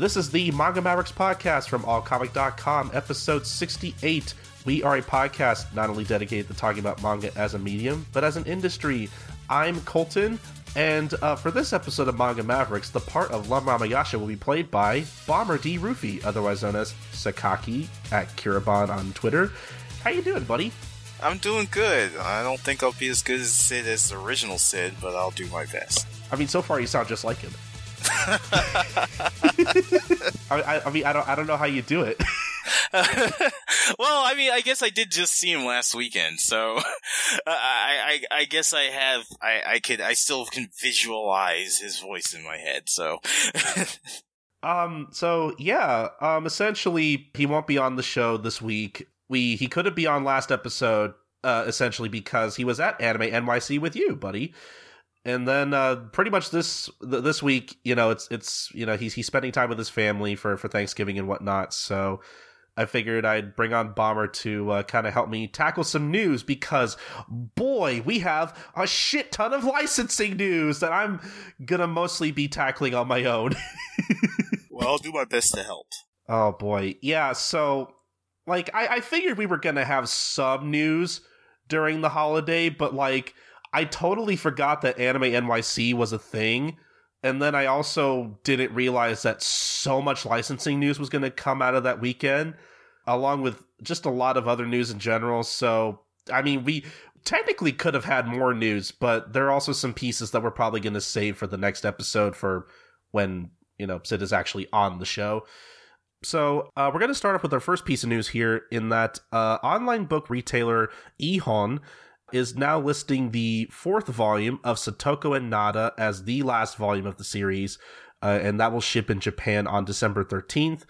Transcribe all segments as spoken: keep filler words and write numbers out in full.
This is the Manga Mavericks podcast from all comic dot com, episode sixty-eight. We are a podcast not only dedicated to talking about manga as a medium, but as an industry. I'm Colton, and uh, for this episode of Manga Mavericks, the part of Lum Ramayasha will be played by Bomber D. Rufi, otherwise known as Sakaki, at Kiribon on Twitter. How you doing, buddy? I'm doing good. I don't think I'll be as good as Sid as the original Sid, but I'll do my best. I mean, so far you sound just like him. I, I mean, I don't, I don't know how you do it. Well, I mean, I guess I did just see him last weekend, so I, I, I guess I have, I, I could, I still can visualize his voice in my head. So, um, so yeah, um, essentially, he won't be on the show this week. We he couldn't be on last episode, uh, essentially because he was at Anime N Y C with you, buddy. And then uh, pretty much this th- this week, you know, it's it's you know he's he's spending time with his family for, for Thanksgiving and whatnot. So I figured I'd bring on Bomber to uh, kind of help me tackle some news because boy, we have a shit ton of licensing news that I'm gonna mostly be tackling on my own. Well, I'll do my best to help. Oh boy, yeah. So like I, I figured we were gonna have some news during the holiday, but like. I totally forgot that Anime N Y C was a thing, and then I also didn't realize that so much licensing news was going to come out of that weekend, along with just a lot of other news in general. So, I mean, we technically could have had more news, but there are also some pieces that we're probably going to save for the next episode for when, you know, Sid is actually on the show. So uh, we're going to start off with our first piece of news here in that uh, online book retailer Ehon is now listing the fourth volume of Satoko and Nada as the last volume of the series, uh, and that will ship in Japan on December thirteenth.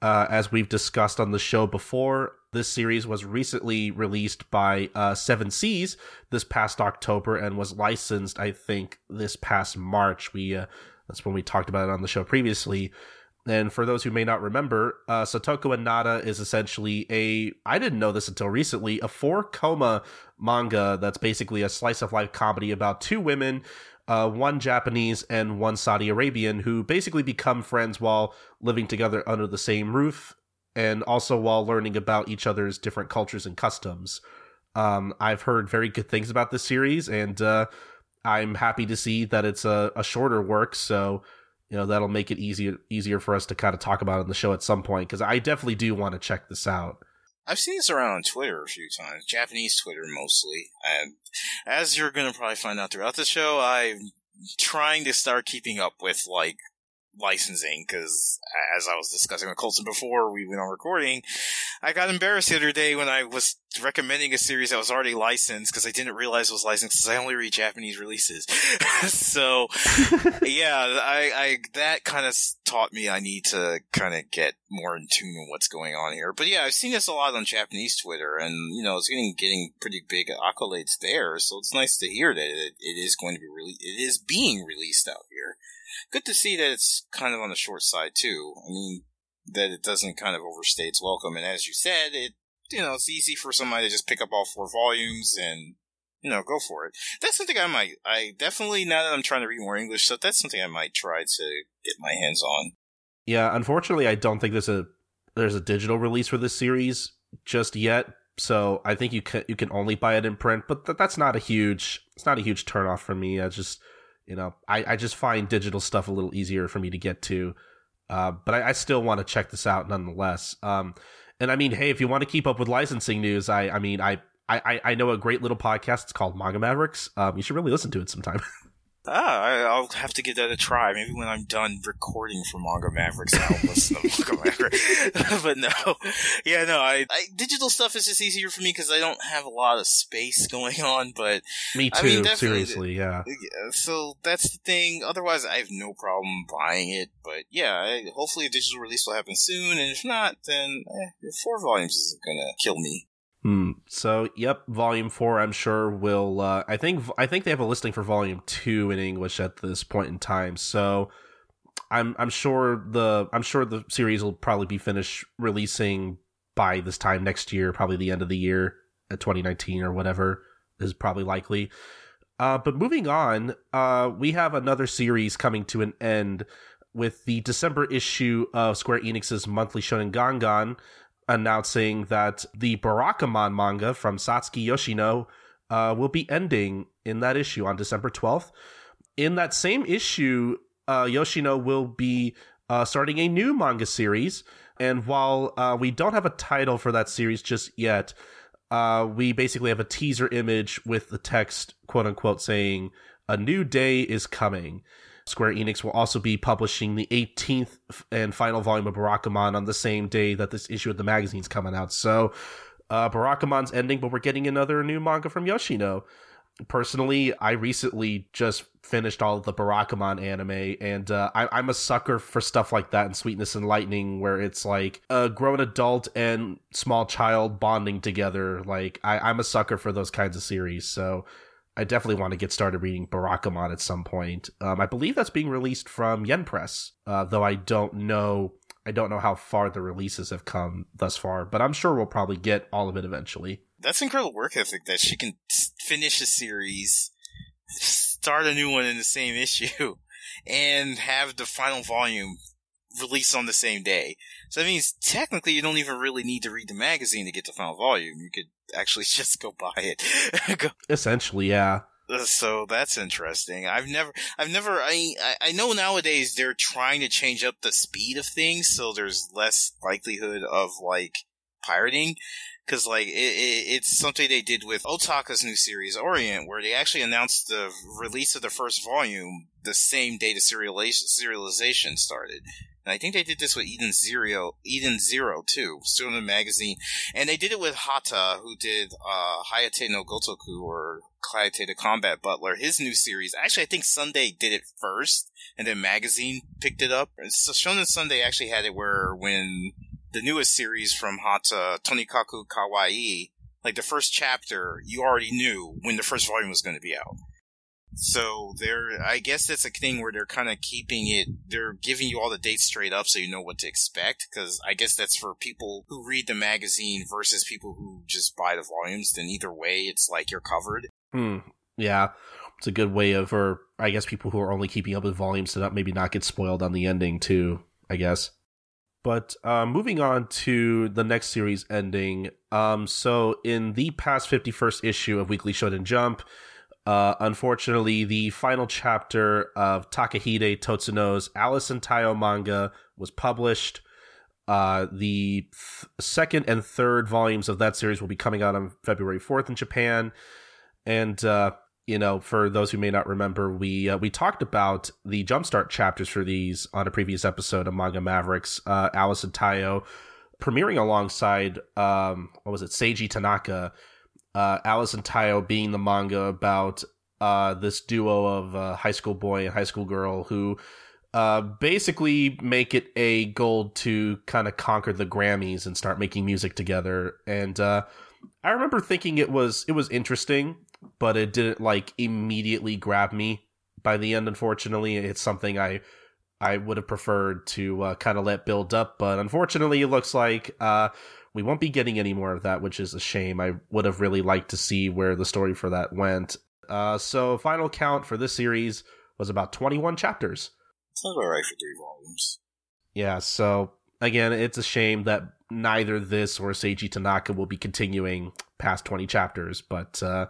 Uh, as we've discussed on the show before, this series was recently released by uh, Seven Seas this past October and was licensed, I think, this past March. We uh, that's when we talked about it on the show previously. And for those who may not remember, uh, Satoko and Nada is essentially a, I didn't know this until recently, a four-coma manga that's basically a slice-of-life comedy about two women, uh, one Japanese and one Saudi Arabian, who basically become friends while living together under the same roof and also while learning about each other's different cultures and customs. Um, I've heard very good things about this series, and uh, I'm happy to see that it's a, a shorter work, so... You know, that'll make it easier easier for us to kind of talk about it on the show at some point, because I definitely do want to check this out. I've seen this around on Twitter a few times, Japanese Twitter mostly. And as you're going to probably find out throughout the show, I'm trying to start keeping up with, like, licensing, because as I was discussing with Colton before we went on recording, I got embarrassed the other day when I was recommending a series that was already licensed because I didn't realize it was licensed because I only read Japanese releases. So yeah, I, I that kind of taught me I need to kind of get more in tune with what's going on here. But yeah, I've seen this a lot on Japanese Twitter, and you know it's getting getting pretty big accolades there. So it's nice to hear that it, it is going to be really it is being released out here. Good to see that it's kind of on the short side, too. I mean, that it doesn't kind of overstay its welcome. And as you said, it you know, it's easy for somebody to just pick up all four volumes and, you know, go for it. That's something I might, I definitely, now that I'm trying to read more English stuff, that's something I might try to get my hands on. Yeah, unfortunately, I don't think there's a there's a digital release for this series just yet. So I think you can, you can only buy it in print. But th- that's not a huge, it's not a huge turnoff for me. I just... You know, I, I just find digital stuff a little easier for me to get to, uh, but I, I still want to check this out nonetheless. Um, and I mean, hey, if you want to keep up with licensing news, I, I mean, I, I, I know a great little podcast. It's called Manga Mavericks. Um, you should really listen to it sometime. Ah, I, I'll have to give that a try. Maybe when I'm done recording for Manga Mavericks, I'll listen to Manga Mavericks. But no, yeah, no, I, I digital stuff is just easier for me because I don't have a lot of space going on. But me too, I mean, seriously, yeah. yeah. So that's the thing. Otherwise, I have no problem buying it. But yeah, I, hopefully a digital release will happen soon. And if not, then eh, four volumes isn't gonna kill me. Hmm. So, yep, Volume Four. I'm sure will. Uh, I think. I think they have a listing for Volume Two in English at this point in time. So, I'm. I'm sure the. I'm sure the series will probably be finished releasing by this time next year. Probably the end of the year, at twenty nineteen or whatever is probably likely. Uh, but moving on, uh, we have another series coming to an end. with the December issue of Square Enix's monthly Shonen Gangan announcing that the Barakamon manga from Satsuki Yoshino uh, will be ending in that issue on December twelfth. In that same issue, uh, Yoshino will be uh, starting a new manga series. And while uh, we don't have a title for that series just yet, uh, we basically have a teaser image with the text, quote unquote, saying, "A new day is coming." Square Enix will also be publishing the eighteenth and final volume of Barakamon on the same day that this issue of the magazine's coming out. So uh, Barakamon's ending, but we're getting another new manga from Yoshino. Personally, I recently just finished all of the Barakamon anime, and uh, I, I'm a sucker for stuff like that in Sweetness and Lightning, where it's like a grown adult and small child bonding together. Like I, I'm a sucker for those kinds of series, so I definitely want to get started reading Barakamon at some point. Um, I believe that's being released from Yen Press, uh, though I don't know. I don't know how far the releases have come thus far, but I'm sure we'll probably get all of it eventually. That's incredible work ethic that she can finish a series, start a new one in the same issue, and have the final volume released on the same day. So that means technically you don't even really need to read the magazine to get the final volume. You could actually just go buy it. go- Essentially, yeah. So that's interesting. I've never, I've never, I, I know nowadays they're trying to change up the speed of things, so there's less likelihood of like pirating. Because, like, it, it, it's something they did with Otaka's new series, Orient, where they actually announced the release of the first volume the same day the serialization, serialization started. And I think they did this with Eden Zero, Eden Zero too, still in the magazine. And they did it with Hata, who did uh, Hayate no Gotoku, or Hayate the Combat Butler, his new series. Actually, I think Sunday did it first, and then magazine picked it up. So Shonen Sunday actually had it where when the newest series from Hata, Tonikaku Kawaii, like the first chapter, you already knew when the first volume was going to be out. So they're, I guess that's a thing where they're kind of keeping it, they're giving you all the dates straight up so you know what to expect, because I guess that's for people who read the magazine versus people who just buy the volumes. Then either way, it's like you're covered. Hmm. Yeah. It's a good way of, or I guess people who are only keeping up with volumes to not maybe not get spoiled on the ending too, I guess. But uh, moving on to the next series ending, um, so in the past fifty-first issue of Weekly Shonen Jump, uh, unfortunately, the final chapter of Takahide Totsuno's Alice and Tayo manga was published. Uh, the th- second and third volumes of that series will be coming out on February fourth in Japan. And, uh, you know, for those who may not remember, we uh, we talked about the Jumpstart chapters for these on a previous episode of Manga Mavericks. Uh, Alice and Tayo premiering alongside, um, what was it, Seiji Tanaka. Uh, Alice and Tayo being the manga about uh, this duo of uh, high school boy and high school girl who uh, basically make it a goal to kind of conquer the Grammys and start making music together. And uh, I remember thinking it was it was interesting, but it didn't like immediately grab me by the end. Unfortunately, it's something I I would have preferred to uh, kind of let build up, but unfortunately, it looks like uh, we won't be getting any more of that, which is a shame. I would have really liked to see where the story for that went. Uh, so, final count for this series was about twenty-one chapters. It's not alright for three volumes. Yeah. So again, it's a shame that neither this or Seiji Tanaka will be continuing past twenty chapters, but uh,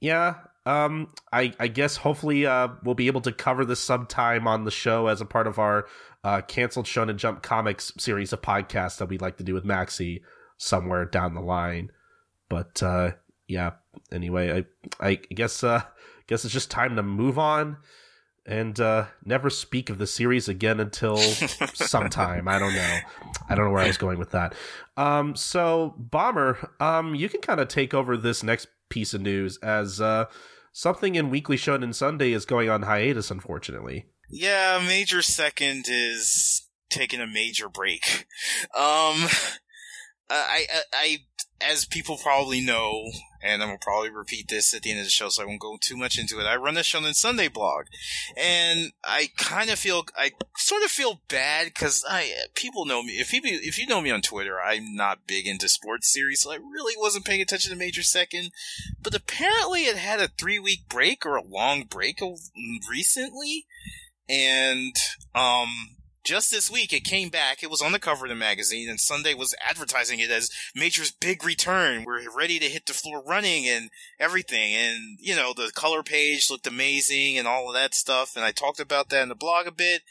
yeah, um, I, I guess hopefully uh, we'll be able to cover this sometime on the show as a part of our uh, Canceled Shonen Jump Comics series of podcasts that we'd like to do with Maxie somewhere down the line. But uh, yeah, anyway, I I guess uh, guess it's just time to move on and uh, never speak of the series again until sometime. I don't know. I don't know where I was going with that. Um, so, Bomber, um, you can kind of take over this next piece of news, as uh, something in Weekly Shonen Sunday is going on hiatus, unfortunately. Yeah, Major Second is taking a major break. Um, I, I, I, as people probably know, and I'm going to probably repeat this at the end of the show, so I won't go too much into it, I run the Shonen Sunday blog, and I kind of feel, I sort of feel bad, because I, people know me, if people, if you know me on Twitter, I'm not big into sports series, so I really wasn't paying attention to Major Second, but apparently it had a three-week break, or a long break recently, and Um, just this week, it came back. It was on the cover of the magazine, and Sunday was advertising it as Major's big return. We're ready to hit the floor running and everything. And, you know, the color page looked amazing and all of that stuff. And I talked about that in the blog a bit.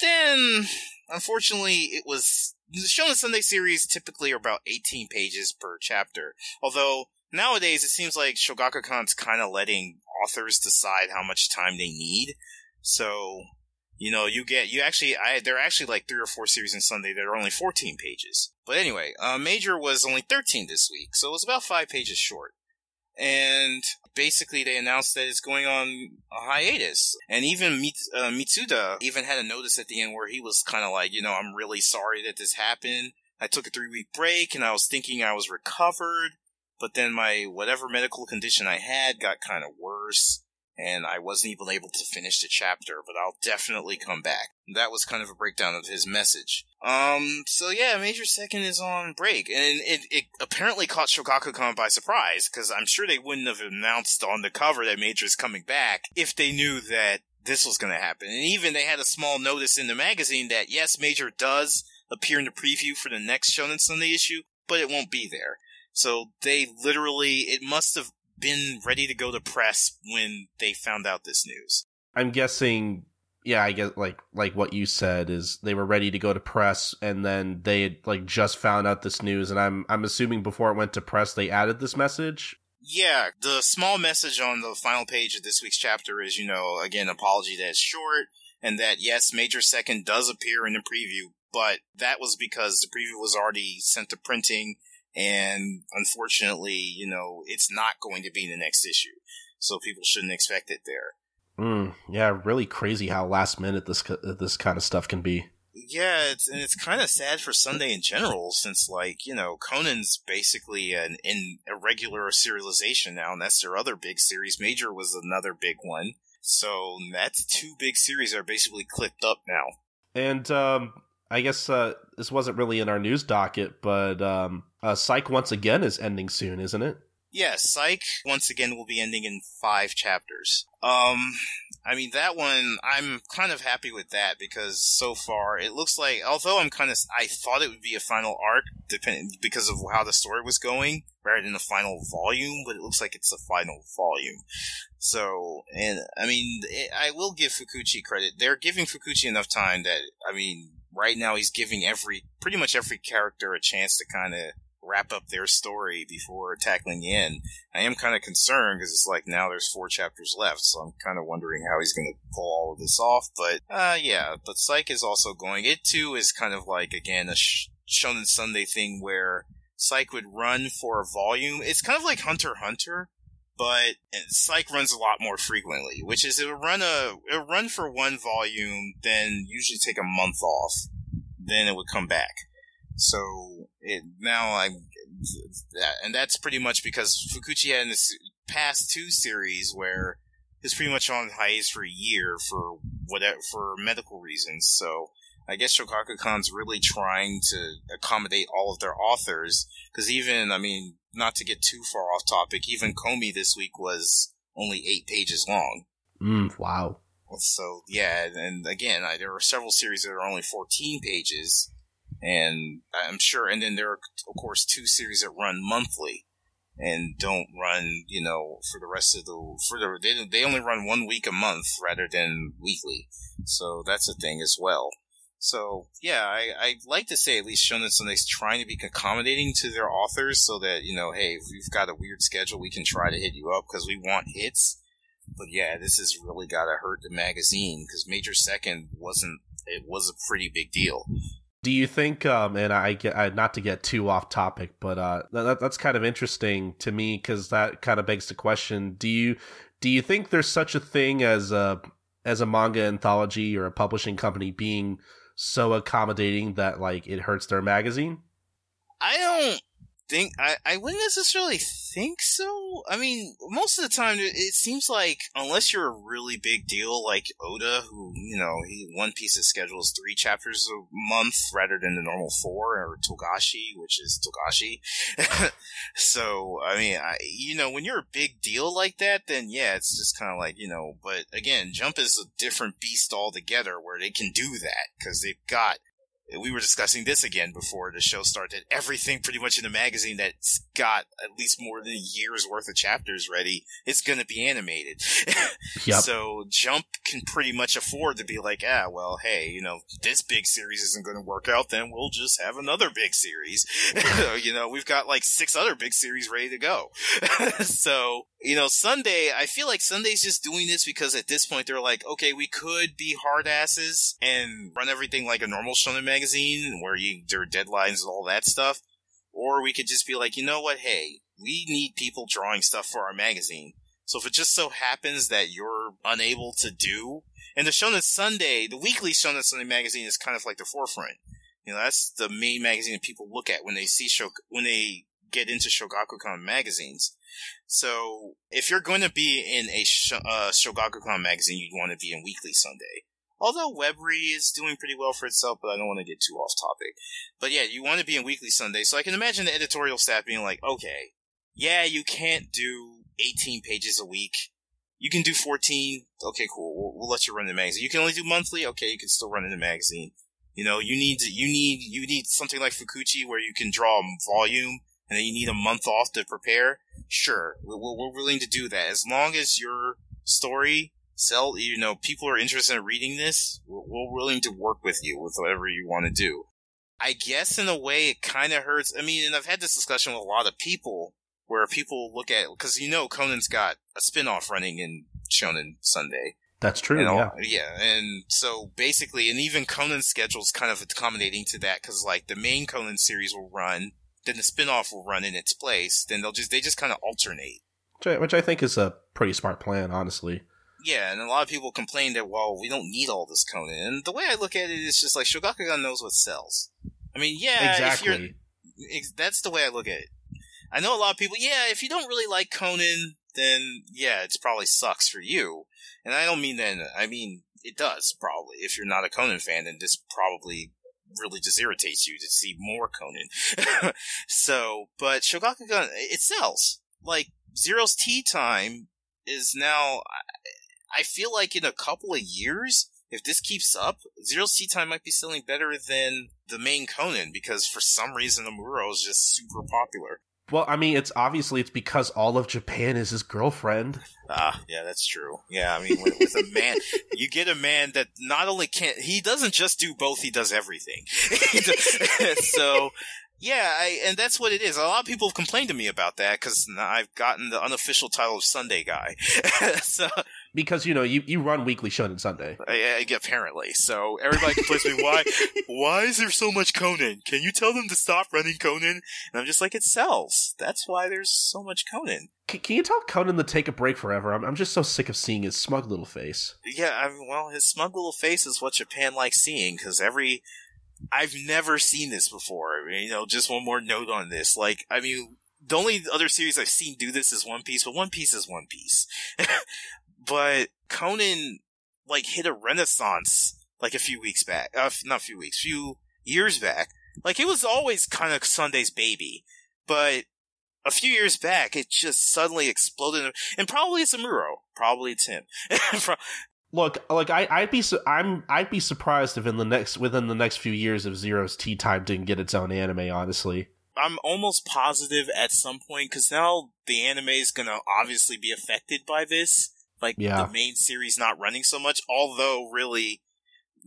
Then, unfortunately, it was... The Shonen Sunday series typically are about eighteen pages per chapter. Although, nowadays, it seems like Shogakukan's kind of letting authors decide how much time they need. So... You know, you get, you actually, I, there are actually like three or four series in Sunday that are only fourteen pages. But anyway, uh, Major was only thirteen this week, so it was about five pages short. And basically they announced that it's going on a hiatus. And even Mits- uh, Mitsuda even had a notice at the end where he was kind of like, you know, I'm really sorry that this happened. I took a three week break and I was thinking I was recovered, but then my whatever medical condition I had got kind of worse. And I wasn't even able to finish the chapter, but I'll definitely come back. That was kind of a breakdown of his message. Um, so yeah, Major Second is on break, and it, it apparently caught Shogakukan by surprise, because I'm sure they wouldn't have announced on the cover that Major's coming back if they knew that this was going to happen. And even they had a small notice in the magazine that, yes, Major does appear in the preview for the next Shonen Sunday issue, but it won't be there. So they literally, it must have been ready to go to press when they found out this news. I'm guessing, yeah, I guess like like what you said is they were ready to go to press, and then they had like just found out this news, and I'm I'm assuming before it went to press they added this message. Yeah, the small message on the final page of this week's chapter is, you know, again, apology that it's short, and that yes, Major Second does appear in the preview, but that was because the preview was already sent to printing. And unfortunately, you know, it's not going to be in the next issue. So people shouldn't expect it there. Mm, yeah, really crazy how last minute this this kind of stuff can be. Yeah, it's, and it's kind of sad for Sunday in general, since, like, you know, Conan's basically an, an irregular serialization now, and that's their other big series. Major was another big one. So that's two big series that are basically clipped up now. And, um... I guess uh, this wasn't really in our news docket, but um, uh, Psych Once Again is ending soon, isn't it? Yeah, Psych Once Again will be ending in five chapters. Um, I mean, that one, I'm kind of happy with that, because so far it looks like, although I'm kind of, I thought it would be a final arc depending, because of how the story was going, rather than a final volume, but it looks like it's a final volume. So, and I mean, it, I will give Fukuchi credit. They're giving Fukuchi enough time that, I mean... Right now, he's giving every pretty much every character a chance to kind of wrap up their story before tackling Yen. I am kind of concerned because it's like now there's four chapters left, so I'm kind of wondering how he's going to pull all of this off. But uh, yeah, but Psych is also going. It too is kind of like, again, a sh- Shonen Sunday thing where Psych would run for a volume. It's kind of like Hunter x Hunter, but Psych runs a lot more frequently, which is it'll run, a, it'll run for one volume, then usually take a month off, then it would come back. So it, now I'm... And that's pretty much because Fukuchi had in his past two series where it's pretty much on hiatus for a year for whatever, for medical reasons. So I guess Shogakukan's really trying to accommodate all of their authors, because even, I mean... Not to get too far off topic, even Komi this week was only eight pages long. Mm, wow. So, yeah, and again, I, there are several series that are only fourteen pages, and I'm sure, and then there are, of course, two series that run monthly, and don't run, you know, for the rest of the, for the, they, they only run one week a month rather than weekly, so that's a thing as well. So, yeah, I, I'd like to say at least Shonen Sunday's trying to be accommodating to their authors so that, you know, hey, if we've got a weird schedule, we can try to hit you up because we want hits. But, yeah, this has really got to hurt the magazine because Major Second wasn't – it was a pretty big deal. Do you think um, – and I, get, I not to get too off topic, but uh, that, that's kind of interesting to me because that kind of begs the question. Do you, do you think there's such a thing as a, as a manga anthology or a publishing company being – so accommodating that, like, it hurts their magazine? I don't think... I, I wouldn't necessarily think so. I mean, most of the time, it seems like, unless you're a really big deal like Oda, who you know, he, One Piece schedules three chapters a month rather than the normal four, or Togashi, which is Togashi. So, I mean, I, you know, when you're a big deal like that, then yeah, it's just kind of like, you know, but again, Jump is a different beast altogether where they can do that because they've got, we were discussing this again before the show started, everything pretty much in the magazine that's got at least more than a year's worth of chapters ready, it's going to be animated. Yep. So Jump can pretty much afford to be like, ah, well, hey, you know, this big series isn't going to work out, then we'll just have another big series. You know, we've got like six other big series ready to go. So, you know, Sunday, I feel like Sunday's just doing this because at this point they're like, okay, we could be hard asses and run everything like a normal shonen magazine. magazine where you there are deadlines and all that stuff, or we could just be like, you know what, hey, we need people drawing stuff for our magazine, so if it just so happens that you're unable to do, and the Shonen Sunday, the weekly Shonen Sunday magazine is kind of like the forefront, you know, that's the main magazine that people look at when they see show when they get into Shogakukan magazines. So if you're going to be in a sh- uh, Shogakukan magazine, you'd want to be in Weekly Sunday. Although Webry is doing pretty well for itself, but I don't want to get too off topic. But yeah, you want to be in Weekly Sunday, so I can imagine the editorial staff being like, okay, yeah, you can't do eighteen pages a week. You can do fourteen. Okay, cool. We'll, we'll let you run the magazine. You can only do monthly. Okay, you can still run in the magazine. You know, you need to, you need you need something like Fukuchi where you can draw volume and then you need a month off to prepare. Sure, we're, we're willing to do that as long as your story. Sell, you know, people are interested in reading this, we're, we're willing to work with you with whatever you want to do. I guess in a way it kind of hurts. I mean, and I've had this discussion with a lot of people where people look at, because you know Conan's got a spinoff running in Shonen Sunday. That's true, and all, yeah. Yeah, and so basically, and even Conan's schedule is kind of accommodating to that because, like, the main Conan series will run, then the spinoff will run in its place, then they'll just, they just kind of alternate. Which I, which I think is a pretty smart plan, honestly. Yeah, and a lot of people complain that, well, we don't need all this Conan. And the way I look at it is just like, Shogakukan knows what sells. I mean, yeah, exactly. If you're, ex- that's the way I look at it. I know a lot of people, yeah, if you don't really like Conan, then, yeah, it probably sucks for you. And I don't mean that, I mean, it does, probably. If you're not a Conan fan, then this probably really just irritates you to see more Conan. So, but Shogakukan, it sells. Like, Zero's Tea Time is now... I feel like in a couple of years, if this keeps up, Zero's Tea Time might be selling better than the main Conan, because for some reason Amuro is just super popular. Well, I mean, it's obviously it's because all of Japan is his girlfriend. Ah, yeah, that's true. Yeah, I mean, with, with a man, you get a man that not only can't, he doesn't just do both, he does everything. So... Yeah, I, and that's what it is. A lot of people have complained to me about that because I've gotten the unofficial title of Sunday Guy. So, because, you know, you, you run Weekly Shonen Sunday. I, I, apparently. So everybody complains me, why Why is there so much Conan? Can you tell them to stop running Conan? And I'm just like, it sells. That's why there's so much Conan. Can, can you tell Conan to take a break forever? I'm, I'm just so sick of seeing his smug little face. Yeah, I mean, well, his smug little face is what Japan likes seeing because every... I've never seen this before. I mean, you know, just one more note on this. Like, I mean, the only other series I've seen do this is One Piece, but One Piece is One Piece. But Conan, like, hit a renaissance, like, a few weeks back. Uh, not a few weeks, few years back. Like, it was always kind of Sunday's baby. But a few years back, it just suddenly exploded. And probably it's Amuro. Probably it's him. Look, like I, I'd be, su- I'm, I'd be surprised if in the next, within the next few years, if Zero's Tea Time didn't get its own anime. Honestly, I'm almost positive at some point because now the anime is gonna obviously be affected by this, like yeah. The main series not running so much. Although, really,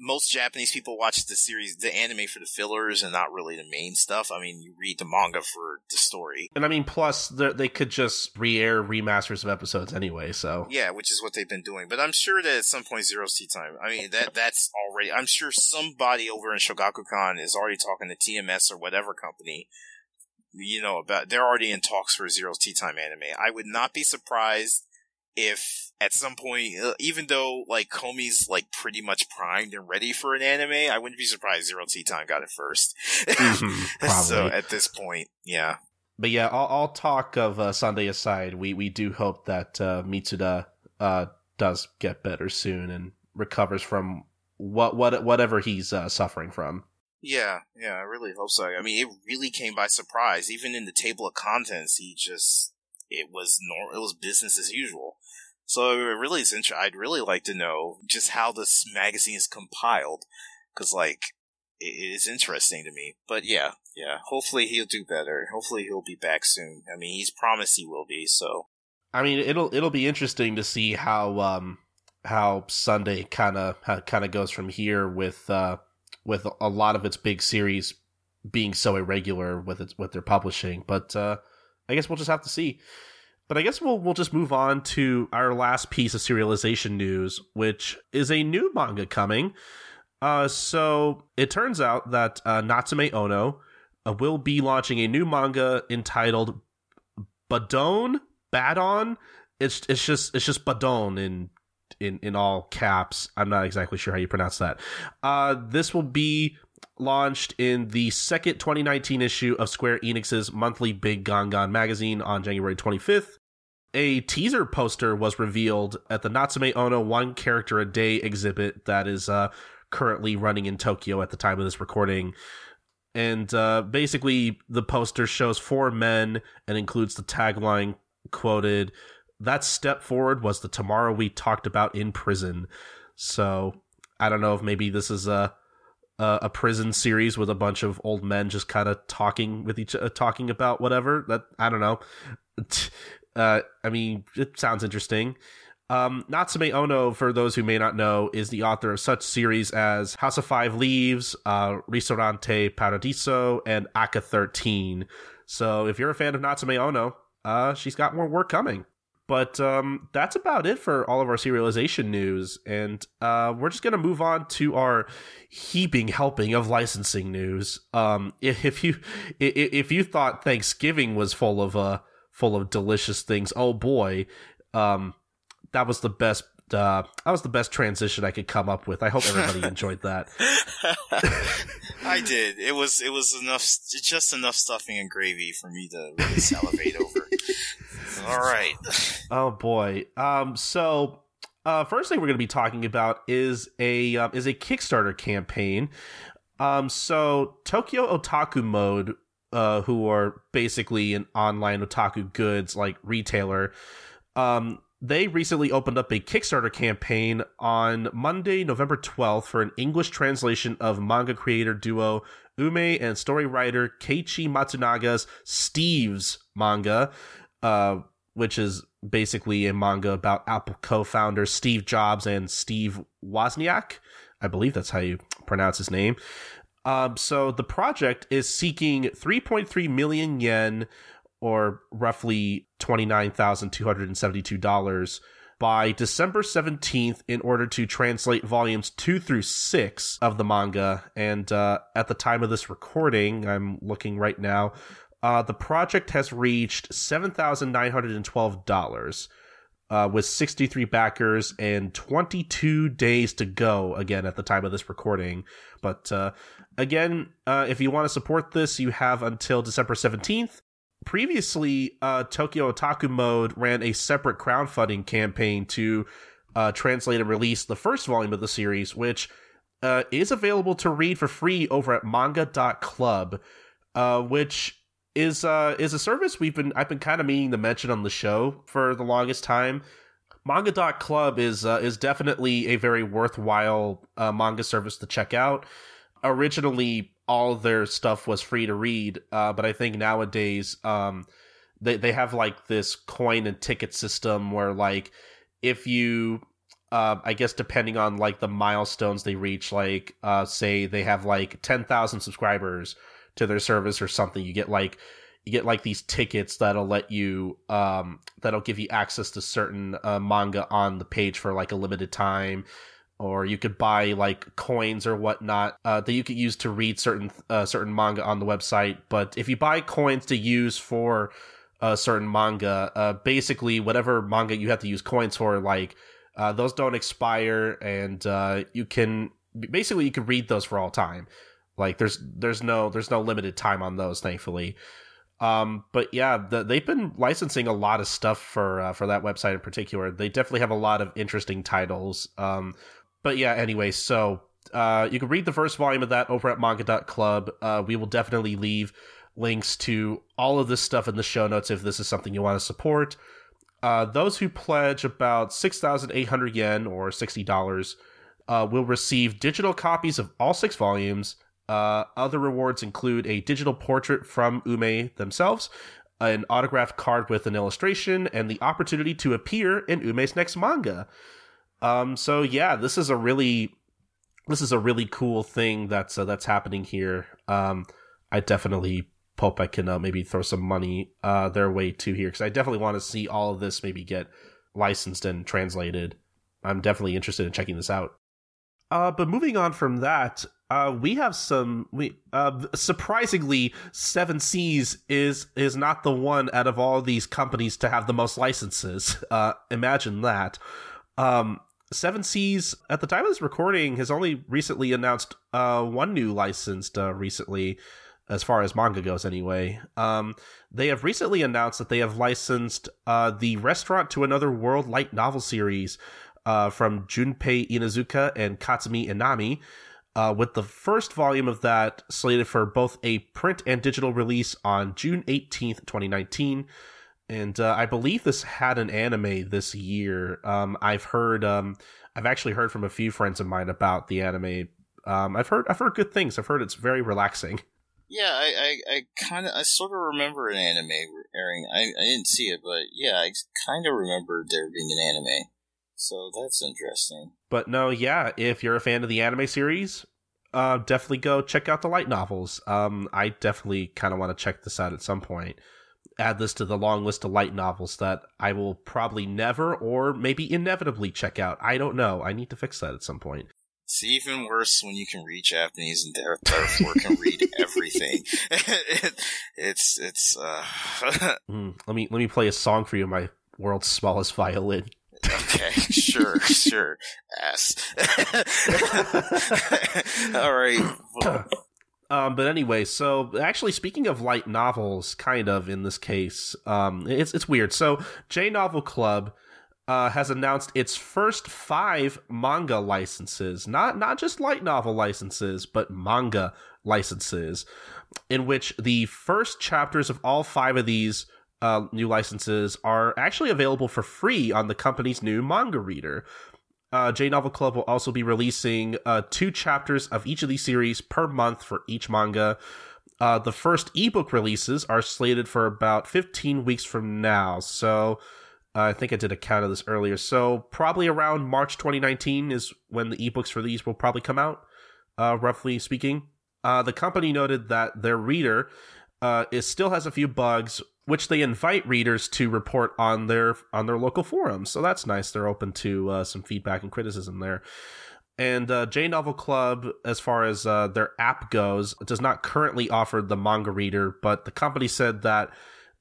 most Japanese people watch the series, the anime for the fillers, and not really the main stuff. I mean, you read the manga for the story, and I mean, plus they could just re-air remasters of episodes anyway. So yeah, which is what they've been doing. But I'm sure that at some point, Zero's Tea Time. I mean, that that's already. I'm sure somebody over in Shogakukan is already talking to T M S or whatever company. You know about they're already in talks for Zero's Tea Time anime. I would not be surprised. If at some point, even though like Komi's like pretty much primed and ready for an anime, I wouldn't be surprised Zero Tea Time got it first. Mm-hmm, probably. So at this point, yeah. But yeah, all, all talk of uh, Sunday aside, we, we do hope that uh, Mitsuda uh, does get better soon and recovers from what what whatever he's uh, suffering from. Yeah, yeah, I really hope so. I mean, it really came by surprise. Even in the table of contents, he just it was normal. It was business as usual. So it really is interesting. I'd really like to know just how this magazine is compiled, because like it is interesting to me. But yeah, yeah. Hopefully he'll do better. Hopefully he'll be back soon. I mean, he's promised he will be. So I mean, it'll it'll be interesting to see how um how Sunday kind of kind of goes from here with. Uh, with a lot of its big series being so irregular with its, with their publishing. But uh, I guess we'll just have to see. But I guess we'll we'll just move on to our last piece of serialization news, which is a new manga coming. Uh, so it turns out that uh, Natsume Ono uh, will be launching a new manga entitled Badon. Badon. It's it's just it's just Badon in. In, in all caps. I'm not exactly sure how you pronounce that. Uh, this will be launched in the second twenty nineteen issue of Square Enix's monthly Big Gangan magazine on January twenty-fifth. A teaser poster was revealed at the Natsume Ono One Character a Day exhibit that is uh, currently running in Tokyo at the time of this recording. And uh, basically, the poster shows four men and includes the tagline quoted, "That step forward was the tomorrow we talked about in prison." So I don't know if maybe this is a a, a prison series with a bunch of old men just kind of talking with each uh, talking about whatever. That I don't know. Uh, I mean, it sounds interesting. Um, Natsume Ono, for those who may not know, is the author of such series as House of Five Leaves, uh, Ristorante Paradiso, and Aka thirteen. So if you're a fan of Natsume Ono, uh, she's got more work coming. But um, that's about it for all of our serialization news. And uh, we're just going to move on to our heaping helping of licensing news. Um, if, if you if you thought Thanksgiving was full of uh, full of delicious things, oh boy, um, that was the best. Uh, that was the best transition I could come up with. I hope everybody enjoyed that. I did. It was it was enough, just enough stuffing and gravy for me to really salivate over. All right. Oh boy. Um. So, uh, first thing we're going to be talking about is a um, is a Kickstarter campaign. Um. So Tokyo Otaku Mode, uh, who are basically an online otaku goods like retailer, um, they recently opened up a Kickstarter campaign on Monday, November twelfth, for an English translation of manga creator duo Ume and story writer Keiichi Matsunaga's Steve's manga. Uh, which is basically a manga about Apple co-founder Steve Jobs and Steve Wozniak. I believe that's how you pronounce his name. Um, so the project is seeking three point three million yen, or roughly twenty-nine thousand two hundred seventy-two dollars, by December seventeenth in order to translate volumes two through six of the manga. And uh, at the time of this recording, I'm looking right now, Uh, the project has reached seven thousand nine hundred twelve dollars, uh, with sixty-three backers and twenty-two days to go, again, at the time of this recording. But uh, again, uh, if you want to support this, you have until December seventeenth. Previously, uh, Tokyo Otaku Mode ran a separate crowdfunding campaign to uh, translate and release the first volume of the series, which uh, is available to read for free over at manga dot club, uh, which... is uh is a service we've been I've been kind of meaning to mention on the show for the longest time. Manga dot club is uh, is definitely a very worthwhile uh, manga service to check out. Originally, all their stuff was free to read, uh, but I think nowadays um they they have like this coin and ticket system where like if you uh I guess depending on like the milestones they reach, like uh say they have like ten thousand subscribers to their service or something, you get like you get like these tickets that'll let you um that'll give you access to certain uh, manga on the page for like a limited time, or you could buy like coins or whatnot uh, that you could use to read certain uh, certain manga on the website. But if you buy coins to use for a certain manga, uh, basically whatever manga you have to use coins for, like uh, those don't expire, and uh, you can basically you can read those for all time. Like there's there's no there's no limited time on those, thankfully. Um, but yeah, the, they've been licensing a lot of stuff for uh, for that website in particular. They definitely have a lot of interesting titles. Um, But yeah, anyway, so uh, you can read the first volume of that over at manga dot club. Uh, we will definitely leave links to all of this stuff in the show notes if this is something you want to support. Uh, those who pledge about six thousand eight hundred yen or sixty dollars uh, will receive digital copies of all six volumes. Uh, other rewards include a digital portrait from Ume themselves, an autographed card with an illustration, and the opportunity to appear in Ume's next manga. Um, so yeah, this is a really, this is a really cool thing that's uh, that's happening here. Um, I definitely hope I can uh, maybe throw some money uh, their way too here, because I definitely want to see all of this maybe get licensed and translated. I'm definitely interested in checking this out. Uh, but moving on from that, uh, we have some. We uh, surprisingly, Seven Seas is is not the one out of all these companies to have the most licenses. Uh, imagine that. Um, Seven Seas, at the time of this recording, has only recently announced uh, one new licensed uh, recently, as far as manga goes anyway. Um, they have recently announced that they have licensed uh, the Restaurant to Another World light novel series uh, from Junpei Inazuka and Katsumi Inami, uh, with the first volume of that slated for both a print and digital release on June eighteenth, twenty nineteen. And uh, I believe this had an anime this year. Um, I've heard, um, I've actually heard from a few friends of mine about the anime. Um, I've heard, I've heard good things. I've heard it's very relaxing. Yeah, I, I, I kind of, I sort of remember an anime airing. I, I didn't see it, but yeah, I kind of remember there being an anime. So that's interesting. But no, yeah, if you're a fan of the anime series, uh, definitely go check out the light novels. Um, I definitely kind of want to check this out at some point. Add this to the long list of light novels that I will probably never or maybe inevitably check out. I don't know. I need to fix that at some point. It's even worse when you can read Japanese and therefore can read everything. it, it's it's. Uh... mm, let me let me play a song for you. My world's smallest violin. Okay, sure, sure, ass. All right. Well, Um, but anyway, so actually speaking of light novels, kind of in this case, um, it's it's weird. So J-Novel Club uh, has announced its first five manga licenses, not not just light novel licenses, but manga licenses, in which the first chapters of all five of these uh, new licenses are actually available for free on the company's new manga reader. Uh, J-Novel Club will also be releasing uh, two chapters of each of these series per month for each manga. Uh, the first ebook releases are slated for about fifteen weeks from now. So uh, I think I did a count of this earlier. So probably around March twenty nineteen is when the ebooks for these will probably come out, uh, roughly speaking. Uh, the company noted that their reader uh, is still has a few bugs, which they invite readers to report on their on their local forums. So that's nice. They're open to uh, some feedback and criticism there. And uh, J-Novel Club, as far as uh, their app goes, does not currently offer the manga reader, but the company said that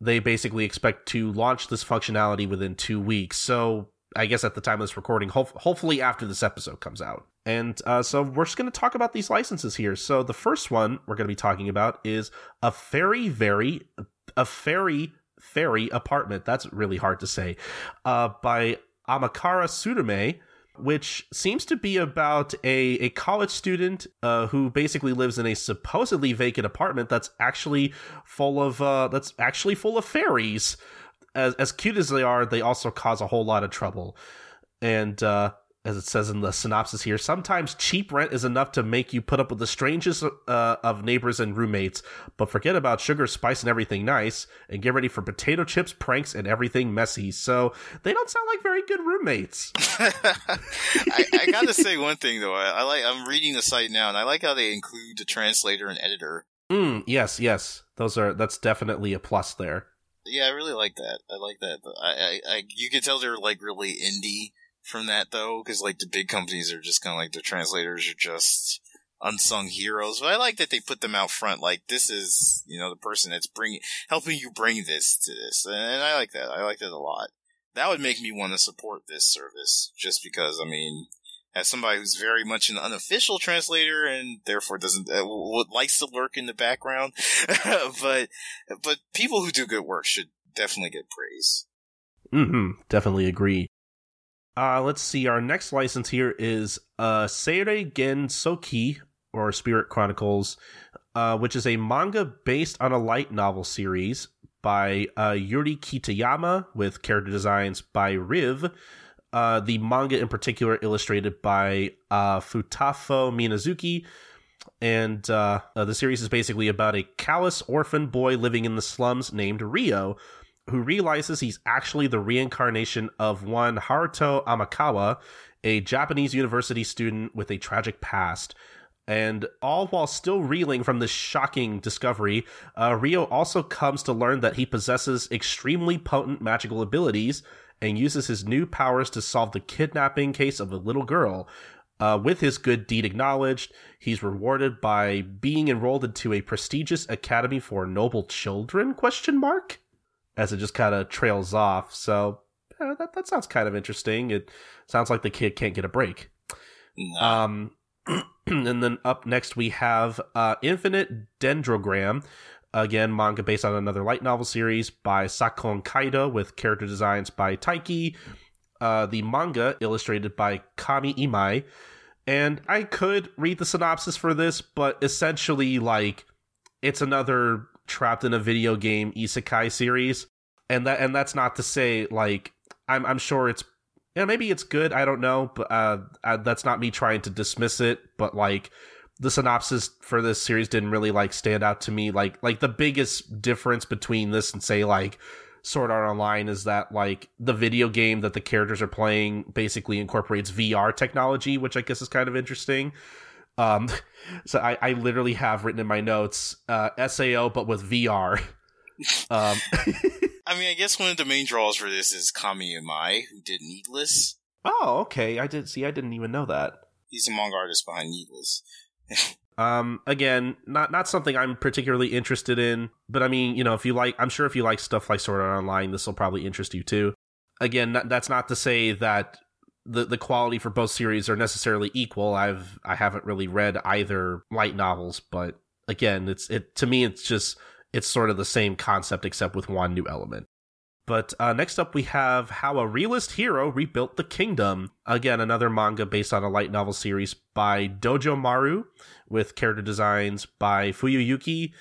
they basically expect to launch this functionality within two weeks. So I guess at the time of this recording, ho- hopefully after this episode comes out. And uh, so we're just going to talk about these licenses here. So the first one we're going to be talking about is a very, very... A Fairy Fairy Apartment, that's really hard to say, uh, by Amakara Tsurume, which seems to be about a, a college student uh, who basically lives in a supposedly vacant apartment that's actually full of uh, that's actually full of fairies. As, as cute as they are, they also cause a whole lot of trouble. And uh, as it says in the synopsis here, sometimes cheap rent is enough to make you put up with the strangest uh, of neighbors and roommates, but forget about sugar, spice, and everything nice, and get ready for potato chips, pranks, and everything messy. So they don't sound like very good roommates. I, I gotta say one thing though. I, I like. I'm reading the site now, and I like how they include the translator and editor. Mm, yes, yes. Those are. That's definitely a plus there. Yeah, I really like that. I like that. I, I, I you can tell they're like really indie from that though, because like the big companies are just kind of like the translators are just unsung heroes. But I like that they put them out front. Like this is, you know, the person that's bringing, helping you bring this to this, and, and I like that. I like that a lot. That would make me want to support this service, just because. I mean, as somebody who's very much an unofficial translator and therefore doesn't uh, likes to lurk in the background, but but people who do good work should definitely get praise. Mm-hmm. Definitely agree. Uh, let's see. Our next license here is uh, Seirei Gensouki, or Spirit Chronicles, uh, which is a manga based on a light novel series by uh, Yuri Kitayama, with character designs by Riv. Uh, the manga in particular illustrated by uh, Futafo Minazuki. And uh, uh, the series is basically about a callous orphan boy living in the slums named Ryo, who realizes he's actually the reincarnation of one Haruto Amakawa, a Japanese university student with a tragic past. And all while still reeling from this shocking discovery, uh, Ryo also comes to learn that he possesses extremely potent magical abilities and uses his new powers to solve the kidnapping case of a little girl. Uh, with his good deed acknowledged, he's rewarded by being enrolled into a prestigious academy for noble children, question mark? As it just kind of trails off. So uh, that, that sounds kind of interesting. It sounds like the kid can't get a break. No. Um, and then up next we have uh, Infinite Dendrogram. Again, manga based on another light novel series by Sakon Kaida, with character designs by Taiki. Uh, the manga illustrated by Kami Imai. And I could read the synopsis for this, but essentially, like, it's another trapped in a video game isekai series. And that and that's not to say, like, I'm I'm sure it's, yeah, maybe it's good, I don't know, but uh, I, that's not me trying to dismiss it, but, like, the synopsis for this series didn't really, like, stand out to me. Like, like the biggest difference between this and, say, like, Sword Art Online is that, like, the video game that the characters are playing basically incorporates V R technology, which I guess is kind of interesting. Um, so I, I literally have written in my notes, uh, S A O, but with V R. um, I mean, I guess one of the main draws for this is Kami Imai, who did Needless. Oh, okay. I did see. I didn't even know that. He's a manga artist behind Needless. Um, again, not not something I'm particularly interested in, but I mean, you know, if you like, I'm sure if you like stuff like Sword Art Online, this will probably interest you too. Again, not, that's not to say that the the quality for both series are necessarily equal. I've I haven't really read either light novels, but again, it's it to me it's just it's sort of the same concept except with one new element. But uh, next up, we have How a Realist Hero Rebuilt the Kingdom. Again, another manga based on a light novel series by Dojo Maru, with character designs by Fuyuyuki,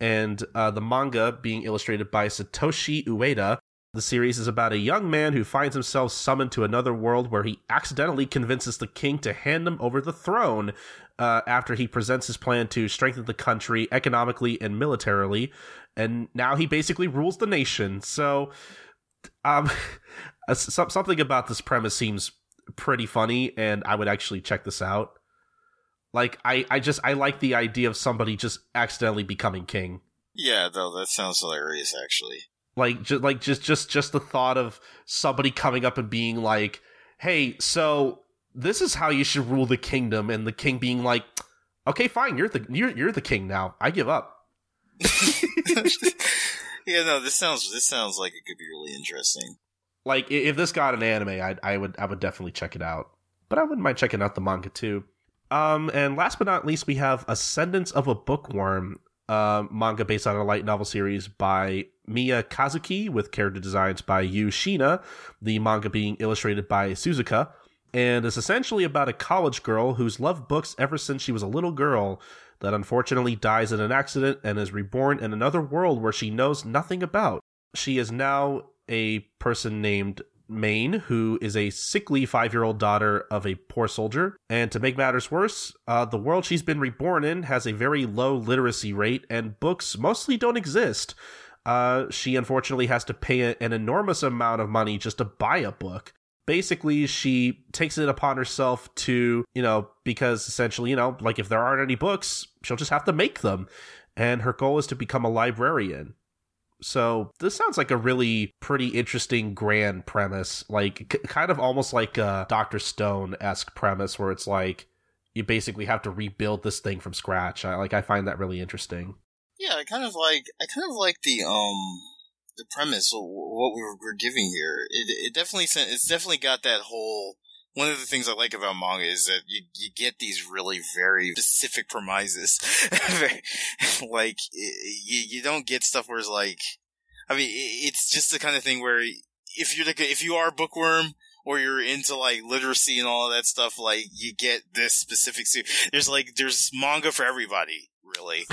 and uh, the manga being illustrated by Satoshi Ueda. The series is about a young man who finds himself summoned to another world where he accidentally convinces the king to hand him over the throne uh, after he presents his plan to strengthen the country economically and militarily. And now he basically rules the nation. So um, something about this premise seems pretty funny, and I would actually check this out. Like, I, I just, I like the idea of somebody just accidentally becoming king. Yeah, though, that sounds hilarious, actually. Like, just, like just, just, just the thought of somebody coming up and being like, hey, so this is how you should rule the kingdom. And the king being like, okay, fine, you're the, you're, you're the king now. I give up. Yeah, no, this sounds this sounds like it could be really interesting. Like, if this got an anime, I'd, I would I would definitely check it out. But I wouldn't mind checking out the manga too. Um, and last but not least, we have Ascendance of a Bookworm, uh, manga based on a light novel series by Miya Kazuki, with character designs by Yu Shina. The manga being illustrated by Suzuka, and it's essentially about a college girl who's loved books ever since she was a little girl, that unfortunately dies in an accident and is reborn in another world where she knows nothing about. She is now a person named Maine, who is a sickly five-year-old daughter of a poor soldier. And to make matters worse, uh, the world she's been reborn in has a very low literacy rate, and books mostly don't exist. Uh, she unfortunately has to pay an enormous amount of money just to buy a book. Basically, she takes it upon herself to, you know, because essentially, you know, like, if there aren't any books, she'll just have to make them. And her goal is to become a librarian. So this sounds like a really pretty interesting grand premise, like c- kind of almost like a Doctor Stone-esque premise, where it's like you basically have to rebuild this thing from scratch. I, like, I find that really interesting. Yeah, I kind of like I kind of like the um. the premise, what we're giving here. It, it definitely it's definitely got that whole, one of the things I like about manga is that you, you get these really very specific premises. Like, you, you don't get stuff where it's like, I mean, it's just the kind of thing where if you're like, if you are a bookworm or you're into like literacy and all of that stuff, like you get this specific series. There's like there's manga for everybody, really.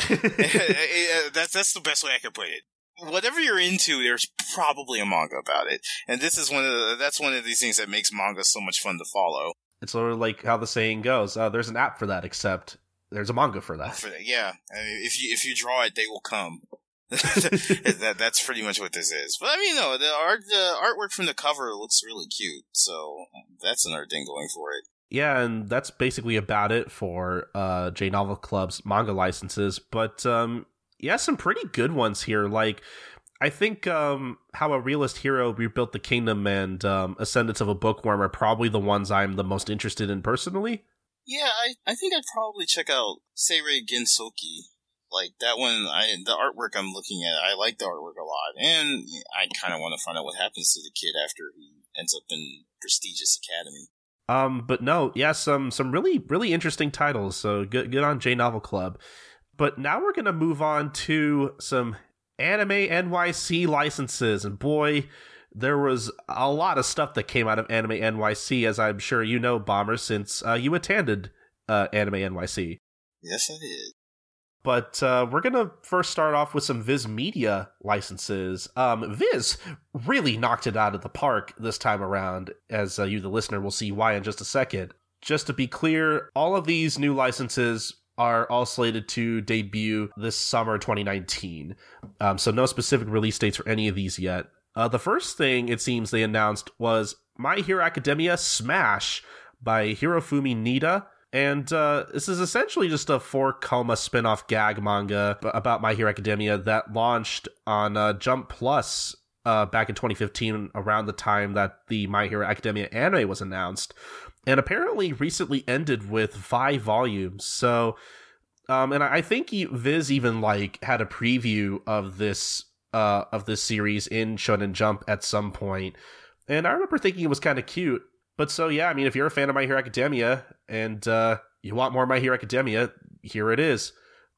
that's that's the best way I could put it. Whatever you're into, there's probably a manga about it, and this is one of the, that's one of these things that makes manga so much fun to follow. It's sort of like how the saying goes: uh, "There's an app for that, except there's a manga for that." For that, yeah, I mean, if you if you draw it, they will come. that, that's pretty much what this is. But I mean, no, the art the artwork from the cover looks really cute, so that's another thing going for it. Yeah, and that's basically about it for uh, J-Novel Club's manga licenses, but. Um, Yeah, some pretty good ones here. Like, I think um, How a Realist Hero Rebuilt the Kingdom and um, Ascendance of a Bookworm are probably the ones I'm the most interested in personally. Yeah, I, I think I'd probably check out Seirei Gensouki. Like, that one, I the artwork I'm looking at, I like the artwork a lot. And I kind of want to find out what happens to the kid after he ends up in prestigious academy. Um, But no, yeah, some some really, really interesting titles. So good, good on J-Novel Club. But now we're going to move on to some Anime N Y C licenses. And boy, there was a lot of stuff that came out of Anime N Y C, as I'm sure you know, Bomber, since uh, you attended uh, Anime N Y C. Yes, I did. But uh, we're going to first start off with some Viz Media licenses. Um, Viz really knocked it out of the park this time around, as uh, you, the listener, will see why in just a second. Just to be clear, all of these new licenses are all slated to debut this summer twenty nineteen. Um, so no specific release dates for any of these yet. Uh, the first thing it seems they announced was My Hero Academia Smash by Hirofumi Nida. And uh, this is essentially just a four-coma spin-off gag manga about My Hero Academia that launched on uh, Jump Plus uh, back in twenty fifteen, around the time that the My Hero Academia anime was announced. And apparently recently ended with five volumes. So, um, and I think Viz even like had a preview of this uh, of this series in Shonen Jump at some point. And I remember thinking it was kind of cute. But so, yeah, I mean, if you're a fan of My Hero Academia and uh, you want more My Hero Academia, here it is.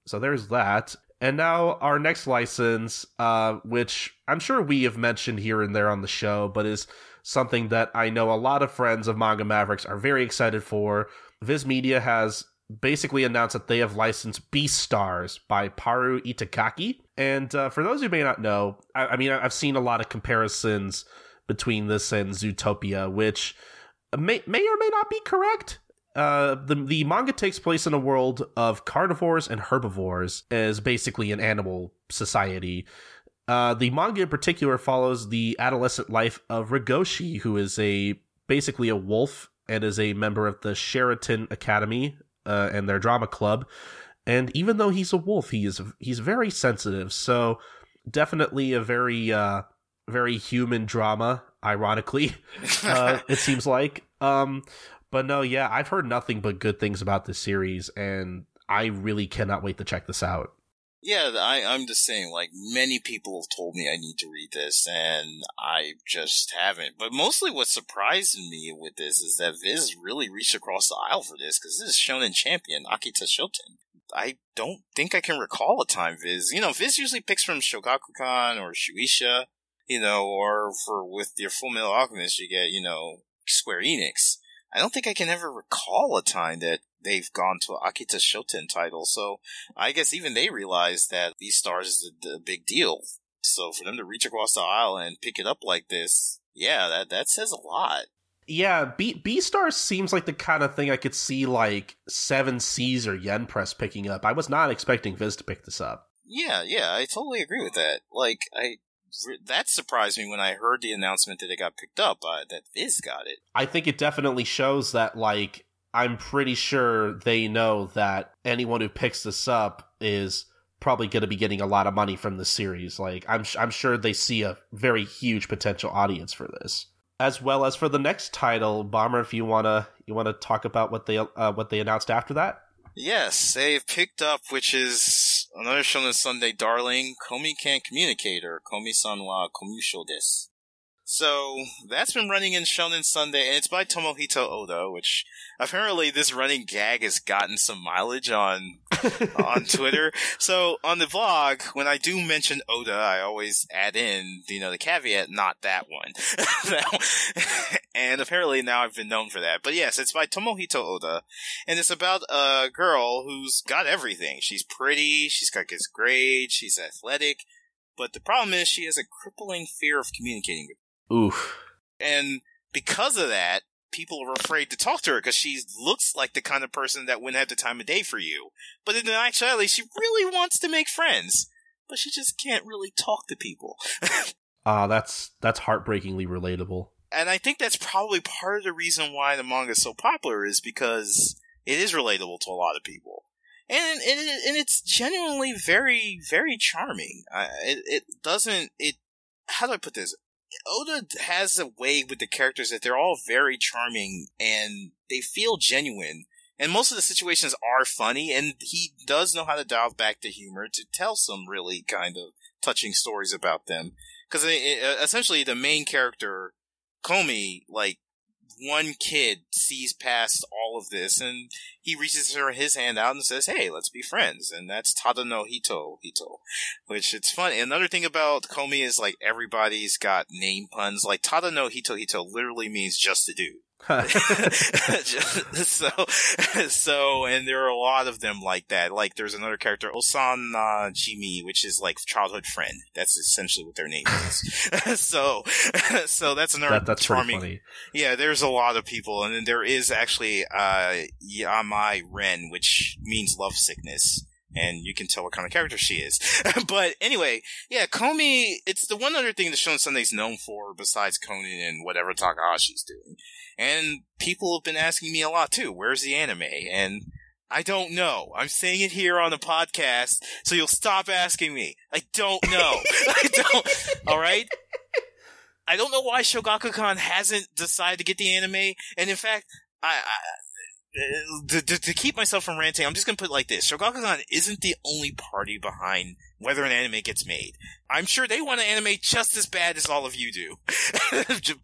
So there's that. And now our next license, uh, which I'm sure we have mentioned here and there on the show, but is something that I know a lot of friends of Manga Mavericks are very excited for. Viz Media has basically announced that they have licensed Beastars by Paru Itakaki. And uh, for those who may not know, I, I mean, I've seen a lot of comparisons between this and Zootopia, which may, may or may not be correct. Uh, the the manga takes place in a world of carnivores and herbivores, as basically an animal society. Uh, the manga in particular follows the adolescent life of Rigoshi, who is a basically a wolf and is a member of the Sheraton Academy uh, and their drama club. And even though he's a wolf, he is he's very sensitive. So definitely a very uh, very human drama. Ironically, uh, it seems like. Um, But no, yeah, I've heard nothing but good things about this series, and I really cannot wait to check this out. Yeah, I, I'm the same. Like, many people have told me I need to read this, and I just haven't. But mostly what surprised me with this is that Viz really reached across the aisle for this, because this is Shonen champion, Akita Shoten. I don't think I can recall a time Viz. You know, Viz usually picks from Shogakukan or Shueisha, you know, or for with your Full Metal Alchemist, you get, you know, Square Enix. I don't think I can ever recall a time that they've gone to an Akita Shoten title, so I guess even they realize that Beastars is a, a big deal. So for them to reach across the aisle and pick it up like this, yeah, that that says a lot. Yeah, B- Beastars seems like the kind of thing I could see like Seven Seas or Yen Press picking up. I was not expecting Viz to pick this up. Yeah, yeah, I totally agree with that. Like, I... That surprised me when I heard the announcement that it got picked up, uh, that Viz got it. I think it definitely shows that, like, I'm pretty sure they know that anyone who picks this up is probably going to be getting a lot of money from this series. Like, I'm I'm sure they see a very huge potential audience for this. As well as for the next title, Bomber, if you want to you want to talk about what they uh, what they announced after that? Yes, they've picked up, which is another Shonen Sunday darling, Komi Can't Communicate, or Komi-san wa Komusho desu. So that's been running in Shonen Sunday, and it's by Tomohito Oda, which apparently this running gag has gotten some mileage on on Twitter. So on the vlog, when I do mention Oda, I always add in, you know, the caveat, not that one. And apparently now I've been known for that. But yes, it's by Tomohito Oda, and it's about a girl who's got everything. She's pretty, she's got good grades, she's athletic, but the problem is she has a crippling fear of communicating with. Oof. And because of that, people are afraid to talk to her because she looks like the kind of person that wouldn't have the time of day for you. But in actuality, she really wants to make friends, but she just can't really talk to people. Ah, uh, that's that's heartbreakingly relatable. And I think that's probably part of the reason why the manga is so popular, is because it is relatable to a lot of people. And and, and it's genuinely very, very charming. Uh, it, it doesn't... It, how do I put this? Oda has a way with the characters that they're all very charming and they feel genuine. And most of the situations are funny, and he does know how to dial back the humor to tell some really kind of touching stories about them. Because essentially the main character, Komi, like, one kid sees past all of this, and he reaches her his hand out and says, "Hey, let's be friends." And that's Tada no Hito Hito, which it's fun. Another thing about Komi is, like, everybody's got name puns. Like, Tada no Hito Hito literally means just a dude. so, so, and there are a lot of them like that. Like, there's another character, Osana Jimi, which is like childhood friend. That's essentially what their name is. so, so that's another that, that's charming. Funny. Yeah, there's a lot of people, and then there is actually uh, Yamai Ren, which means love sickness. And you can tell what kind of character she is. But anyway, yeah, Komi, it's the one other thing that Shonen Sunday's known for besides Conan and whatever Takahashi's doing. And people have been asking me a lot too, where's the anime? And I don't know. I'm saying it here on the podcast, so you'll stop asking me. I don't know. I don't. All right? I don't know why Shogakukan hasn't decided to get the anime. And in fact, I... I To, to, to keep myself from ranting, I'm just going to put it like this. Shogakukan isn't the only party behind whether an anime gets made. I'm sure they want an anime just as bad as all of you do.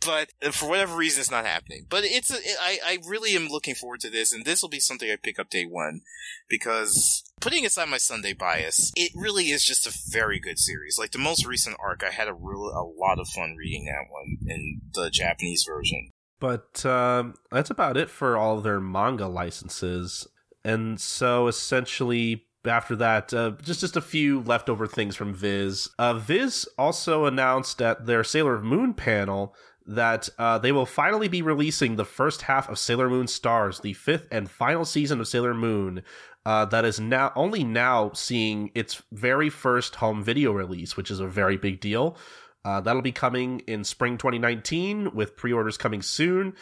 But for whatever reason, it's not happening. But it's a, I, I really am looking forward to this, and this will be something I pick up day one. Because putting aside my Sunday bias, it really is just a very good series. Like, the most recent arc, I had a, real, a lot of fun reading that one in the Japanese version. But um, that's about it for all of their manga licenses. And so essentially after that, uh, just, just a few leftover things from Viz. Uh, Viz also announced at their Sailor Moon panel that uh, they will finally be releasing the first half of Sailor Moon Stars, the fifth and final season of Sailor Moon, uh, that is now only now seeing its very first home video release, which is a very big deal. Uh, that'll be coming in spring twenty nineteen, with pre-orders coming soon.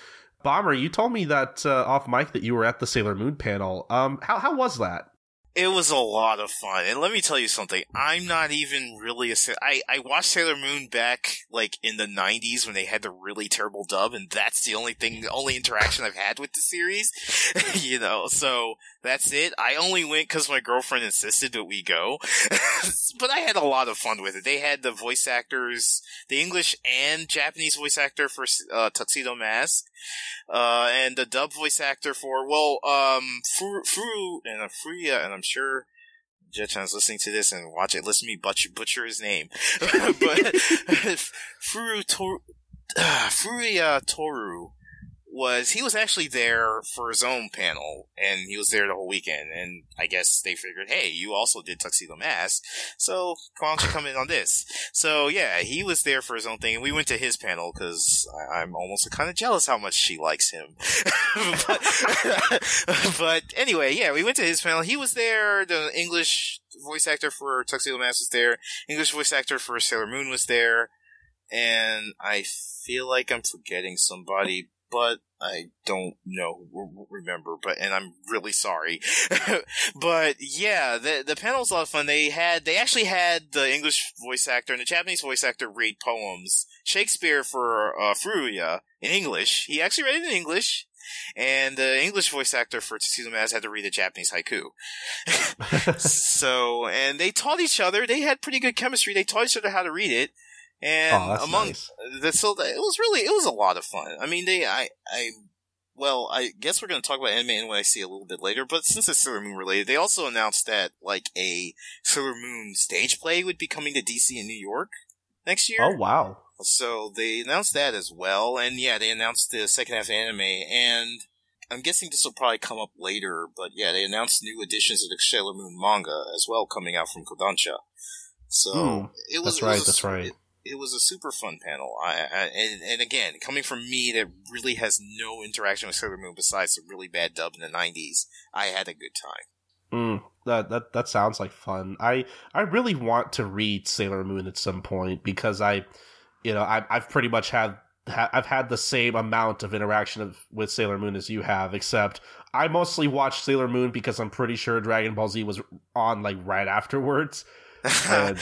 Bomber, you told me that uh, off mic that you were at the Sailor Moon panel. Um, how how was that? It was a lot of fun, and let me tell you something. I'm not even really a Sa- I I watched Sailor Moon back like in the nineties when they had the really terrible dub, and that's the only thing, the only interaction I've had with the series. You know, so that's it. I only went because my girlfriend insisted that we go, but I had a lot of fun with it. They had the voice actors, the English and Japanese voice actor for uh, Tuxedo Mask. Uh, and the dub voice actor for, well, um, Furu, Furu and uh, Furia, and I'm sure Jetchan's listening to this and watch it. Listen to me butcher, butcher his name. But Furu Toru, uh, Furia Toru was, he was actually there for his own panel, and he was there the whole weekend, and I guess they figured, hey, you also did Tuxedo Mask, so why don't you come in on this? So yeah, he was there for his own thing, and we went to his panel, because I'm almost kind of jealous how much she likes him. but, but anyway, yeah, we went to his panel, he was there, the English voice actor for Tuxedo Mask was there, English voice actor for Sailor Moon was there, and I feel like I'm forgetting somebody, but I don't know, remember, but, and I'm really sorry. But yeah, the the panel was a lot of fun. They had, they actually had the English voice actor and the Japanese voice actor read poems. Shakespeare for uh, Furuya in English. He actually read it in English. And the English voice actor for Tuxedo Mask had to read a Japanese haiku. So, and they taught each other. They had pretty good chemistry. They taught each other how to read it. And oh, among nice. the, so it was really it was a lot of fun. I mean, they I I well I guess we're going to talk about Anime N Y C a little bit later, but since it's Sailor Moon related, they also announced that like a Sailor Moon stage play would be coming to D C and New York next year. Oh wow! So they announced that as well, and yeah, they announced the second half anime, and I'm guessing this will probably come up later. But yeah, they announced new editions of the Sailor Moon manga as well coming out from Kodansha. So hmm, it was that's right. It was a, that's right. It, It was a super fun panel, I, I, and, and again, coming from me that really has no interaction with Sailor Moon besides the really bad dub in the nineties, I had a good time. Mm, that that that sounds like fun. I I really want to read Sailor Moon at some point because I, you know, I, I've pretty much had ha- I've had the same amount of interaction of, with Sailor Moon as you have, except I mostly watched Sailor Moon because I'm pretty sure Dragon Ball Z was on like right afterwards. And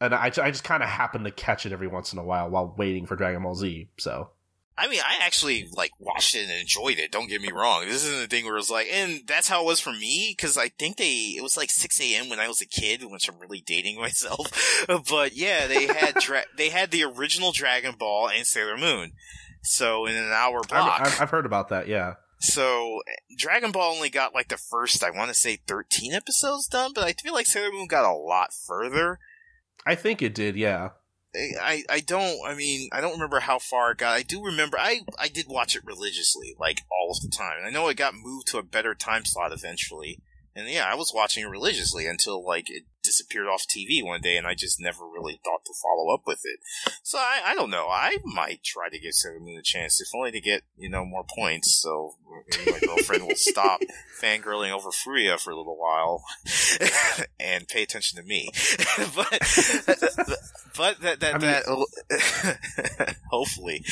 And I, I just kind of happen to catch it every once in a while while waiting for Dragon Ball Z, so. I mean, I actually, like, watched it and enjoyed it, don't get me wrong. This isn't a thing where it was like, and that's how it was for me, because I think they, it was like six a.m. when I was a kid, which I'm really dating myself. But yeah, they had dra- they had the original Dragon Ball and Sailor Moon, so in an hour block. I've, I've heard about that, yeah. So, Dragon Ball only got, like, the first, I want to say, thirteen episodes done, but I feel like Sailor Moon got a lot further. I think it did, yeah. I, I don't, I mean, I don't remember how far it got. I do remember, I, I did watch it religiously, like, all of the time. And I know it got moved to a better time slot eventually. And yeah, I was watching it religiously until, like, it disappeared off T V one day and I just never really thought to follow up with it. So I, I don't know, I might try to give Sailor Moon a chance, if only to get, you know, more points, so my girlfriend will stop fangirling over Furia for a little while and pay attention to me. but, but that, that, I mean, that, hopefully.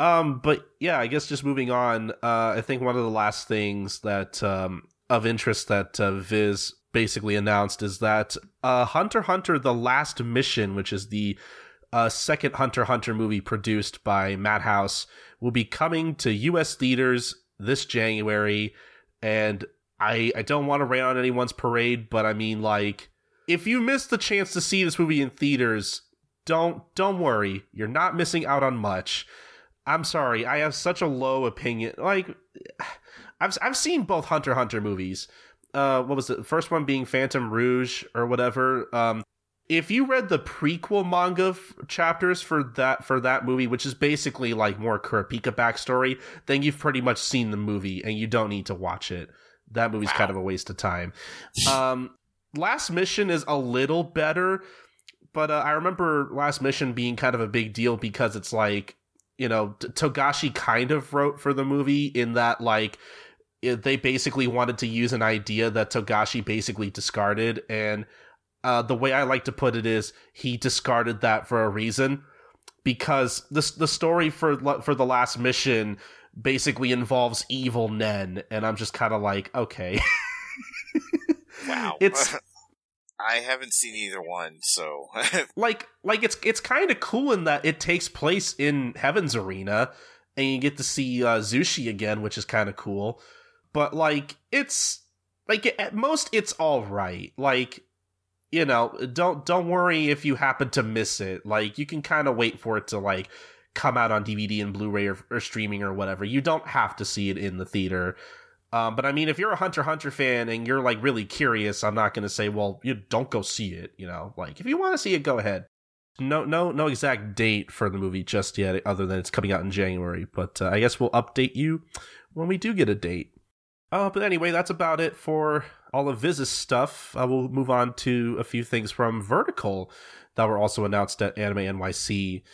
Um, but yeah, I guess just moving on, uh, I think one of the last things that, um, of interest that uh, Viz basically announced is that uh, Hunter x Hunter The Last Mission, which is the uh, second Hunter x Hunter movie produced by Madhouse, will be coming to U S theaters this January. And I, I don't want to rain on anyone's parade, but I mean, like, if you missed the chance to see this movie in theaters, don't don't worry. You're not missing out on much. I'm sorry. I have such a low opinion. Like... I've I've seen both Hunter x Hunter movies. Uh, what was the first one being Phantom Rouge or whatever? Um, if you read the prequel manga f- chapters for that for that movie, which is basically like more Kurapika backstory, then you've pretty much seen the movie and you don't need to watch it. That movie's wow. kind of a waste of time. Um, Last Mission is a little better, but uh, I remember Last Mission being kind of a big deal because it's like, you know, Togashi kind of wrote for the movie in that like. They basically wanted to use an idea that Togashi basically discarded, and uh, the way I like to put it is he discarded that for a reason, because the the story for for The Last Mission basically involves evil Nen, and I'm just kind of like, okay, wow, it's. I haven't seen either one, so like like it's it's kind of cool in that it takes place in Heaven's Arena, and you get to see uh, Zushi again, which is kind of cool. But, like, it's, like, at most, it's all right. Like, you know, don't don't worry if you happen to miss it. Like, you can kind of wait for it to, like, come out on D V D and Blu-ray or, or streaming or whatever. You don't have to see it in the theater. Um, but, I mean, if you're a Hunter x Hunter fan and you're, like, really curious, I'm not going to say, well, you don't go see it, you know. Like, if you want to see it, go ahead. No, no, no exact date for the movie just yet, other than it's coming out in January. But uh, I guess we'll update you when we do get a date. Uh, but anyway, that's about it for all of Viz's stuff. Uh, we'll move on to a few things from Vertical that were also announced at Anime N Y C.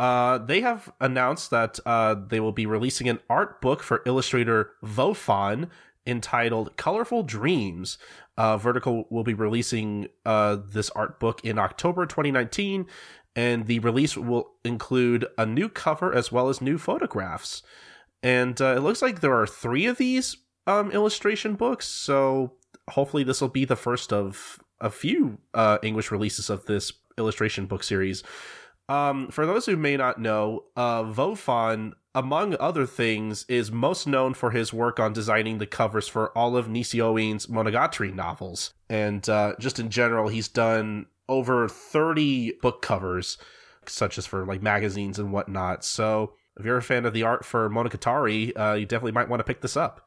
Uh, they have announced that uh, they will be releasing an art book for illustrator Vofon entitled Colorful Dreams. Uh, Vertical will be releasing uh, this art book in October twenty nineteen, and the release will include a new cover as well as new photographs. And uh, it looks like there are three of these Um, illustration books, so hopefully this will be the first of a few uh, English releases of this illustration book series. Um, for those who may not know, uh, Vofon, among other things, is most known for his work on designing the covers for all of Nisei Owen's Monogatari novels, and uh, just in general, he's done over thirty book covers. work, such as for like magazines and whatnot. So if you're a fan of the art for Monogatari, uh, you definitely might want to pick this up.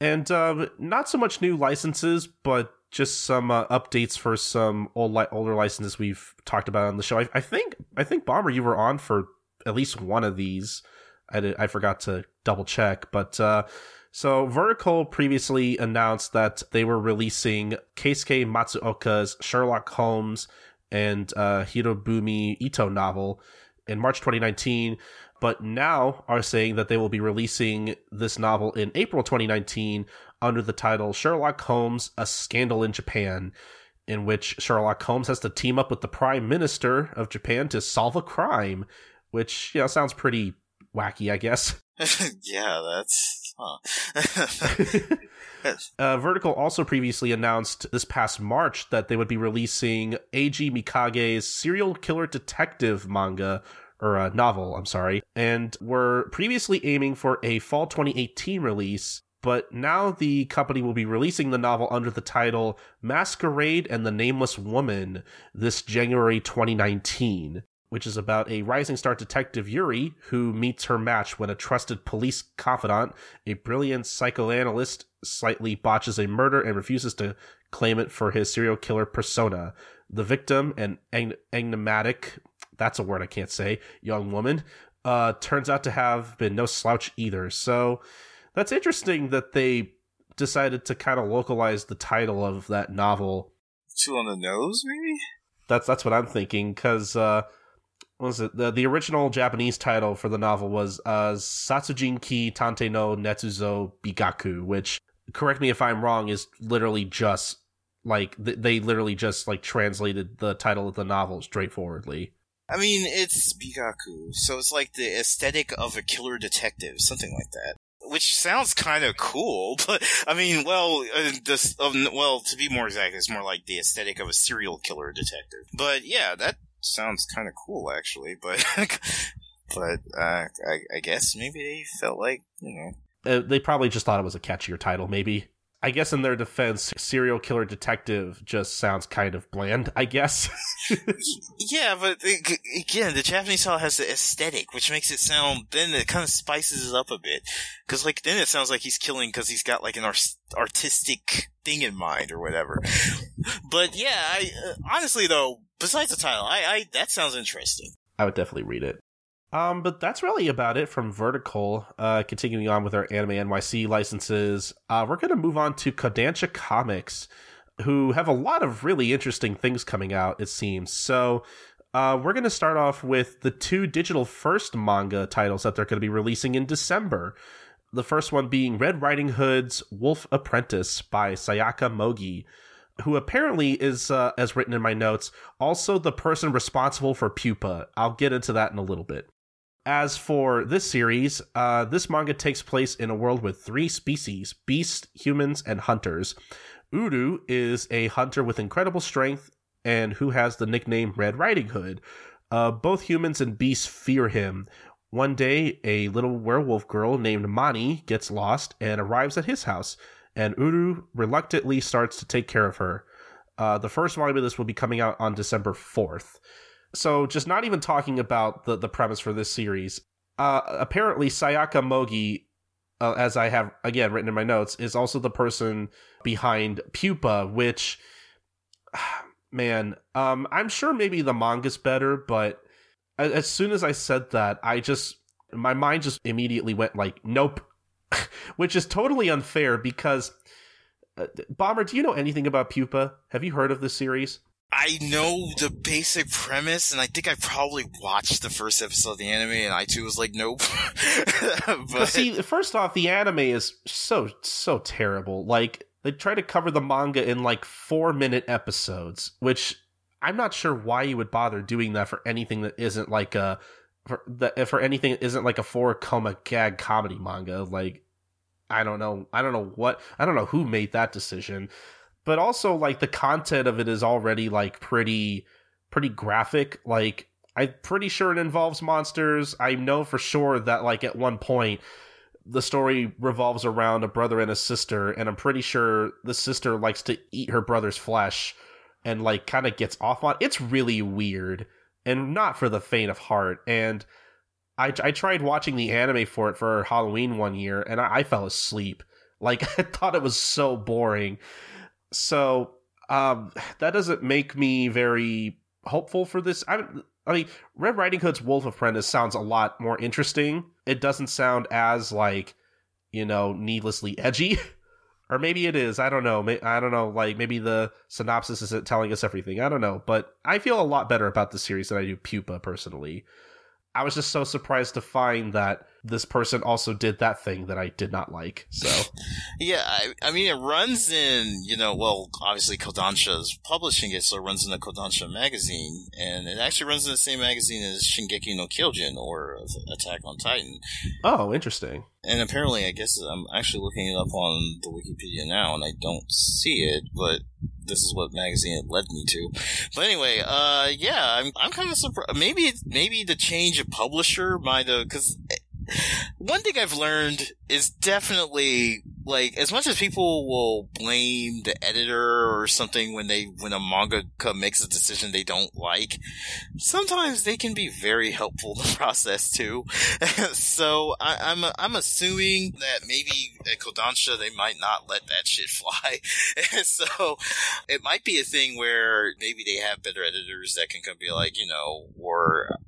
And um, not so much new licenses, but just some uh, updates for some old li- older licenses we've talked about on the show. I, I think I think Bomber, you were on for at least one of these. I, did, I forgot to double check, but uh, so Vertical previously announced that they were releasing Keisuke Matsuoka's Sherlock Holmes and uh, Hirobumi Ito novel in March twenty nineteen, but now are saying that they will be releasing this novel in April twenty nineteen under the title Sherlock Holmes, A Scandal in Japan, in which Sherlock Holmes has to team up with the Prime Minister of Japan to solve a crime, which, you know, sounds pretty wacky, I guess. Yeah, that's... Huh. uh, Vertical also previously announced this past March that they would be releasing Eiji Mikage's serial killer detective manga, or uh, novel, I'm sorry, and were previously aiming for a fall twenty eighteen release, but now the company will be releasing the novel under the title Masquerade and the Nameless Woman this January twenty nineteen. Which is about a rising star detective, Yuri, who meets her match when a trusted police confidant, a brilliant psychoanalyst, slightly botches a murder and refuses to claim it for his serial killer persona. The victim, an en- enigmatic, that's a word I can't say, young woman, uh, turns out to have been no slouch either. So that's interesting that they decided to kind of localize the title of that novel. Too on the nose, maybe? That's, that's what I'm thinking, because... Uh, What was it? The, the original Japanese title for the novel was uh, Satsujinki Tante no Netsuzo Bigaku, which, correct me if I'm wrong, is literally just, like, th- they literally just, like, translated the title of the novel straightforwardly. I mean, it's Bigaku, so it's like the aesthetic of a killer detective, something like that. Which sounds kind of cool, but, I mean, well, uh, this, um, well, to be more exact, it's more like the aesthetic of a serial killer detective. But, yeah, that... sounds kind of cool, actually, but but uh, I, I guess maybe they felt like, you know... Uh, they probably just thought it was a catchier title, maybe. I guess in their defense, serial killer detective just sounds kind of bland, I guess. Yeah, but again, the Japanese title has the aesthetic, which makes it sound... Then it kind of spices it up a bit. Because like then it sounds like he's killing because he's got like an ar- artistic thing in mind or whatever. But yeah, I, uh, honestly, though... Besides the title, I, I that sounds interesting. I would definitely read it. Um, but that's really about it from Vertical. Uh, continuing on with our Anime N Y C licenses, uh, we're going to move on to Kodansha Comics, who have a lot of really interesting things coming out, it seems. So uh, we're going to start off with the two digital first manga titles that they're going to be releasing in December. The first one being Red Riding Hood's Wolf Apprentice by Sayaka Mogi, who apparently is, uh, as written in my notes, also the person responsible for Pupa. I'll get into that in a little bit. As for this series, uh, this manga takes place in a world with three species, beasts, humans, and hunters. Uru is a hunter with incredible strength and who has the nickname Red Riding Hood. Uh, both humans and beasts fear him. One day, a little werewolf girl named Mani gets lost and arrives at his house, and Uru reluctantly starts to take care of her. Uh, the first volume of this will be coming out on December fourth. So just not even talking about the, the premise for this series. Uh, apparently, Sayaka Mogi, uh, as I have, again, written in my notes, is also the person behind Pupa, which, man, um, I'm sure maybe the manga's better, but as soon as I said that, I just, my mind just immediately went like, nope. Which is totally unfair because, uh, Bomber, do you know anything about Pupa? Have you heard of this series? I know the basic premise, and I think I probably watched the first episode of the anime, and I too was like, nope. But see, first off, the anime is so, so terrible. Like, they try to cover the manga in like four-minute episodes, which I'm not sure why you would bother doing that for anything that isn't like a... For, the, for anything that isn't like a four comma gag comedy manga. Like, I don't know. I don't know what, I don't know who made that decision. But also, like, the content of it is already, like, pretty, pretty graphic. Like, I'm pretty sure it involves monsters. I know for sure that, like, at one point, the story revolves around a brother and a sister, and I'm pretty sure the sister likes to eat her brother's flesh and, like, kind of gets off on it. It's really weird. and not for the faint of heart. And I, I tried watching the anime for it for Halloween one year, and I, I fell asleep. Like, I thought it was so boring. So um, that doesn't make me very hopeful for this. I, I mean, Red Riding Hood's Wolf Apprentice sounds a lot more interesting. It doesn't sound as, like, you know, needlessly edgy. Or maybe it is. I don't know. I don't know. Like, maybe the synopsis isn't telling us everything. I don't know. But I feel a lot better about the series than I do Pupa, personally. I was just so surprised to find that this person also did that thing that I did not like. So, yeah, I, I mean, it runs in, you know, well, obviously Kodansha is publishing it, so it runs in the Kodansha magazine. And it actually runs in the same magazine as Shingeki no Kyojin or Attack on Titan. Oh, interesting. And apparently, I guess I'm actually looking it up on the Wikipedia now, and I don't see it, but this is what magazine it led me to. But anyway, uh, yeah, I'm I'm kind of surprised. Maybe it's, maybe the change of publisher might have, because one thing I've learned is definitely, like, as much as people will blame the editor or something when they when a mangaka makes a decision they don't like, sometimes they can be very helpful in the process too. So I, I'm I'm assuming that maybe at Kodansha they might not let that shit fly. So it might be a thing where maybe they have better editors that can come be like, you know, or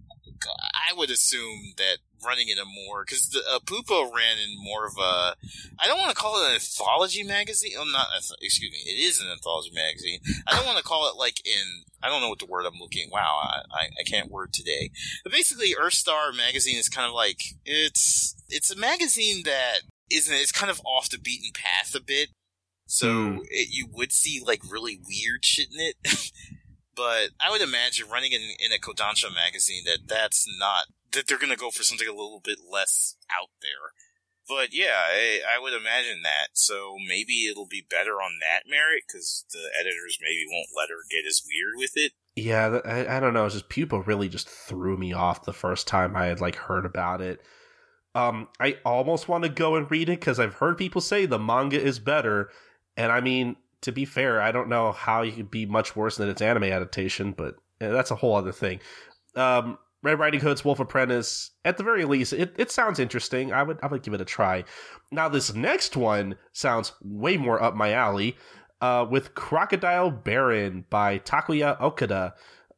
I would assume that running in a more, because the uh, Pupo ran in more of a, I don't want to call it an anthology magazine. I'm not, excuse me, it is an anthology magazine. I don't want to call it like in, I don't know what the word I'm looking, wow, I, I, I can't word today. But basically, Earthstar magazine is kind of like, it's, it's a magazine that isn't, it's kind of off the beaten path a bit. So mm. it, you would see like really weird shit in it. But I would imagine running in, in a Kodansha magazine that that's not, that they're going to go for something a little bit less out there. But yeah, I, I would imagine that. So maybe it'll be better on that merit, because the editors maybe won't let her get as weird with it. Yeah, I, I don't know. It's just Pupa really just threw me off the first time I had like heard about it. Um, I almost want to go and read it because I've heard people say the manga is better. And I mean, to be fair, I don't know how you could be much worse than its anime adaptation, but that's a whole other thing. Um, Red Riding Hood's Wolf Apprentice, at the very least, it, it sounds interesting. I would I would give it a try. Now, this next one sounds way more up my alley, uh, with Crocodile Baron by Takuya Okada.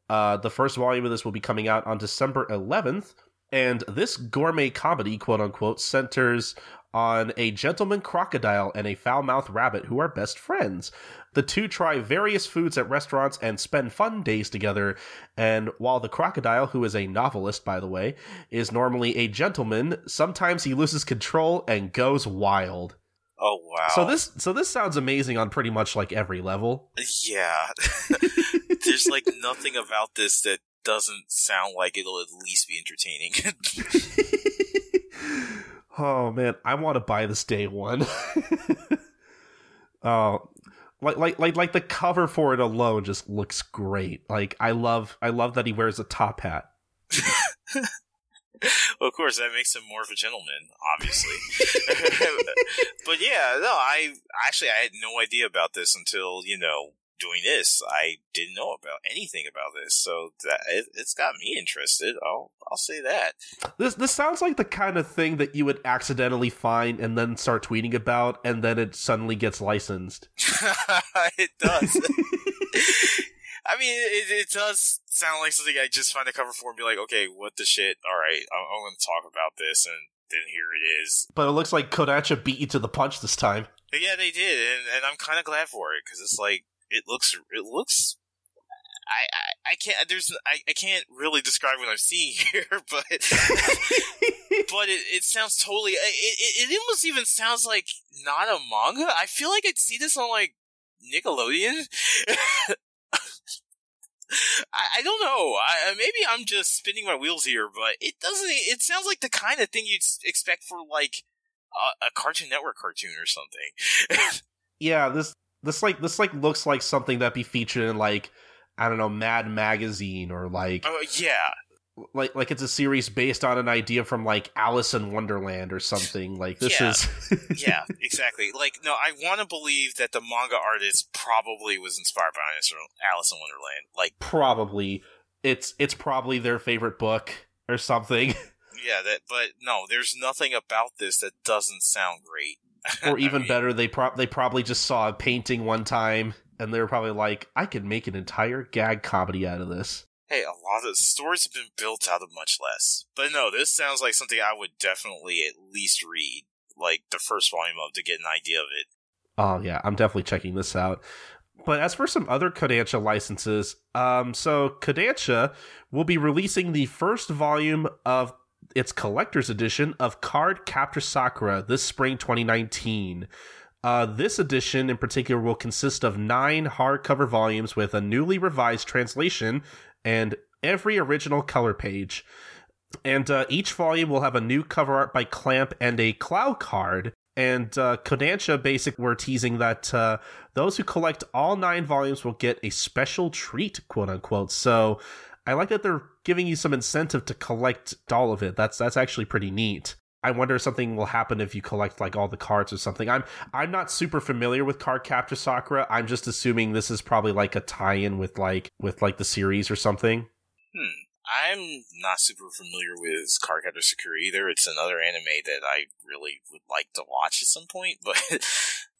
Uh, the first volume of this will be coming out on December eleventh, and this gourmet comedy, quote-unquote, centers on a gentleman crocodile and a foul-mouthed rabbit who are best friends. The two try various foods at restaurants and spend fun days together, and while the crocodile, who is a novelist, by the way, is normally a gentleman, sometimes he loses control and goes wild. Oh, wow. So this so this sounds amazing on pretty much, like, every level. Yeah. There's, like, nothing about this that doesn't sound like it'll at least be entertaining. Oh, man, I want to buy this day one. Oh, like, like, like, like the cover for it alone just looks great. Like, I love, I love that he wears a top hat. Well, of course, that makes him more of a gentleman, obviously. But yeah, no, I actually I had no idea about this until, you know, doing this. I didn't know about anything about this, so that it, it's got me interested. I'll I'll say that. This this sounds like the kind of thing that you would accidentally find and then start tweeting about, and then it suddenly gets licensed. It does. I mean, it, it does sound like something I just find a cover for and be like, okay, what the shit? All right, I'm, I'm going to talk about this, and then here it is. But it looks like Kodansha beat you to the punch this time. Yeah, they did, and, and I'm kind of glad for it, because it's like, It looks, it looks, I, I, I can't, there's, I, I can't really describe what I'm seeing here, but, but it, it sounds totally, it, it, it almost even sounds like not a manga. I feel like I'd see this on, like, Nickelodeon. I, I don't know, I, maybe I'm just spinning my wheels here, but it doesn't, it sounds like the kind of thing you'd expect for, like, a, a Cartoon Network cartoon or something. Yeah, this... This like this like looks like something that'd be featured in, like, I don't know, Mad Magazine or like oh uh, yeah like like it's a series based on an idea from, like, Alice in Wonderland or something like this. Yeah. Is yeah, exactly. Like, no, I want to believe that the manga artist probably was inspired by Alice in Wonderland, like probably it's it's probably their favorite book or something. Yeah, that. But no, there's nothing about this that doesn't sound great. Or even I mean, better, they pro- they probably just saw a painting one time, and they were probably like, I could make an entire gag comedy out of this. Hey, a lot of stories have been built out of much less. But no, this sounds like something I would definitely at least read, like, the first volume of to get an idea of it. Oh, yeah, I'm definitely checking this out. But as for some other Kodansha licenses, um, so Kodansha will be releasing the first volume of its collector's edition of Card Captor Sakura this spring twenty nineteen. Uh, this edition in particular will consist of nine hardcover volumes with a newly revised translation and every original color page. And uh, each volume will have a new cover art by Clamp and a cloud card. And uh, Kodansha basically were teasing that uh, those who collect all nine volumes will get a special treat, quote unquote. So I like that they're giving you some incentive to collect all of it. That's that's actually pretty neat. I wonder if something will happen if you collect like all the cards or something. I'm I'm not super familiar with Card Captor Sakura. I'm just assuming this is probably like a tie-in with like with like the series or something. Hmm. I'm not super familiar with Card Captor Sakura either. It's another anime that I really would like to watch at some point. But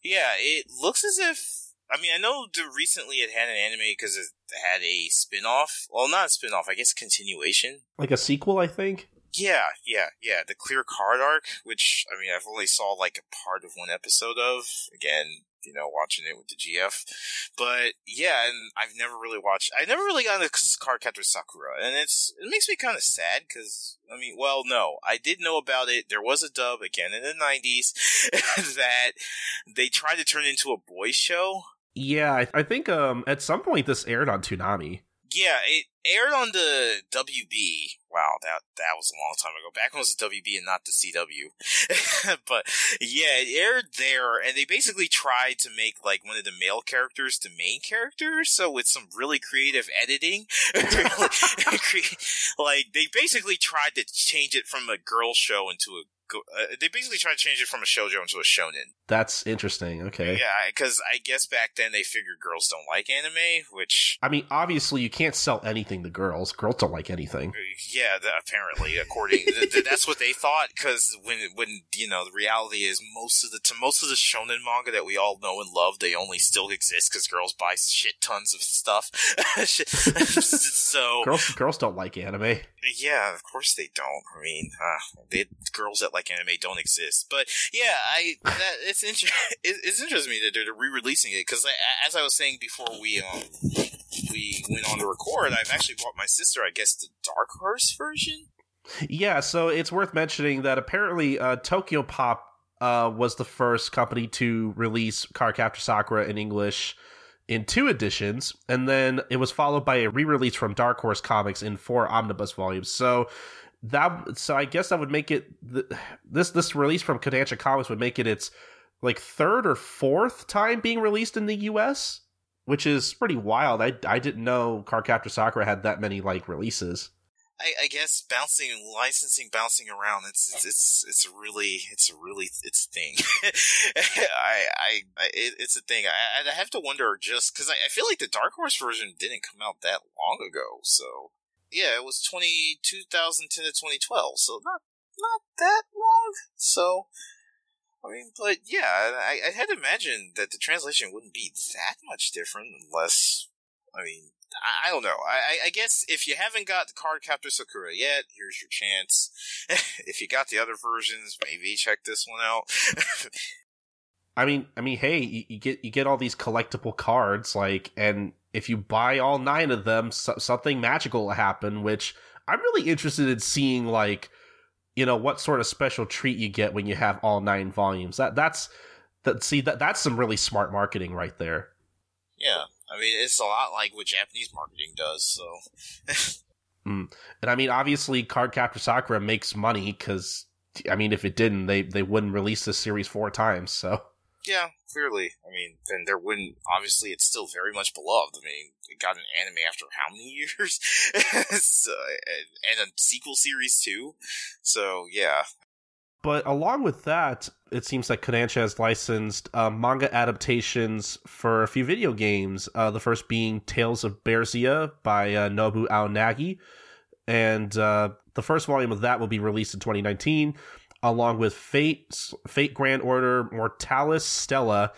yeah, it looks as if, I mean, I know recently it had an anime because it had a spin-off. Well, not a spin-off. I guess a continuation, like a sequel, I think. Yeah, yeah, yeah. The Clear Card arc, which, I mean, I've only saw, like, a part of one episode of. Again, you know, watching it with the G F. But, yeah, and I've never really watched... I never really got into Card Captor Sakura, and it's it makes me kind of sad, because, I mean, well, no. I did know about it. There was a dub, again, in the nineties, that they tried to turn it into a boys' show. Yeah, I, I think um, at some point this aired on Toonami. Yeah, it aired on the W B. Wow, that that was a long time ago. Back when it was the W B and not the C W. But yeah, it aired there, and they basically tried to make like one of the male characters the main character. So with some really creative editing, like they basically tried to change it from a girl show into a. Uh, they basically tried to change it from a shoujo into a shonen. That's interesting, okay. Yeah, because I guess back then they figured girls don't like anime, which... I mean, obviously you can't sell anything to girls. Girls don't like anything. Yeah, the, apparently, according... th- th- that's what they thought, because when, when, you know, the reality is most of the to most of the shonen manga that we all know and love, they only still exist because girls buy shit tons of stuff. So... Girls, girls don't like anime. Yeah, of course they don't. I mean, uh, they, girls that like like anime don't exist, but yeah, I that, it's inter- it, it's interesting to me that they're re-releasing it because, as I was saying before we um we went on to record, I've actually bought my sister, I guess, the Dark Horse version. Yeah, so it's worth mentioning that apparently uh, Tokyo Pop uh, was the first company to release Card Captor Sakura in English in two editions, and then it was followed by a re-release from Dark Horse Comics in four omnibus volumes. So. That so I guess that would make it th- this this release from Kodansha Comics would make it its like third or fourth time being released in the U S, which is pretty wild. I, I didn't know Card Captor Sakura had that many like releases. I, I guess bouncing licensing bouncing around it's it's it's, it's really it's really it's a thing. I I, I it, it's a thing. I I have to wonder just because I, I feel like the Dark Horse version didn't come out that long ago, so. Yeah, it was twenty, twenty ten to twenty twelve, so not not that long. So, I mean, but yeah, I, I had imagined that the translation wouldn't be that much different unless, I mean, I, I don't know. I, I guess if you haven't got the Card Captor Sakura yet, here's your chance. If you got the other versions, maybe check this one out. I mean, I mean, hey, you, you get you get all these collectible cards, like, and if you buy all nine of them, so- something magical will happen. Which I'm really interested in seeing, like, you know, what sort of special treat you get when you have all nine volumes. That that's that. See, that that's some really smart marketing right there. Yeah, I mean, it's a lot like what Japanese marketing does. So, mm. And I mean, obviously, Card Captor Sakura makes money because, I mean, if it didn't, they they wouldn't release this series four times. So. Yeah, clearly. I mean, then there wouldn't... Obviously, it's still very much beloved. I mean, it got an anime after how many years? so, and, and a sequel series, too. So, yeah. But along with that, it seems like Kodansha has licensed uh, manga adaptations for a few video games. Uh, the first being Tales of Berseria by uh, Nobu Aonagi. And uh, the first volume of that will be released in twenty nineteen, along with Fate, Fate Grand Order Mortalis Stella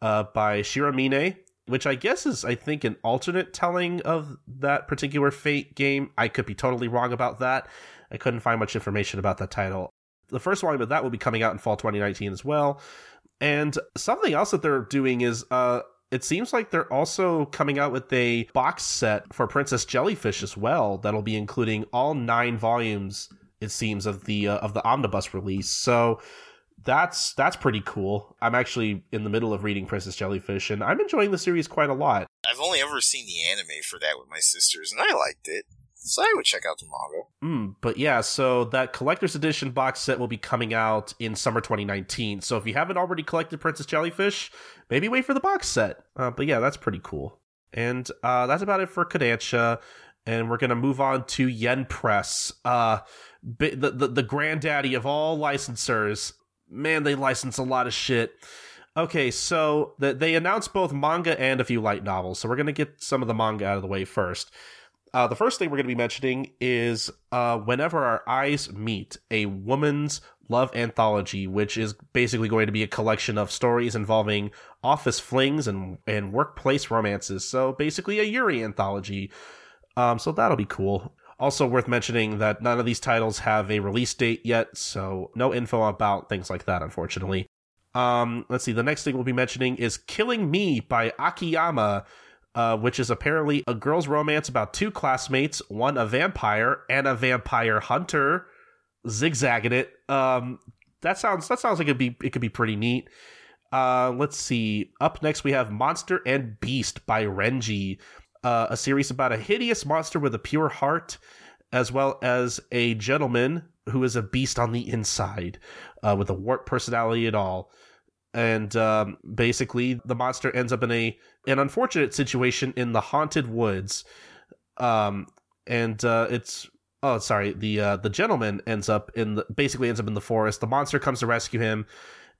uh, by Shiramine, which I guess is, I think, an alternate telling of that particular Fate game. I could be totally wrong about that. I couldn't find much information about that title. The first volume of that will be coming out in fall twenty nineteen as well. And something else that they're doing is, uh, it seems like they're also coming out with a box set for Princess Jellyfish as well. That'll be including all nine volumes, it seems, of the uh, of the omnibus release. So that's that's pretty cool. I'm actually in the middle of reading Princess Jellyfish, and I'm enjoying the series quite a lot. I've only ever seen the anime for that with my sisters, and I liked it. So I would check out the manga. Mm, but yeah, so that collector's edition box set will be coming out in summer twenty nineteen. So if you haven't already collected Princess Jellyfish, maybe wait for the box set. Uh, but yeah, that's pretty cool. And uh, that's about it for Kodansha. And we're going to move on to Yen Press, uh, the, the, the granddaddy of all licensors. Man, they license a lot of shit. Okay, so th- they announced both manga and a few light novels. So we're going to get some of the manga out of the way first. Uh, the first thing we're going to be mentioning is uh, Whenever Our Eyes Meet, a woman's love anthology, which is basically going to be a collection of stories involving office flings and, and workplace romances. So basically a Yuri anthology. Um, so that'll be cool. Also worth mentioning that none of these titles have a release date yet, so no info about things like that, unfortunately. Um, let's see. The next thing we'll be mentioning is Killing Me by Akiyama, Uh, which is apparently a girl's romance about two classmates, one a vampire and a vampire hunter, zigzagging it. Um, that sounds that sounds like it'd be it could be pretty neat. Uh, let's see. Up next we have Monster and Beast by Renji, uh, a series about a hideous monster with a pure heart, as well as a gentleman who is a beast on the inside, uh, with a warped personality at all. And um, basically, the monster ends up in a an unfortunate situation in the haunted woods. Um, and uh, it's oh, sorry, the uh, the gentleman ends up in the, basically ends up in the forest. The monster comes to rescue him,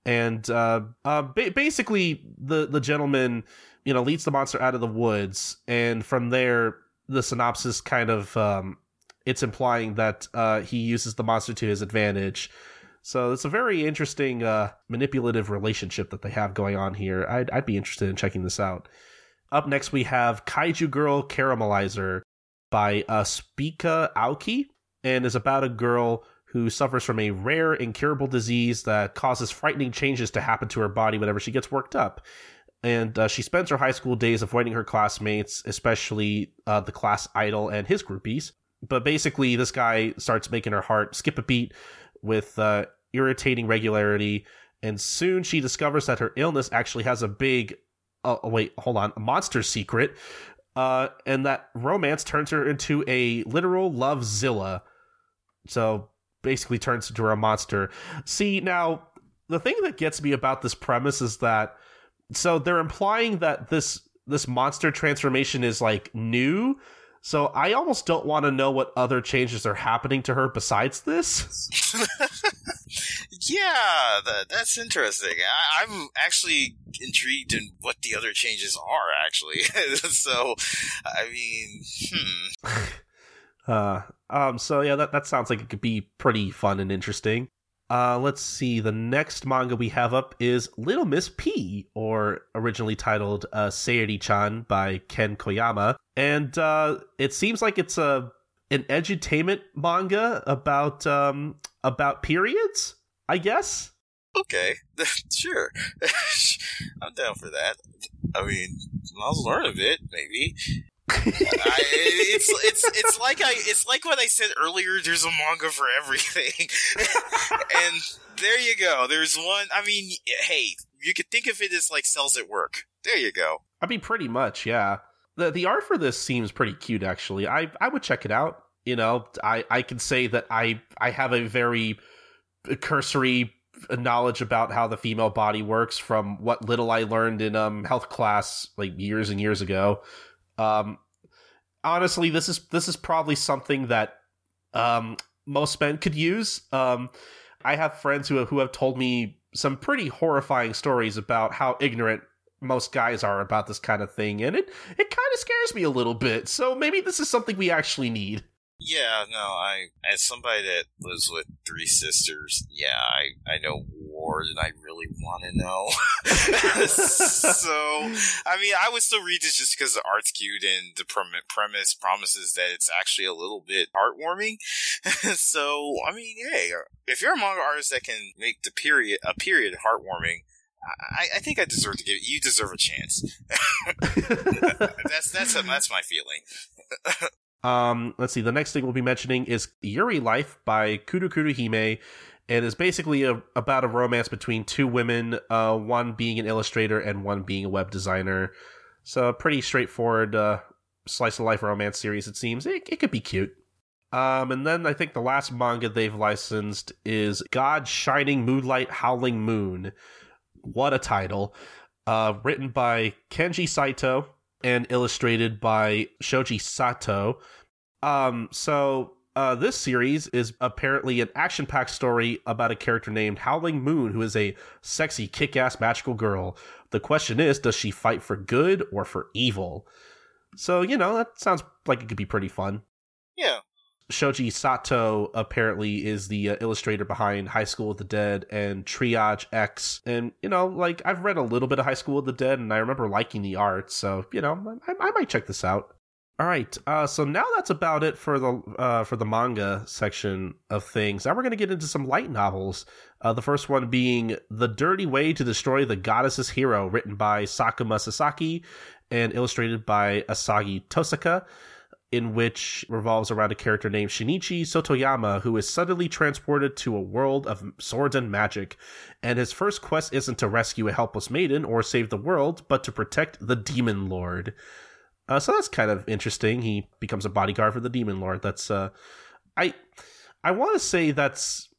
and uh, uh, ba- basically the the gentleman, you know, leads the monster out of the woods. And from there, the synopsis kind of um, it's implying that uh, he uses the monster to his advantage. So it's a very interesting uh, manipulative relationship that they have going on here. I'd, I'd be interested in checking this out. Up next, we have Kaiju Girl Caramelizer by uh, Spica Aoki, and is about a girl who suffers from a rare, incurable disease that causes frightening changes to happen to her body whenever she gets worked up. And uh, she spends her high school days avoiding her classmates, especially uh, the class idol and his groupies. But basically, this guy starts making her heart skip a beat with uh, irritating regularity, and soon she discovers that her illness actually has a big, oh wait, hold on, a monster secret, uh, and that romance turns her into a literal lovezilla. So basically turns into a monster. See, now, the thing that gets me about this premise is that, so they're implying that this this monster transformation is, like, new. So I almost don't want to know what other changes are happening to her besides this. Yeah, that, that's interesting. I, I'm actually intrigued in what the other changes are, actually. So, I mean, hmm. Uh, um, so, yeah, that, that sounds like it could be pretty fun and interesting. Uh, let's see. The next manga we have up is Little Miss P, or originally titled uh, Seiri-chan by Ken Koyama. And uh, it seems like it's a an edutainment manga about um, about periods, I guess. Okay, sure, I'm down for that. I mean, I'll learn a bit, maybe. I, it's it's it's like I it's like what I said earlier. There's a manga for everything, and there you go. There's one. I mean, hey, you could think of it as like Cells at Work. There you go. I mean, pretty much, yeah. The the art for this seems pretty cute, actually. I, I would check it out. You know, I, I can say that I, I have a very cursory knowledge about how the female body works from what little I learned in um health class like years and years ago. Um, honestly, this is this is probably something that um most men could use. Um, I have friends who have, who have told me some pretty horrifying stories about how ignorant most guys are about this kind of thing, and it, it kind of scares me a little bit, so maybe this is something we actually need. Yeah, no, I, as somebody that lives with three sisters, yeah, I, I know more than I really want to know. So, I mean, I would still read this just because the art's cute and the premise promises that it's actually a little bit heartwarming. So, I mean, hey, if you're a manga artist that can make the period, a period heartwarming, I, I think I deserve to give it. You deserve a chance. that's that's a, that's my feeling. um, let's see. The next thing we'll be mentioning is Yuri Life by Kuru Kuru Hime, and is basically a, about a romance between two women, uh, one being an illustrator and one being a web designer. So a pretty straightforward uh, slice of life romance series. It seems it, it could be cute. Um, and then I think the last manga they've licensed is God Shining Moonlight Howling Moon. What a title. Uh, written by Kenji Saito and illustrated by Shoji Sato. Um, so uh, this series is apparently an action-packed story about a character named Howling Moon, who is a sexy, kick-ass, magical girl. The question is, does she fight for good or for evil? So, you know, that sounds like it could be pretty fun. Yeah. Shoji Sato apparently is the uh, illustrator behind High School of the Dead and Triage X. And, you know, like, I've read a little bit of High School of the Dead, and I remember liking the art. So, you know, I, I might check this out. All right. Uh, so now that's about it for the uh, for the manga section of things. Now we're going to get into some light novels. Uh, the first one being The Dirty Way to Destroy the Goddess's Hero, written by Sakuma Sasaki and illustrated by Asagi Tosaka, in which revolves around a character named Shinichi Sotoyama, who is suddenly transported to a world of swords and magic, and his first quest isn't to rescue a helpless maiden or save the world, but to protect the Demon Lord. Uh, so that's kind of interesting. He becomes a bodyguard for the Demon Lord. That's uh, I, I want to say that's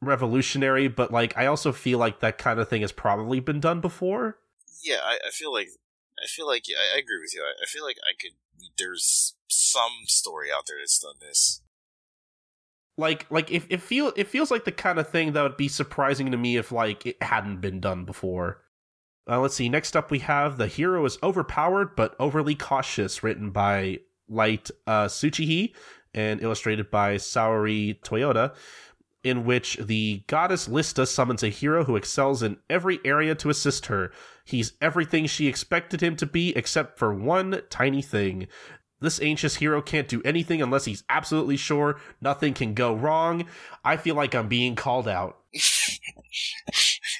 revolutionary, but like I also feel like that kind of thing has probably been done before. Yeah, I, I feel like I feel like yeah, I agree with you. I, I feel like I could. There's some story out there that's done this. Like, like if it, it feels it feels like the kind of thing that would be surprising to me if like it hadn't been done before. Uh, let's see. Next up, we have The Hero is Overpowered but Overly Cautious, written by Light uh, Tsuchihi and illustrated by Saori Toyota, in which the goddess Lista summons a hero who excels in every area to assist her. He's everything she expected him to be except for one tiny thing. This anxious hero can't do anything unless he's absolutely sure nothing can go wrong. I feel like I'm being called out.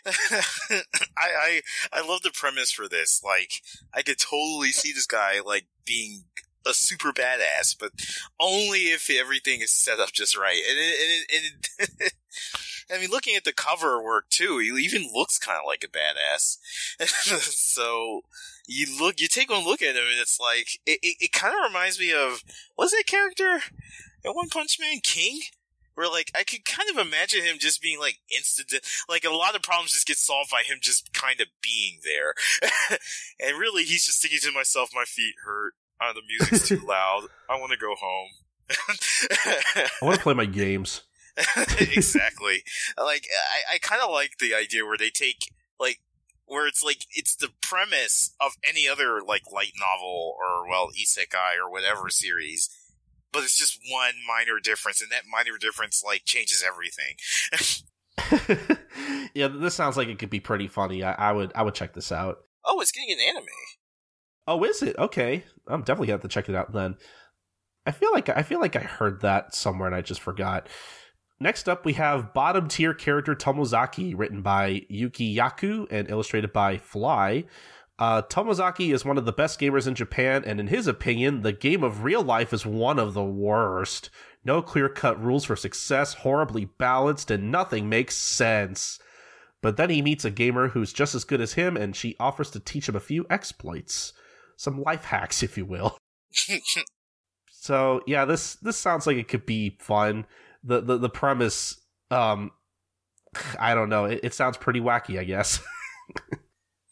I, I I love the premise for this. Like, I could totally see this guy, like, being a super badass, but only if everything is set up just right. And it, it, it, it I mean, looking at the cover work too, he even looks kind of like a badass. So you look, you take one look at him, and it's like it. It, it kind of reminds me of, was that character in One Punch Man, King? Where, like, I could kind of imagine him just being, like, instant... Like, a lot of problems just get solved by him just kind of being there. And really, he's just thinking to myself, my feet hurt. Uh, the music's too loud. I want to go home. I want to play my games. Exactly. Like, I, I kind of like the idea where they take, like... Where it's, like, it's the premise of any other, like, light novel or, well, isekai or whatever series... But it's just one minor difference, and that minor difference, like, changes everything. Yeah, this sounds like it could be pretty funny. I, I would I would check this out. Oh, it's getting an anime. Oh, is it? Okay. I'm definitely going to have to check it out then. I feel like I feel like I heard that somewhere, and I just forgot. Next up, we have bottom-tier character Tomozaki, written by Yuki Yaku and illustrated by Fly. Uh, Tomozaki is one of the best gamers in Japan, and in his opinion, the game of real life is one of the worst. No clear-cut rules for success, horribly balanced, and nothing makes sense. But then he meets a gamer who's just as good as him, and she offers to teach him a few exploits. Some life hacks, if you will. So, yeah, this this sounds like it could be fun. The, the, the premise, um, I don't know, it, it sounds pretty wacky, I guess.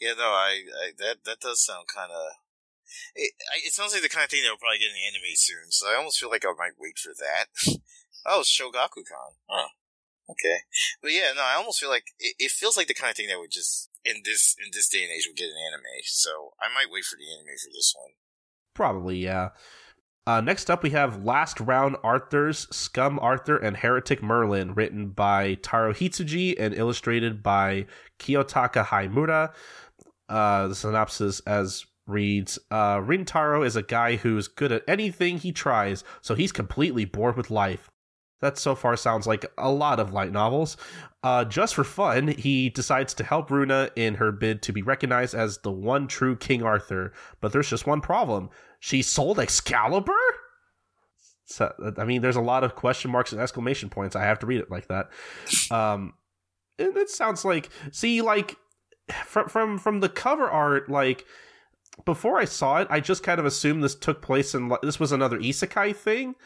Yeah, no, I, I that that does sound kind of. It, it sounds like the kind of thing that will probably get in the anime soon. So I almost feel like I might wait for that. Oh, Shogakukan, huh? Okay. But yeah, no, I almost feel like it, it feels like the kind of thing that would just, in this in this day and age, would get an anime. So I might wait for the anime for this one. Probably, yeah. Uh, next up, we have Last Round Arthurs, Scum Arthur, and Heretic Merlin, written by Taro Hitsuji and illustrated by Kiyotaka Haimura. Uh, the synopsis as reads, uh, Rintaro is a guy who's good at anything he tries, so he's completely bored with life. That so far sounds like a lot of light novels. Uh, just for fun, he decides to help Runa in her bid to be recognized as the one true King Arthur. But there's just one problem. She sold Excalibur? So, I mean, there's a lot of question marks and exclamation points. I have to read it like that. Um, and it sounds like... See, like, from, from, from the cover art, like... Before I saw it, I just kind of assumed this took place in... This was another isekai thing.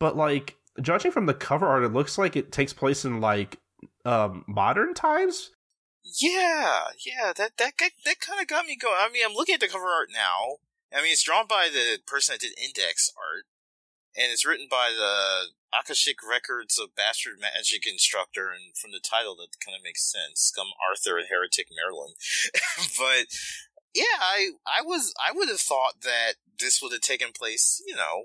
But, like... Judging from the cover art, it looks like it takes place in, like, um, modern times? Yeah, yeah, that that, that kind of got me going. I mean, I'm looking at the cover art now. I mean, it's drawn by the person that did Index art, and it's written by the Akashic Records of Bastard Magic instructor, and from the title, that kind of makes sense. Scum Arthur and Heretic Merlin. But, yeah, I, I, was, I would have thought that this would have taken place, you know,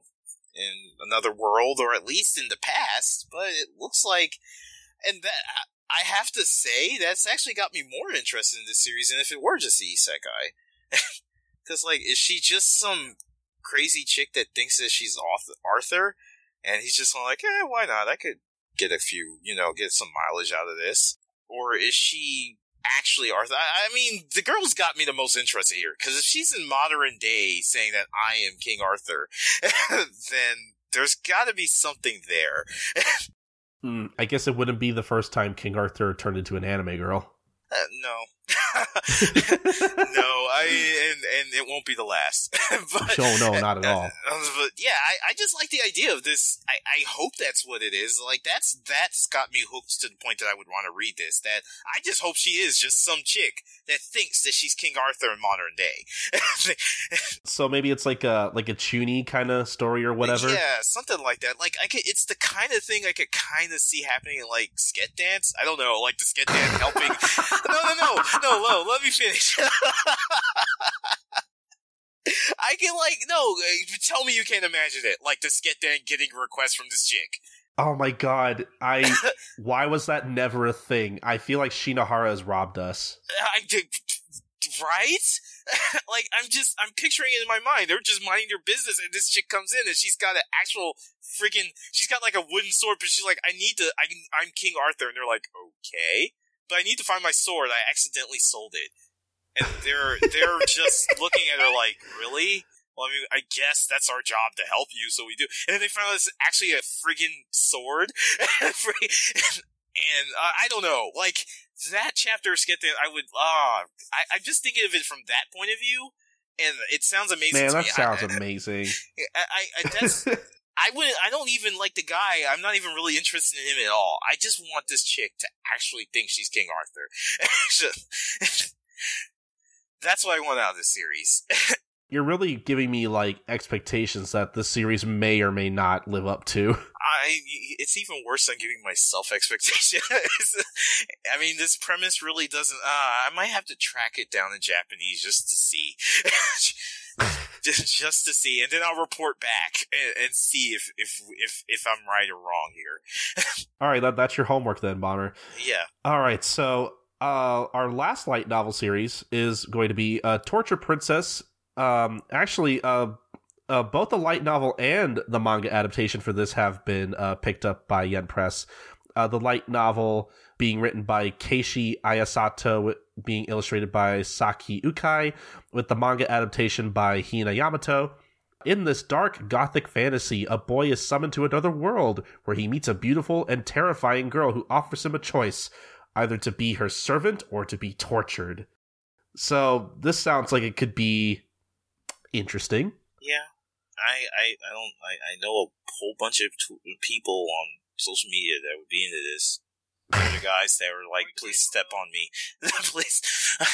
in another world, or at least in the past, but it looks like, and that I have to say, that's actually got me more interested in this series than if it were just the isekai. Because, like, is she just some crazy chick that thinks that she's Arthur, and he's just like, eh, why not? I could get a few, you know, get some mileage out of this. Or is she actually Arthur? I, I mean, the girl's got me the most interested here, because if she's in modern day saying that I am King Arthur, then there's got to be something there. mm, I guess it wouldn't be the first time King Arthur turned into an anime girl. Uh, no. no, I and, and it won't be the last. but, oh, no, not at all. Uh, but yeah, I, I just like the idea of this. I, I hope that's what it is. Like, that's that's got me hooked to the point that I would want to read this. That I just hope she is just some chick that thinks that she's King Arthur in modern day. So maybe it's like a like a Chuny kind of story or whatever. Yeah, something like that. Like I could, it's the kind of thing I could kind of see happening in like Sket Dance. I don't know, like the Sket Dance helping. no, no, no. No, no, let me finish. I can, like, no, tell me you can't imagine it. Like, this get down getting requests from this chick. Oh my god, I, why was that never a thing? I feel like Shinohara has robbed us. I, right? Like, I'm just, I'm picturing it in my mind. They're just minding their business, and this chick comes in, and she's got an actual freaking, she's got, like, a wooden sword, but she's like, I need to, I, I'm King Arthur, and they're like, okay. But I need to find my sword. I accidentally sold it, and they're they're just looking at her like, really? Well, I mean, I guess that's our job to help you, so we do. And then they find out it's actually a friggin' sword, and, and uh, I don't know, like that chapter. Skip that. I would. Ah, uh, I, I'm just thinking of it from that point of view, and it sounds amazing. Man, to that me. sounds I, amazing. I, I, I that's. I wouldn't. I don't even like the guy. I'm not even really interested in him at all. I just want this chick to actually think she's King Arthur. That's what I want out of this series. You're really giving me like expectations that the series may or may not live up to. I. It's even worse than giving myself expectations. I mean, this premise really doesn't. Uh, I might have to track it down in Japanese just to see. Just to see, and then I'll report back and, and see if, if if if I'm right or wrong here. All right, that, that's your homework then, Bomber. Yeah. All right, so uh, our last light novel series is going to be uh, Torture Princess. Um, actually, uh, uh, both the light novel and the manga adaptation for this have been uh, picked up by Yen Press. Uh, the light novel being written by Keishi Ayasato, being illustrated by Saki Ukai, with the manga adaptation by Hina Yamato. In this dark gothic fantasy, a boy is summoned to another world where he meets a beautiful and terrifying girl who offers him a choice, either to be her servant or to be tortured. So this sounds like it could be interesting. Yeah, I I, I don't I, I know a whole bunch of t- people on social media that would be into this. The guys, they were like, please step on me. Please.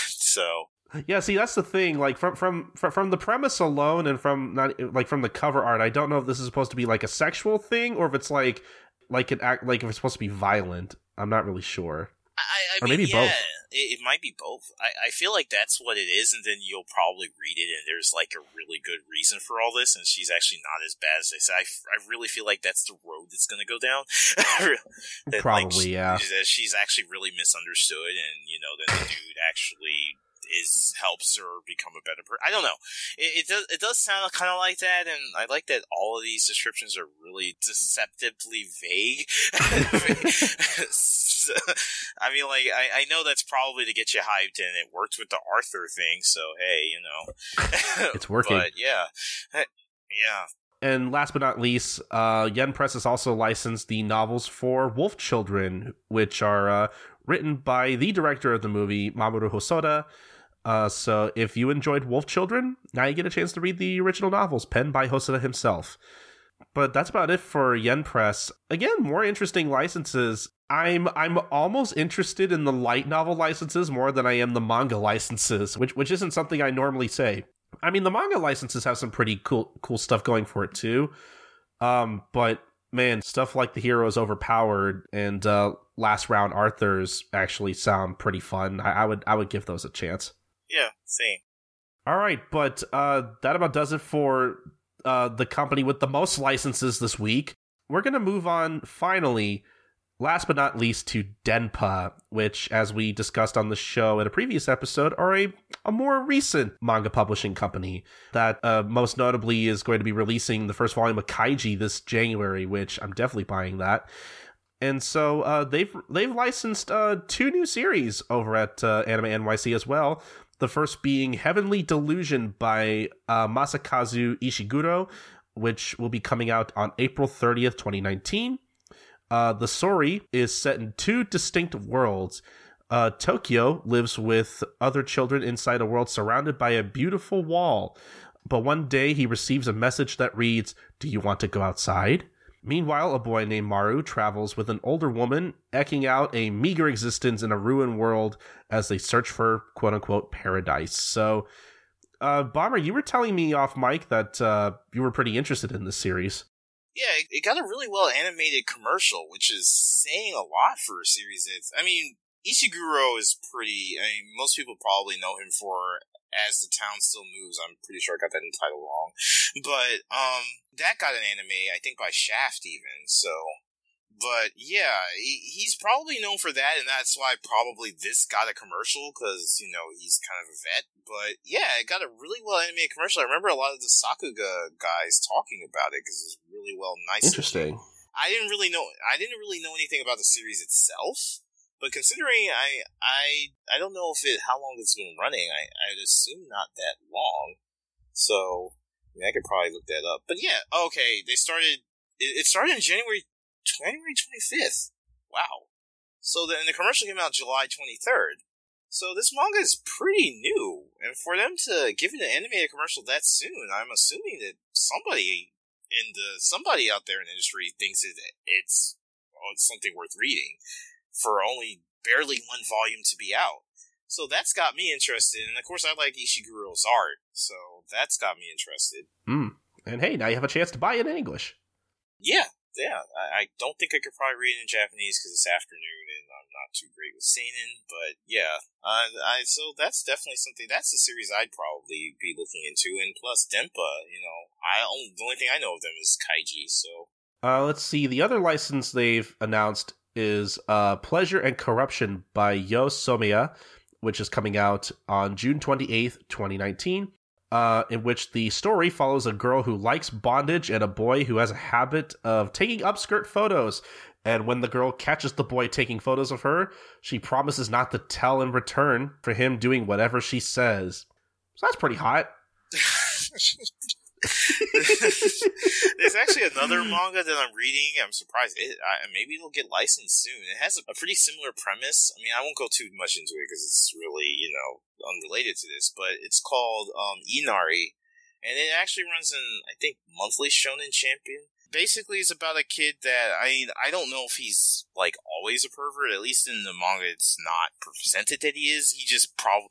So yeah, see, that's the thing, like from from from the premise alone and from not like from the cover art, I don't know if this is supposed to be like a sexual thing or if it's like like an act, like if it's supposed to be violent. I'm not really sure. I, I or mean, maybe yeah, both. It, it might be both. I, I feel like that's what it is, and then you'll probably read it, and there's like a really good reason for all this, and she's actually not as bad as they say. I, I really feel like that's the road that's going to go down. that, probably, like, she, yeah. That she's actually really misunderstood, and you know, then the dude actually is helps her become a better person. I don't know. It, it does. It does sound kind of like that, and I like that all of these descriptions are really deceptively vague. I mean, like, I, I know that's probably to get you hyped, and it worked with the Arthur thing, so hey, you know. It's working. But, yeah. Yeah. And last but not least, uh, Yen Press has also licensed the novels for Wolf Children, which are uh, written by the director of the movie, Mamoru Hosoda. Uh, so if you enjoyed Wolf Children, now you get a chance to read the original novels, penned by Hosoda himself. But that's about it for Yen Press. Again, more interesting licenses. I'm I'm almost interested in the light novel licenses more than I am the manga licenses, which which isn't something I normally say. I mean, the manga licenses have some pretty cool cool stuff going for it too. Um, but man, stuff like The Hero is Overpowered and uh, Last Round Arthur's actually sound pretty fun. I, I would I would give those a chance. Yeah, same. All right, but uh, that about does it for uh, the company with the most licenses this week. We're gonna move on finally. Last but not least, to Denpa, which, as we discussed on the show in a previous episode, are a, a more recent manga publishing company that uh, most notably is going to be releasing the first volume of Kaiji this January, which I'm definitely buying that. And so uh, they've they've licensed uh, two new series over at uh, Anime N Y C as well. The first being Heavenly Delusion by uh, Masakazu Ishiguro, which will be coming out on April thirtieth, twenty nineteen. Uh, the story is set in two distinct worlds. Uh, Tokyo lives with other children inside a world surrounded by a beautiful wall. But one day he receives a message that reads, "Do you want to go outside?" Meanwhile, a boy named Maru travels with an older woman, eking out a meager existence in a ruined world as they search for quote-unquote paradise. So, uh, Bomber, you were telling me off mic that uh, you were pretty interested in this series. Yeah, it got a really well-animated commercial, which is saying a lot for a series that's... I mean, Ishiguro is pretty... I mean, most people probably know him for As the Town Still Moves. I'm pretty sure I got that title wrong. But um, that got an anime, I think, by Shaft even, so... But, yeah, he, he's probably known for that, and that's why probably this got a commercial, because, you know, he's kind of a vet. But, yeah, it got a really well-animated commercial. I remember a lot of the Sakuga guys talking about it, because it's really well nice. Interesting. I didn't really know I didn't really know anything about the series itself, but considering I I, I don't know if it how long it's been running, I, I'd assume not that long. So, I mean, I could probably look that up. But, yeah, okay, they started... It, it started in January... January twenty-fifth. Wow. So the, and the commercial came out July twenty-third. So this manga is pretty new. And for them to give it an animated commercial that soon, I'm assuming that somebody in the somebody out there in the industry thinks it, it's, well, it's something worth reading for only barely one volume to be out. So that's got me interested. And of course, I like Ishiguro's art. So that's got me interested. Mm. And hey, now you have a chance to buy it in English. Yeah. Yeah, I don't think I could probably read it in Japanese because it's afternoon and I'm not too great with seinen, but yeah. Uh, I So that's definitely something, that's a series I'd probably be looking into, and plus Denpa, you know, I only, the only thing I know of them is Kaiji, so. Uh, let's see, the other license they've announced is uh, Pleasure and Corruption by Yo Somiya, which is coming out on June twenty-eighth, twenty nineteen. Uh, in which the story follows a girl who likes bondage and a boy who has a habit of taking upskirt photos. And when the girl catches the boy taking photos of her, she promises not to tell in return for him doing whatever she says. So that's pretty hot. There's actually another manga that I'm reading. I'm surprised. It, I, maybe it'll get licensed soon. It has a, a pretty similar premise. I mean, I won't go too much into it because it's really, you know, unrelated to this, but it's called um, Inari, and it actually runs in, I think, monthly Shonen Champion. basically is about a kid that, I mean, I don't know if he's, like, always a pervert. At least in the manga, it's not presented that he is. He just probably,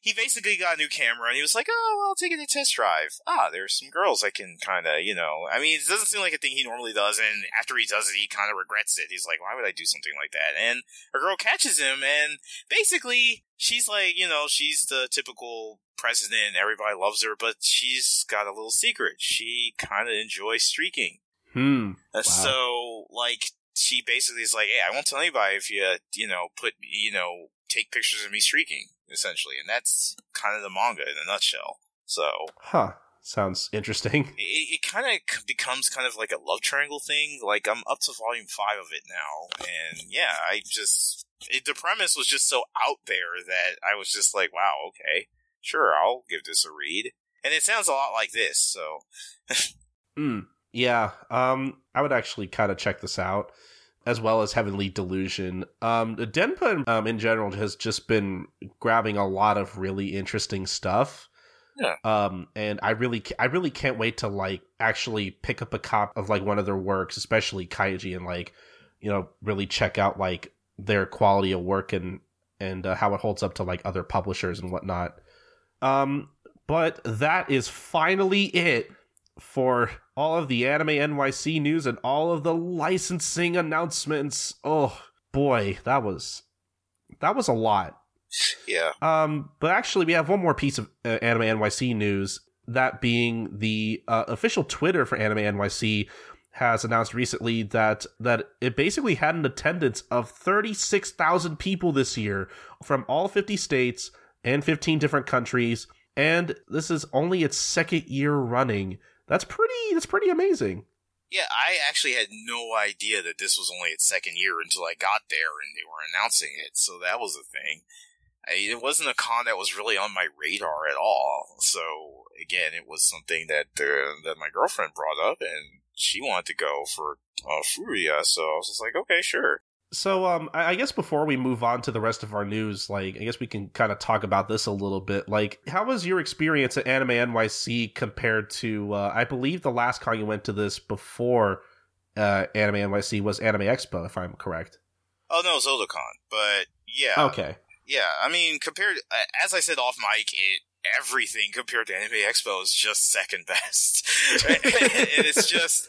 he basically got a new camera, and he was like, oh, well, I'll take it to test drive. Ah, there's some girls I can kind of, you know, I mean, it doesn't seem like a thing he normally does, and after he does it, he kind of regrets it. He's like, why would I do something like that? And a girl catches him, and basically, she's like, you know, she's the typical president, everybody loves her, but she's got a little secret. She kind of enjoys streaking. Hmm. Wow. So, like, she basically is like, hey, I won't tell anybody if you, you know, put, you know, take pictures of me streaking, essentially. And that's kind of the manga in a nutshell. So. Huh. Sounds interesting. It, it kind of becomes kind of like a love triangle thing. Like, I'm up to volume five of it now. And, yeah, I just... It, the premise was just so out there that I was just like, wow, okay. Sure, I'll give this a read. And it sounds a lot like this, so... mm, yeah, um, I would actually kind of check this out, as well as Heavenly Delusion. Um, Denpa, um, in general, has just been grabbing a lot of really interesting stuff. Yeah. Um, and I really, I really can't wait to, like, actually pick up a copy of, like, one of their works, especially Kaiji, and, like, you know, really check out, like, their quality of work and, and uh, how it holds up to, like, other publishers and whatnot. Um, but that is finally it for all of the Anime N Y C news and all of the licensing announcements. Oh, boy, that was, that was a lot. Yeah. Um, but actually, we have one more piece of uh, Anime N Y C news, that being the uh, official Twitter for Anime N Y C has announced recently that that it basically had an attendance of thirty-six thousand people this year from all fifty states and fifteen different countries, and this is only its second year running. That's pretty that's pretty amazing. Yeah, I actually had no idea that this was only its second year until I got there and they were announcing it, so that was a thing. I, it wasn't a con that was really on my radar at all, so again, it was something that uh, that my girlfriend brought up, and she wanted to go for uh, Furia, so I was just like, okay, sure. So, um, I guess before we move on to the rest of our news, like, I guess we can kind of talk about this a little bit. Like, how was your experience at Anime N Y C compared to, uh, I believe the last con you went to this before uh, Anime N Y C was Anime Expo, if I'm correct. Oh, no, Zodacon, but yeah. Okay. Yeah, I mean, compared, as I said off mic, it, everything compared to Anime Expo is just second best. And it's just,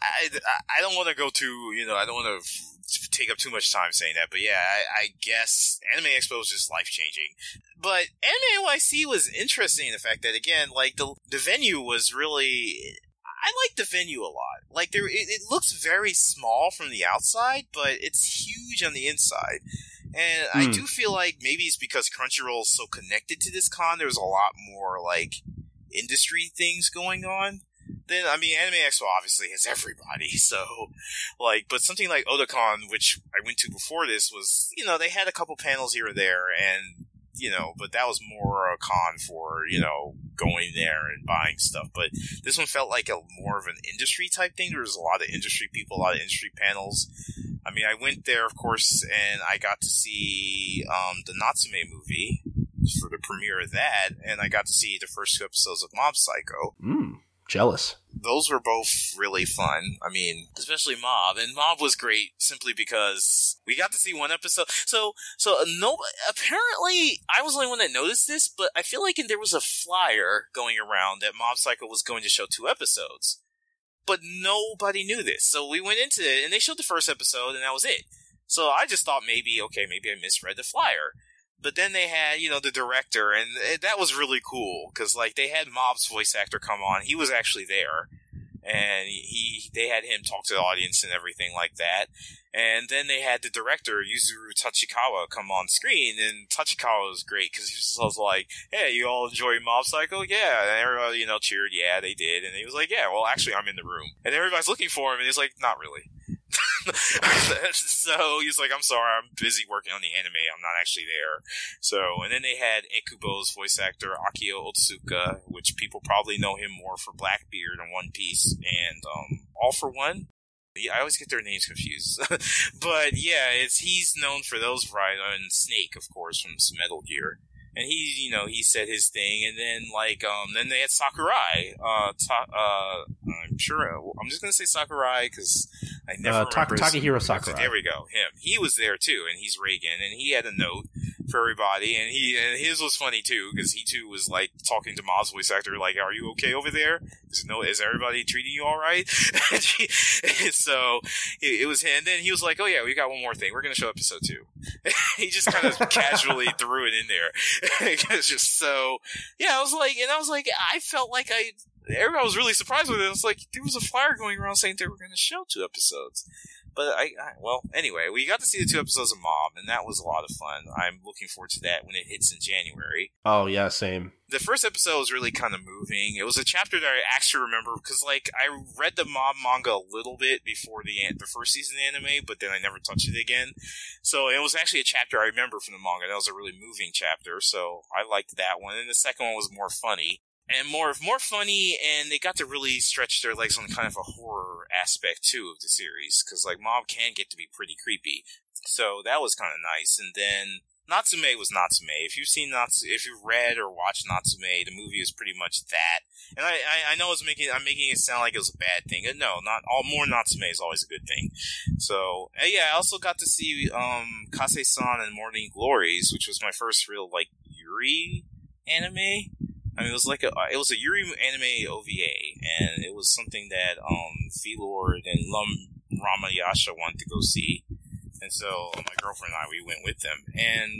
I, I, I don't want to go too, you know, I don't want to f- take up too much time saying that, but yeah, I, I guess Anime Expo is just life-changing. But Anime N Y C was interesting in the fact that, again, like, the, the venue was really... I like the venue a lot. Like, there, it, it looks very small from the outside, but it's huge on the inside. And mm. I do feel like maybe it's because Crunchyroll is so connected to this con, there's a lot more, like, industry things going on. Then, I mean, Anime Expo obviously has everybody, so, like, but something like Otakon, which I went to before this, was, you know, they had a couple panels here and there, and, you know, but that was more a con for, you know, going there and buying stuff. But this one felt like a more of an industry type thing. There was a lot of industry people, a lot of industry panels. I mean, I went there, of course, and I got to see um, the Natsume movie for the premiere of that, and I got to see the first two episodes of Mob Psycho. Mm, jealous. Those were both really fun. I mean, especially Mob, and Mob was great simply because we got to see one episode. So, so no, apparently I was the only one that noticed this, but I feel like there was a flyer going around that Mob Psycho was going to show two episodes, but nobody knew this. So we went into it, and they showed the first episode, and that was it. So I just thought maybe, okay, maybe I misread the flyer. But then they had, you know, the director, and that was really cool, because, like, they had Mob's voice actor come on. He was actually there, and he they had him talk to the audience and everything like that. And then they had the director, Yuzuru Tachikawa, come on screen, and Tachikawa was great, because he was just like, hey, you all enjoy Mob Psycho? Yeah. And everybody, you know, cheered, yeah, they did. And he was like, yeah, well, actually, I'm in the room. And everybody's looking for him, and he's like, not really. So he's like, I'm sorry, I'm busy working on the anime, I'm not actually there. So, and then they had Ikubo's voice actor Akio Otsuka, which people probably know him more for Blackbeard and One Piece and um, All for One. Yeah, I always get their names confused. But yeah, it's he's known for those, right? And Snake, of course, from Metal Gear. And he, you know, he said his thing, and then, like, um, then they had Sakurai. Uh, ta- uh, I'm sure, I'm just gonna say Sakurai, because I never uh, remember. Ta- Takehiro Sakurai. There we go, him. He was there, too, and he's Reagan, and he had a note for everybody, and he, and his was funny, too, because he, too, was, like, talking to Ma's voice actor, like, are you okay over there? Is, no, is everybody treating you alright? So, it, it was him, and then he was like, oh, yeah, we got one more thing. We're gonna show episode two. He just kind of casually threw it in there. It's just so, yeah. I was like, and I was like, I felt like I, everybody was really surprised with it. I was like, there was a flyer going around saying they were going to show two episodes, but I, I, well, anyway, we got to see the two episodes of Mob, and that was a lot of fun. I'm looking forward to that when it hits in January. Oh yeah, same. The first episode was really kind of moving. It was a chapter that I actually remember because, like, I read the Mob manga a little bit before the an- the first season of the anime, but then I never touched it again. So it was actually a chapter I remember from the manga. That was a really moving chapter, so I liked that one. And the second one was more funny. And more more funny, and they got to really stretch their legs on kind of a horror aspect, too, of the series. Because, like, Mob can get to be pretty creepy. So that was kind of nice. And then Natsume was Natsume. If you've seen Natsume, if you've read or watched Natsume, the movie is pretty much that. And I, I, I know it's making, I'm making it sound like it was a bad thing. No, not all. More Natsume is always a good thing. So yeah, I also got to see um Kase-san and Morning Glories, which was my first real, like, Yuri anime. I mean, it was like a, it was a Yuri anime O V A, and it was something that um Felord and Lum Ramayasha wanted to go see. And so my girlfriend and I, we went with them, and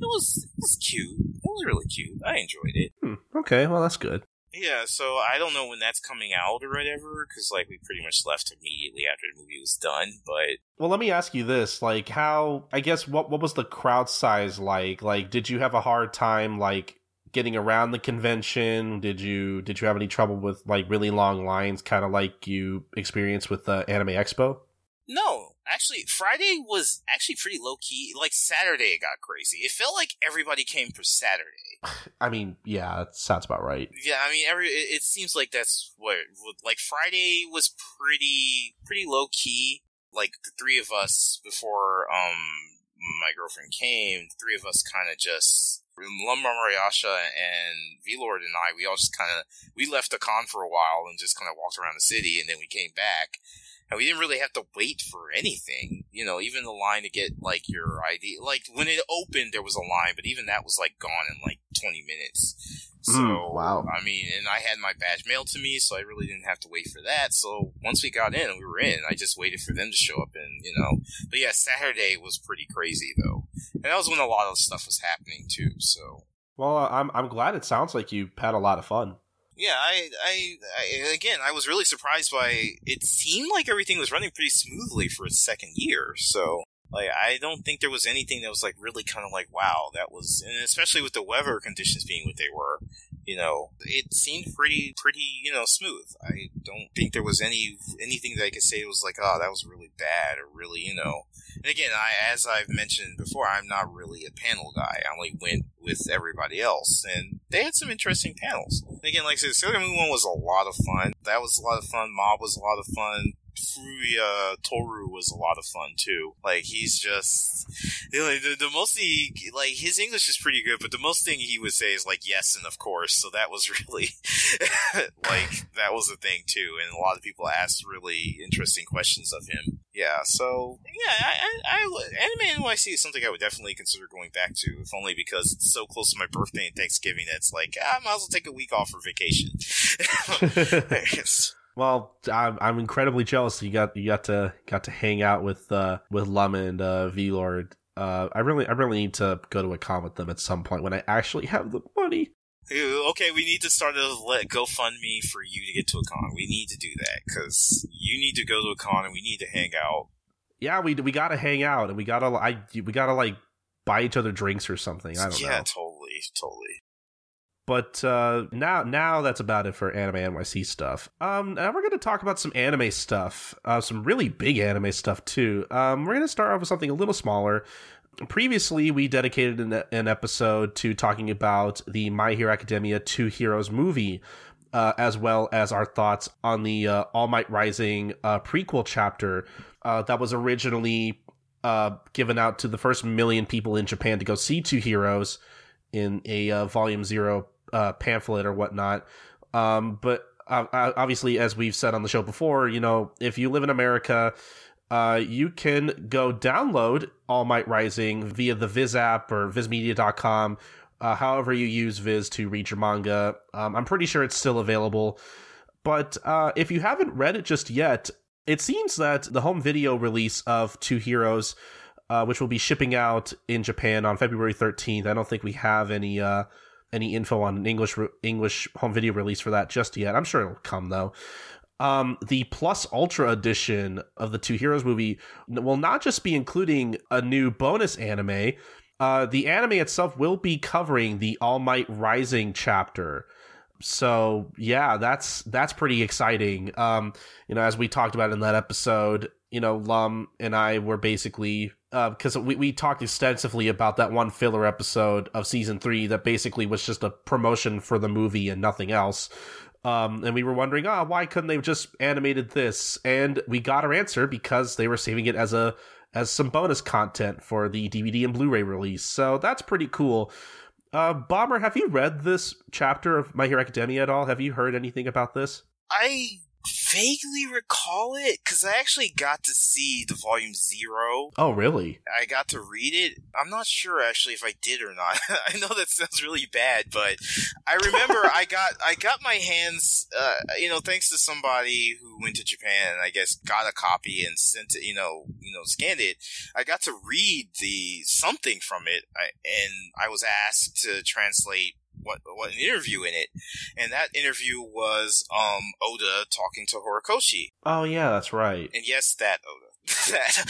it was it was cute. It was really cute. I enjoyed it. Hmm, okay, well, that's good. Yeah, so I don't know when that's coming out or whatever, because, like, we pretty much left immediately after the movie was done, but... Well, let me ask you this, like, how... I guess, what what was the crowd size like? Like, did you have a hard time, like, getting around the convention? Did you did you have any trouble with, like, really long lines, kind of like you experienced with the uh, Anime Expo? No, actually, Friday was actually pretty low-key. Like, Saturday it got crazy. It felt like everybody came for Saturday. I mean, yeah, that sounds about right. Yeah, I mean, every it, it seems like that's what... Like, Friday was pretty pretty low-key. Like, the three of us, before um my girlfriend came, the three of us kind of just... Lum Ramayasha and Velord and I, we all just kind of... We left the con for a while and just kind of walked around the city, and then we came back. And we didn't really have to wait for anything, you know, even the line to get, like, your I D. Like, when it opened, there was a line, but even that was, like, gone in, like, twenty minutes. So, mm, wow. I mean, and I had my badge mailed to me, so I really didn't have to wait for that. So once we got in, we were in, I just waited for them to show up and, you know. But yeah, Saturday was pretty crazy, though. And that was when a lot of stuff was happening, too, so. Well, I'm I'm glad. It sounds like you had a lot of fun. Yeah, I, I, I, again, I was really surprised by, it seemed like everything was running pretty smoothly for its second year, so, like, I don't think there was anything that was, like, really kind of like, wow, that was, and especially with the weather conditions being what they were, you know, it seemed pretty, pretty, you know, smooth. I don't think there was any, anything that I could say was like, oh, that was really bad, or really, you know, and again, I, as I've mentioned before, I'm not really a panel guy, I only went with everybody else, and they had some interesting panels. Again, like I said, the Sailor Moon one was a lot of fun. That was a lot of fun. Mob was a lot of fun. Furuya Toru was a lot of fun, too. Like, he's just... You know, the, the most he... Like, his English is pretty good, but the most thing he would say is, like, yes and of course. So that was really... like, that was a thing, too. And a lot of people asked really interesting questions of him. Yeah, so... Yeah, I, I, I, Anime N Y C is something I would definitely consider going back to, if only because it's so close to my birthday and Thanksgiving that it's like, ah, I might as well take a week off for vacation. Well, I'm I'm incredibly jealous. You got you got to got to hang out with uh, with Lum and uh, Velord. Uh, I really I really need to go to a con with them at some point when I actually have the money. Okay, we need to start a GoFundMe for you to get to a con. We need to do that because you need to go to a con and we need to hang out. Yeah, we we gotta hang out and we gotta I we gotta like buy each other drinks or something. I don't yeah, know. Yeah, totally, totally. But uh, now, now that's about it for Anime N Y C stuff. Um, now we're going to talk about some anime stuff, uh, some really big anime stuff too. Um, we're going to start off with something a little smaller. Previously, we dedicated an, an episode to talking about the My Hero Academia Two Heroes movie, uh, as well as our thoughts on the uh, All Might Rising uh, prequel chapter uh, that was originally uh, given out to the first million people in Japan to go see Two Heroes. in a uh, Volume Zero uh, pamphlet or whatnot. Um, but uh, obviously, as we've said on the show before, you know, if you live in America, uh, you can go download All Might Rising via the Viz app or viz media dot com, uh, however you use Viz to read your manga. Um, I'm pretty sure it's still available. But uh, if you haven't read it just yet, it seems that the home video release of Two Heroes, uh, which will be shipping out in Japan on February thirteenth. I don't think we have any uh, any info on an English re- English home video release for that just yet. I'm sure it'll come, though. Um, the Plus Ultra edition of the Two Heroes movie will not just be including a new bonus anime. Uh, the anime itself will be covering the All Might Rising chapter. So, yeah, that's that's pretty exciting. Um, you know, as we talked about in that episode, you know, Lum and I were basically, because uh, we, we talked extensively about that one filler episode of season three that basically was just a promotion for the movie and nothing else. Um, and we were wondering, ah, oh, why couldn't they have just animated this? And we got our answer because they were saving it as a as some bonus content for the D V D and Blu-ray release. So that's pretty cool. Uh, Bomber, have you read this chapter of My Hero Academia at all? Have you heard anything about this? I vaguely recall it, because I actually got to see the Volume Zero. Oh, really? I got to read it. I'm not sure, actually, if I did or not. I know that sounds really bad, but I remember I got I got my hands, uh, you know, thanks to somebody who went to Japan and I guess got a copy and sent it, you know, you know, scanned it. I got to read the something from it, I, and I was asked to translate What, what an interview in it. And that interview was um, Oda talking to Horikoshi. Oh, yeah, that's right. And yes, that Oda. that.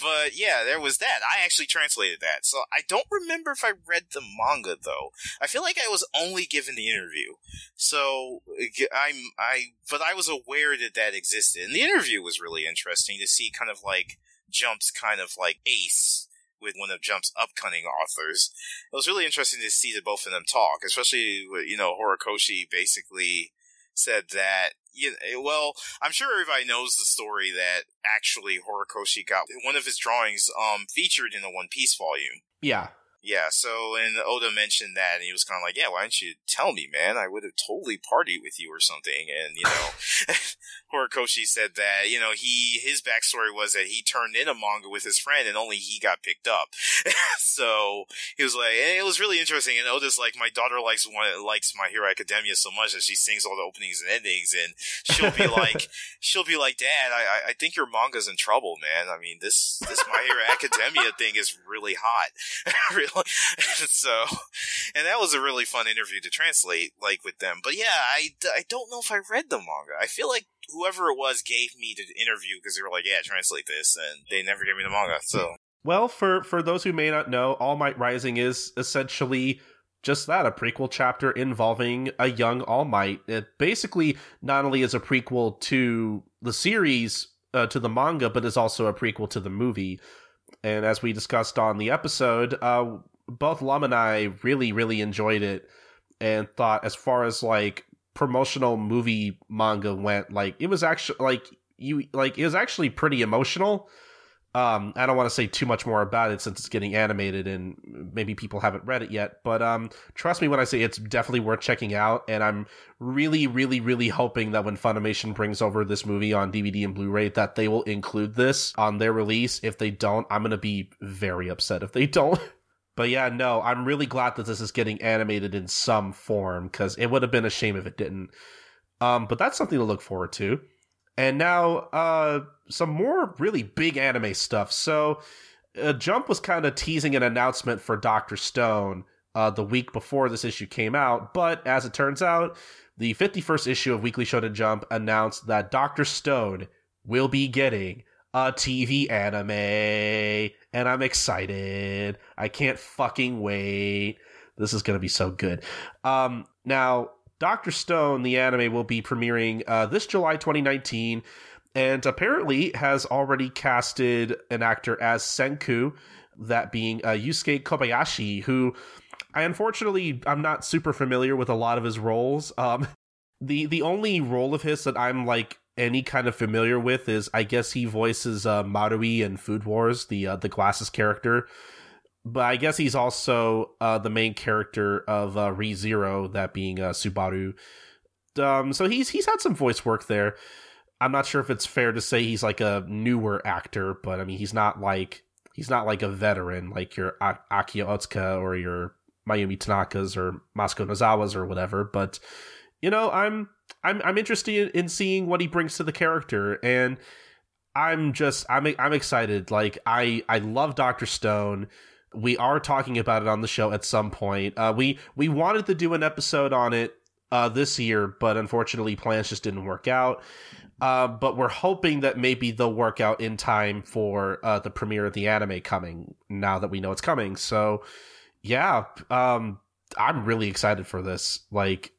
But yeah, there was that. I actually translated that. So I don't remember if I read the manga, though. I feel like I was only given the interview. So I'm, I, but I was aware that that existed. And the interview was really interesting to see kind of like Jump's kind of like ace with one of Jump's upcoming authors. It was really interesting to see the both of them talk, especially, you know, Horikoshi basically said that, you know, well, I'm sure everybody knows the story that actually Horikoshi got one of his drawings um, featured in the One Piece volume. Yeah. Yeah, so, and Oda mentioned that, and he was kind of like, yeah, why didn't you tell me, man? I would have totally partied with you or something. And, you know, Horikoshi said that, you know, he his backstory was that he turned in a manga with his friend, and only he got picked up. So, he was like, and it was really interesting, and Oda's like, my daughter likes one, likes My Hero Academia so much that she sings all the openings and endings, and she'll be like, she'll be like, Dad, I, I think your manga's in trouble, man. I mean, this, this My Hero Academia thing is really hot. Really. So, and that was a really fun interview to translate, like, with them. But yeah, I, I don't know if I read the manga. I feel like whoever it was gave me the interview because they were like, yeah, translate this, and they never gave me the manga, so. Well, for, for those who may not know, All Might Rising is essentially just that, a prequel chapter involving a young All Might. It basically not only is a prequel to the series, uh, to the manga, but is also a prequel to the movie. And as we discussed on the episode, uh, both Lum and I really, really enjoyed it and thought as far as, like, promotional movie manga went, like, it was actually, like, you, like, it was actually pretty emotional. Um, I don't want to say too much more about it since it's getting animated and maybe people haven't read it yet, but um, trust me when I say it's definitely worth checking out, and I'm really, really, really hoping that when Funimation brings over this movie on D V D and Blu-ray that they will include this on their release. If they don't, I'm going to be very upset if they don't. But yeah, no, I'm really glad that this is getting animated in some form, because it would have been a shame if it didn't. Um, but that's something to look forward to. And now, uh, some more really big anime stuff. So, uh, Jump was kind of teasing an announcement for Doctor Stone uh, the week before this issue came out. But as it turns out, the fifty-first issue of Weekly Shonen Jump announced that Doctor Stone will be getting a T V anime. And I'm excited. I can't fucking wait. This is going to be so good. Um, now, Doctor Stone, the anime, will be premiering uh, this July twenty nineteen, and apparently has already casted an actor as Senku, that being uh, Yusuke Kobayashi, who I unfortunately, I'm not super familiar with a lot of his roles. Um, the, the only role of his that I'm like any kind of familiar with is, I guess he voices uh, Marui in Food Wars, the, uh, the glasses character. But I guess he's also uh, the main character of uh, ReZero, that being uh, Subaru. Um, so he's he's had some voice work there. I'm not sure if it's fair to say he's like a newer actor, but I mean, he's not like he's not like a veteran like your a- Akio Otsuka or your Mayumi Tanaka's or Masako Nozawa's or whatever. But you know, I'm I'm I'm interested in seeing what he brings to the character, and I'm just I'm I'm excited. Like I I love Doctor Stone. We are talking about it on the show at some point. Uh, we we wanted to do an episode on it uh, this year, but unfortunately plans just didn't work out. Uh, but we're hoping that maybe they'll work out in time for uh, the premiere of the anime coming, now that we know it's coming. So, yeah, um, I'm really excited for this. Like,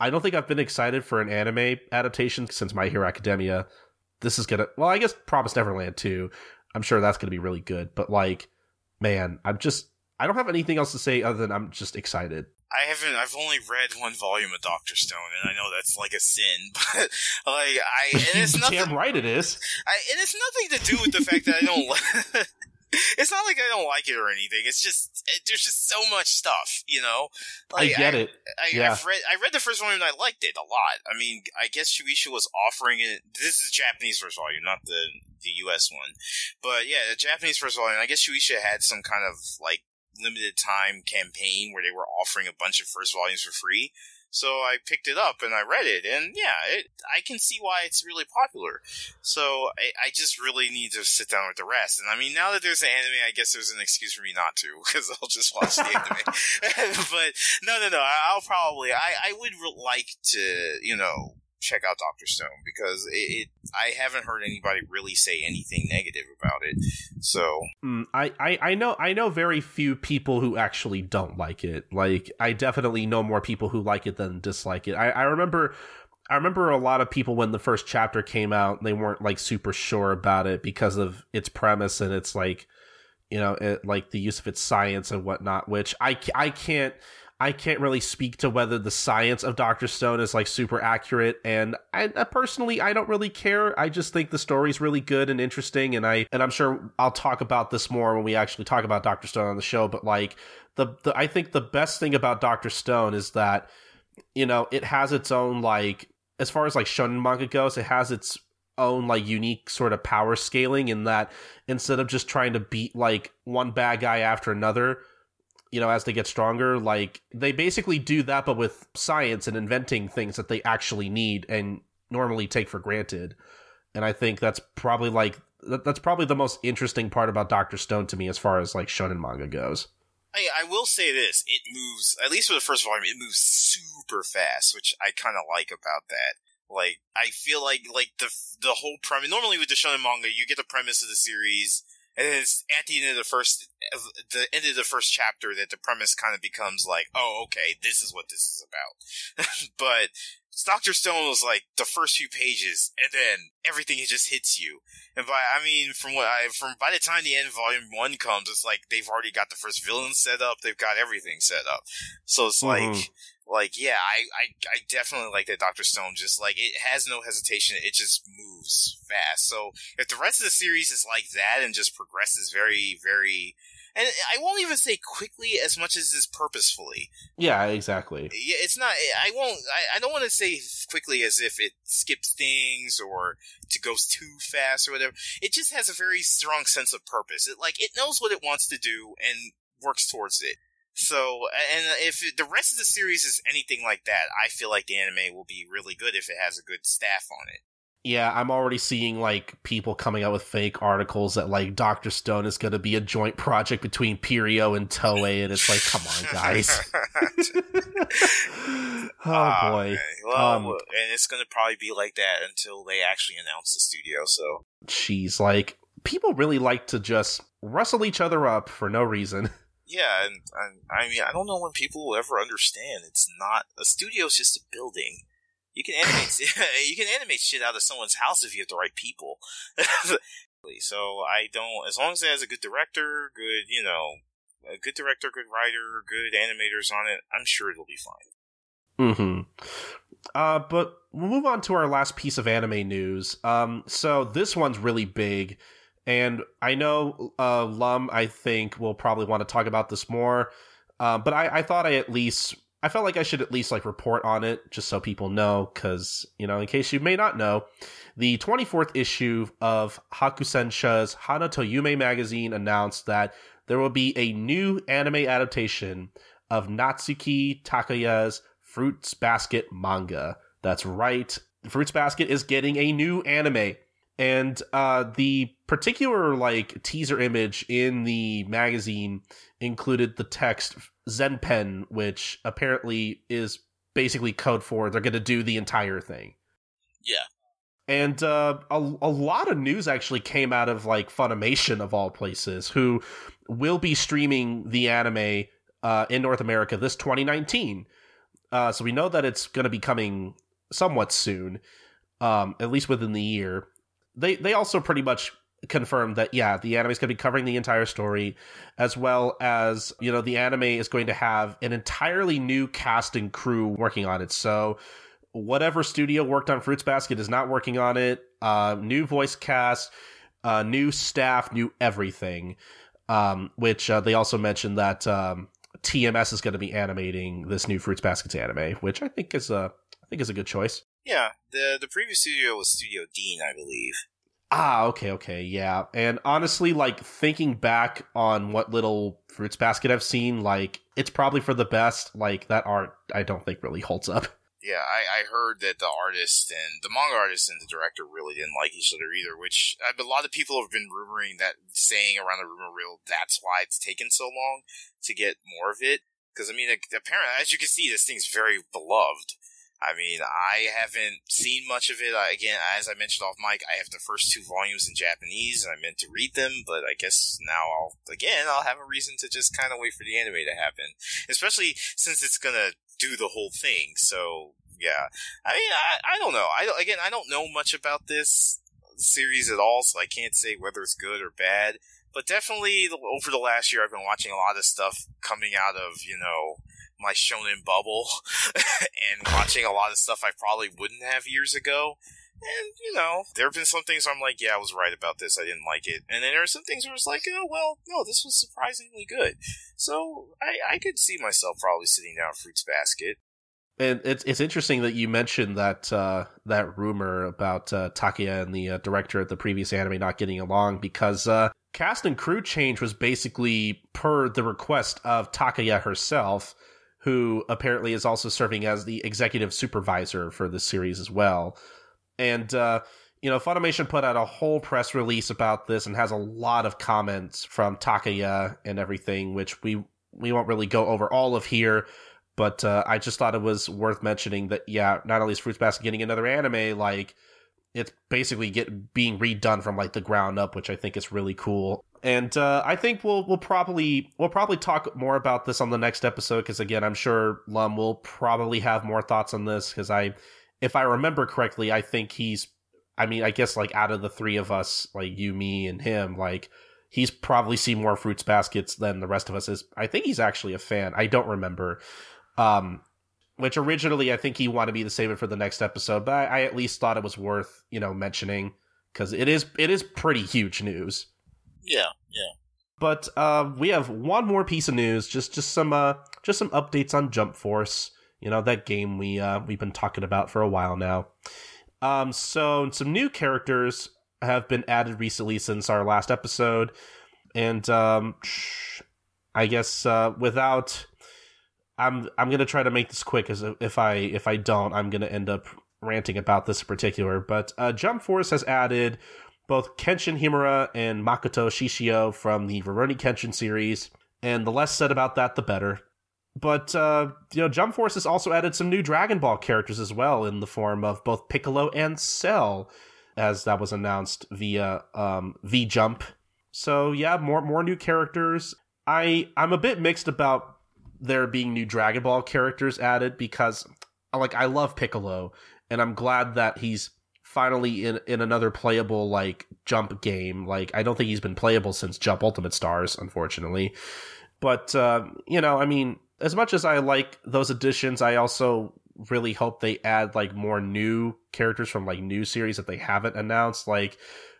I don't think I've been excited for an anime adaptation since My Hero Academia. This is going to... Well, I guess Promised Neverland, too. I'm sure that's going to be really good. But, like... Man, I'm just... I don't have anything else to say other than I'm just excited. I haven't... I've only read one volume of Doctor Stone, and I know that's, like, a sin, but, like, I... And it's nothing, damn right it is. I, and it's nothing to do with the fact that I don't... Li- it's not like I don't like it or anything. It's just... It, there's just so much stuff, you know? Like, I get I, it. I, yeah. I've read, I read the first volume, and I liked it a lot. I mean, I guess Shueisha was offering it... This is the Japanese first volume, not the... the U S one. But yeah, the Japanese first volume, I guess Shueisha had some kind of like limited time campaign where they were offering a bunch of first volumes for free. So I picked it up and I read it, and yeah, it, I can see why it's really popular. So I, I just really need to sit down with the rest. And I mean, now that there's an anime, I guess there's an excuse for me not to, because I'll just watch the anime. But no, no, no, I'll probably, I, I would like to, you know, check out Doctor Stone, because it, it I haven't heard anybody really say anything negative about it. So mm, I, I I know I know very few people who actually don't like it. Like, I definitely know more people who like it than dislike it. I, I remember I remember a lot of people when the first chapter came out, they weren't like super sure about it because of its premise and its like, you know, it, like the use of its science and whatnot, which I I can't. I can't really speak to whether the science of Doctor Stone is like super accurate, and I, I personally I don't really care. I just think the story's really good and interesting, and I and I'm sure I'll talk about this more when we actually talk about Doctor Stone on the show. But like the, the I think the best thing about Doctor Stone is that, you know, it has its own, like, as far as like shonen manga goes, it has its own like unique sort of power scaling, in that instead of just trying to beat like one bad guy after another, you know, as they get stronger, like, they basically do that, but with science and inventing things that they actually need and normally take for granted. And I think that's probably, like, that's probably the most interesting part about Doctor Stone to me as far as, like, shonen manga goes. I, I will say this, it moves, at least for the first volume, it moves super fast, which I kind of like about that. Like, I feel like, like, the the whole premise, normally with the shonen manga, you get the premise of the series, and it's at the end of the first, the end of the first chapter that the premise kind of becomes like, oh, okay, this is what this is about. But Doctor Stone was like the first few pages, and then everything just hits you. And by, I mean, from what I, from by the time the end of volume one comes, it's like they've already got the first villain set up, they've got everything set up. So it's mm-hmm. like, like, yeah, I, I, I definitely like that Doctor Stone just, like, it has no hesitation. It just moves fast. So if the rest of the series is like that and just progresses very, very... And I won't even say quickly as much as it's purposefully. Yeah, exactly. Yeah, it's not... I won't... I, I don't want to say quickly as if it skips things or it goes too fast or whatever. It just has a very strong sense of purpose. It, like, it knows what it wants to do and works towards it. So, and if the rest of the series is anything like that, I feel like the anime will be really good if it has a good staff on it. Yeah, I'm already seeing, like, people coming out with fake articles that, like, Doctor Stone is going to be a joint project between Pirio and Toei, and it's like, come on, guys. oh, oh, boy. Well, um, and it's going to probably be like that until they actually announce the studio, so. Jeez, like, people really like to just wrestle each other up for no reason. Yeah, and, and I mean, I don't know when people will ever understand. It's not a studio's just a building. You can animate, you can animate shit out of someone's house if you have the right people. So I don't. As long as it has a good director, good you know, a good director, good writer, good animators on it, I'm sure it'll be fine. Mm-hmm. Uh, but we'll move on to our last piece of anime news. Um, so this one's really big. And I know uh, Lum, I think, will probably want to talk about this more. Uh, but I, I thought I at least... I felt like I should at least, like, report on it, just so people know, because, you know, in case you may not know, the twenty-fourth issue of Hakusensha's Hana to Yume magazine announced that there will be a new anime adaptation of Natsuki Takaya's Fruits Basket manga. That's right. Fruits Basket is getting a new anime. And uh, the particular, like, teaser image in the magazine included the text... Zenpen, which apparently is basically code for they're going to do the entire thing. Yeah. And uh, a, a lot of news actually came out of, like, Funimation, of all places, who will be streaming the anime uh, in North America this twenty nineteen. Uh, so we know that it's going to be coming somewhat soon, um, at least within the year. They, they also pretty much... confirmed that, yeah, the anime is going to be covering the entire story, as well as, you know, the anime is going to have an entirely new cast and crew working on it. So whatever studio worked on Fruits Basket is not working on it. Uh, new voice cast, uh, new staff, new everything, um, which uh, they also mentioned that um, T M S is going to be animating this new Fruits Basket's anime, which I think is a, I think is a good choice. Yeah, the the previous studio was Studio Dean, I believe. Ah, okay, okay, yeah. And honestly, like, thinking back on what little Fruits Basket I've seen, like, it's probably for the best. Like, that art, I don't think, really holds up. Yeah, I, I heard that the artist and the manga artist and the director really didn't like each other either, which a lot of people have been rumoring that, saying around the rumor reel, that's why it's taken so long to get more of it. Because, I mean, apparently, as you can see, this thing's very beloved. I mean, I haven't seen much of it. I, again, as I mentioned off mic, I have the first two volumes in Japanese, and I meant to read them, but I guess now I'll, again, I'll have a reason to just kind of wait for the anime to happen. Especially since it's gonna do the whole thing, so, yeah. I mean, I, I don't know. I, again, I don't know much about this series at all, so I can't say whether it's good or bad, but definitely over the last year I've been watching a lot of stuff coming out of, you know... my shonen bubble and watching a lot of stuff I probably wouldn't have years ago. And, you know, there have been some things where I'm like, yeah, I was right about this. I didn't like it. And then there are some things where it's like, oh, well, no, this was surprisingly good. So I, I could see myself probably sitting down Fruits Basket. And it's it's interesting that you mentioned that uh, that rumor about uh, Takeya and the uh, director of the previous anime not getting along, because uh, cast and crew change was basically per the request of Takeya herself, who apparently is also serving as the executive supervisor for this series as well. And, uh, you know, Funimation put out a whole press release about this and has a lot of comments from Takeya and everything, which we, we won't really go over all of here, but uh, I just thought it was worth mentioning that, yeah, not only is Fruits Basket getting another anime, like, it's basically get, being redone from, like, the ground up, which I think is really cool. And uh, I think we'll we'll probably we'll probably talk more about this on the next episode, because again, I'm sure Lum will probably have more thoughts on this, because I, if I remember correctly, I think he's, I mean, I guess, like, out of the three of us, like you, me, and him, like, he's probably seen more Fruits Baskets than the rest of us is. I think he's actually a fan. I don't remember, um, which originally I think he wanted me to save it for the next episode, but I, I at least thought it was worth, you know, mentioning, because it is it is pretty huge news. Yeah, yeah. But uh, we have one more piece of news, just just some uh, just some updates on Jump Force. You know, that game we uh, we've been talking about for a while now. Um, so some new characters have been added recently since our last episode, and um, I guess uh, without, I'm I'm gonna try to make this quick, as if I if I don't, I'm gonna end up ranting about this in particular. But uh, Jump Force has added both Kenshin Himura and Makoto Shishio from the Rurouni Kenshin series, and the less said about that, the better. But, uh, you know, Jump Force has also added some new Dragon Ball characters as well, in the form of both Piccolo and Cell, as that was announced via um, V-Jump. So, yeah, more more new characters. I, I'm a bit mixed about there being new Dragon Ball characters added, because, like, I love Piccolo, and I'm glad that he's finally in in another playable, like, Jump game. Like, I don't think he's been playable since Jump Ultimate Stars, unfortunately. But, uh, you know, I mean, as much as I like those additions, I also really hope they add, like, more new characters from, like, new series that they haven't announced. Like,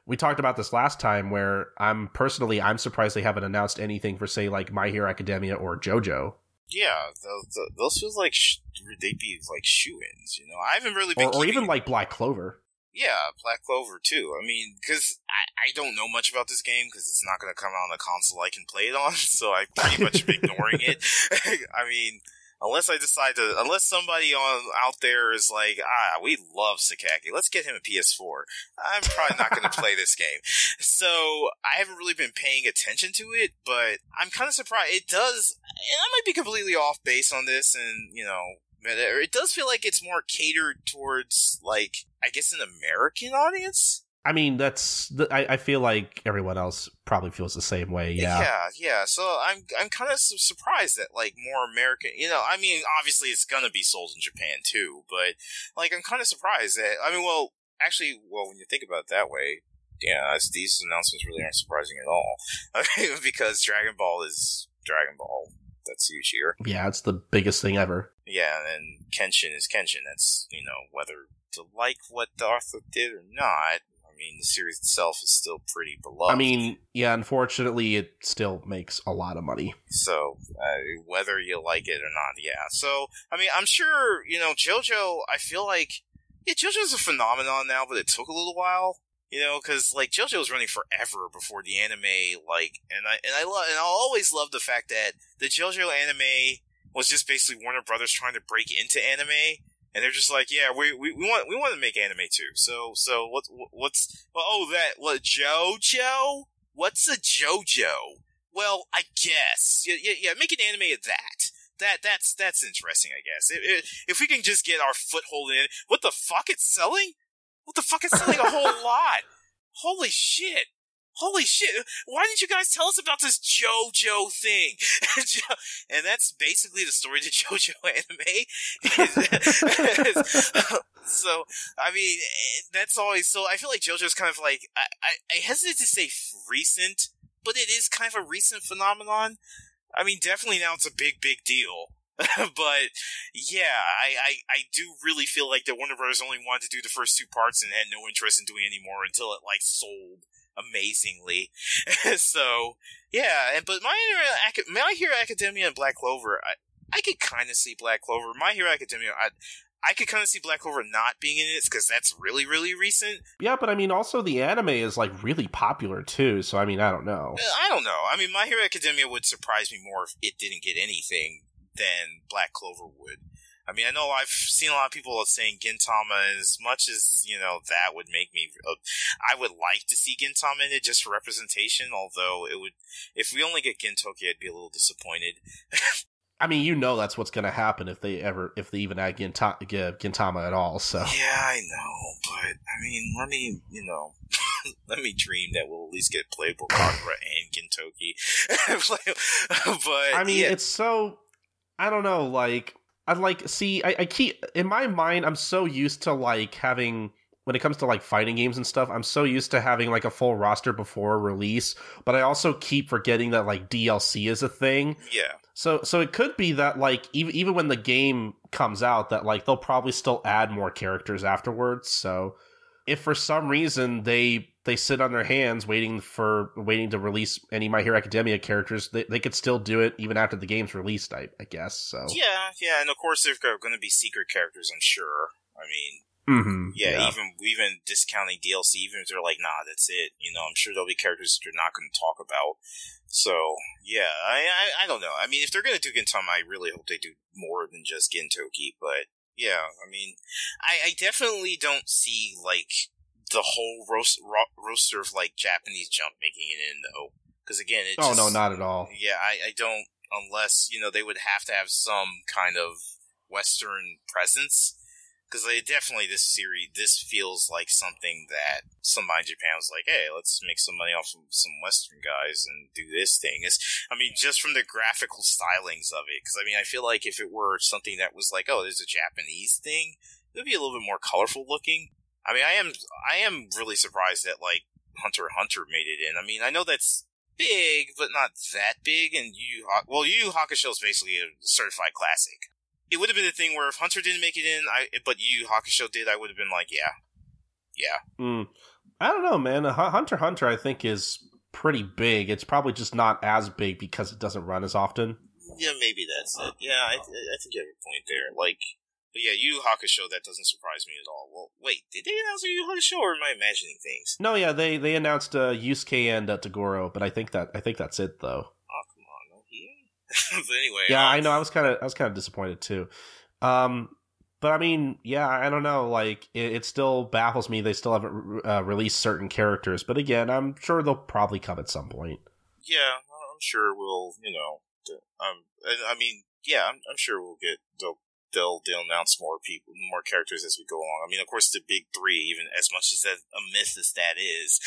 we talked about this last time where I'm personally, I'm surprised they haven't announced anything for, say, like My Hero Academia or JoJo. Yeah, those, those feels like sh- they'd be like shoe-ins, you know? I haven't really been... Or, or even like Black Clover. Yeah, Black Clover too. I mean, because I, I don't know much about this game because it's not going to come out on a console I can play it on, so I'm pretty much ignoring it. I mean, unless I decide to, unless somebody on out there is like, ah, we love Sakaki, let's get him a P S four. I'm probably not going to play this game. So I haven't really been paying attention to it, but I'm kind of surprised. It does, and I might be completely off base on this, and, you know, it does feel like it's more catered towards, like, I guess an American audience? I mean, that's... The, I, I feel like everyone else probably feels the same way, yeah. Yeah, yeah. So I'm I'm kind of surprised that, like, more American... You know, I mean, obviously it's gonna be sold in Japan, too, but, like, I'm kind of surprised that... I mean, well, actually, well, when you think about it that way, yeah, these announcements really aren't surprising at all. I mean, because Dragon Ball is Dragon Ball. That's huge here. Yeah, it's the biggest thing ever. Yeah, and Kenshin is Kenshin. That's, you know, whether to like what the author did or not, I mean, the series itself is still pretty beloved. I mean, yeah, unfortunately, it still makes a lot of money. So, uh, whether you like it or not, yeah. So, I mean, I'm sure, you know, JoJo, I feel like, yeah, JoJo's a phenomenon now, but it took a little while. You know, because, like, JoJo was running forever before the anime, like, and I and I love and I always loved the fact that the JoJo anime was just basically Warner Brothers trying to break into anime, and they're just like, yeah, we we, we want we want to make anime too. So so what what's well, oh that what JoJo? What's a JoJo? Well, I guess yeah yeah, yeah make an anime of that. That that's that's interesting, I guess. It, it, if we can just get our foothold in, what the fuck it's selling? What the fuck is selling a whole lot? Holy shit. Holy shit. Why didn't you guys tell us about this JoJo thing? And that's basically the story of the JoJo anime. So, I mean, that's always... So I feel like JoJo's kind of like... I, I, I hesitate to say recent, but it is kind of a recent phenomenon. I mean, definitely now it's a big, big deal. But, yeah, I, I, I do really feel like that Warner Brothers only wanted to do the first two parts and had no interest in doing any more until it, like, sold amazingly. So, yeah, and but My Hero, My Hero Academia and Black Clover, I, I could kind of see Black Clover. My Hero Academia, I, I could kind of see Black Clover not being in it, because that's really, really recent. Yeah, but, I mean, also the anime is, like, really popular, too, so, I mean, I don't know. I don't know. I mean, My Hero Academia would surprise me more if it didn't get anything than Black Clover would. I mean, I know I've seen a lot of people saying Gintama, as much as, you know, that would make me... Uh, I would like to see Gintama in it just for representation, although it would... If we only get Gintoki, I'd be a little disappointed. I mean, you know that's what's going to happen if they ever... If they even add Ginta- Gintama at all, so... Yeah, I know, but, I mean, let me, you know... Let me dream that we'll at least get playable Kagura and Gintoki. But... I mean, yeah. It's so... I don't know, like, I like, see, I, I keep, in my mind, I'm so used to, like, having, when it comes to, like, fighting games and stuff, I'm so used to having, like, a full roster before release, but I also keep forgetting that, like, D L C is a thing. Yeah. So, so it could be that, like, even, even when the game comes out, that, like, they'll probably still add more characters afterwards, so... If for some reason they they sit on their hands waiting for waiting to release any My Hero Academia characters, they they could still do it even after the game's released, I, I guess. So yeah, yeah, and of course there's going to be secret characters, I'm sure. I mean, mm-hmm, yeah, yeah, even even discounting D L C, even if they're like, nah, that's it. You know, I'm sure there'll be characters that they're not going to talk about. So yeah, I, I I don't know. I mean, if they're going to do Gintama, I really hope they do more than just Gintoki, but. Yeah, I mean, I, I definitely don't see, like, the whole roast, ro- roaster of, like, Japanese Jump making it in, though. Because, again, it's Oh, just, no, not at all. Yeah, I, I don't, unless, you know, they would have to have some kind of Western presence. Because they definitely, this series, this feels like something that somebody in Japan was like, hey, let's make some money off of some Western guys and do this thing. It's, I mean, just from the graphical stylings of it. Because, I mean, I feel like if it were something that was like, oh, there's a Japanese thing, it would be a little bit more colorful looking. I mean, I am I am really surprised that, like, Hunter x Hunter made it in. I mean, I know that's big, but not that big. And Yu Yu well, Yu Yu Hakusho is basically a certified classic. It would have been the thing where if Hunter didn't make it in, I but Yu Yu Hakusho did, I would have been like, yeah. Yeah. Mm. I don't know, man. Hunter x Hunter, I think, is pretty big. It's probably just not as big because it doesn't run as often. Yeah, maybe that's it. Yeah, I, I think you have a point there. Like, but yeah, Yu Yu Hakusho, that doesn't surprise me at all. Well, wait, did they announce a Yu Yu Hakusho, or am I imagining things? No, yeah, they they announced uh, Yusuke and uh, Tagoro, but I think that I think that's it though. Oh, come on, no here. But anyway, yeah, um, I know. I was kind of I was kind of disappointed too. Um, but I mean, yeah, I don't know. Like, it, it still baffles me. They still haven't uh, released certain characters, but again, I'm sure they'll probably come at some point. Yeah, I'm sure we'll. You know, um, I, I mean, yeah, I'm, I'm sure we'll get they'll. They'll, they'll announce more people, more characters as we go along. I mean, of course, the big three, even as much as that, a myth as that is,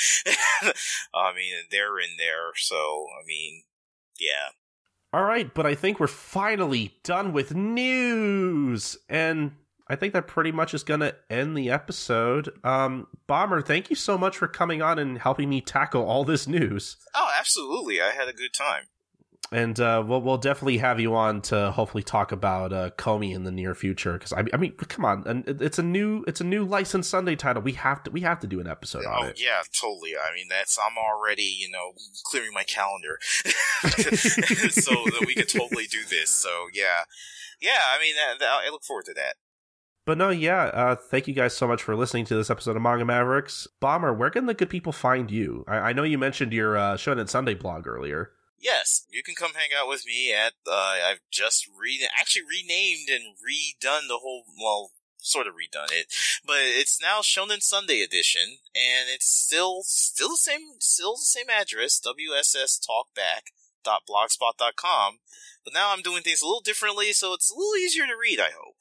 I mean, they're in there. So, I mean, yeah. All right. But I think we're finally done with news. And I think that pretty much is going to end the episode. Um, Bomber, thank you so much for coming on and helping me tackle all this news. Oh, absolutely. I had a good time. And uh, we'll, we'll definitely have you on to hopefully talk about uh, Komi in the near future. Because, I, I mean, come on. It's a new it's a new License Sunday title. We have to we have to do an episode on oh, it. Oh, yeah, totally. I mean, that's I'm already, you know, clearing my calendar so that we could totally do this. So, yeah. Yeah, I mean, that, that, I look forward to that. But no, yeah, uh, thank you guys so much for listening to this episode of Manga Mavericks. Bomber, where can the good people find you? I, I know you mentioned your uh, Shonen Sunday blog earlier. Yes, you can come hang out with me at, uh, I've just re- actually renamed and redone the whole, well, sort of redone it, but it's now Shonen Sunday edition, and it's still, still the same, still the same address, w s s talkback dot blogspot dot com, but now I'm doing things a little differently, so it's a little easier to read, I hope.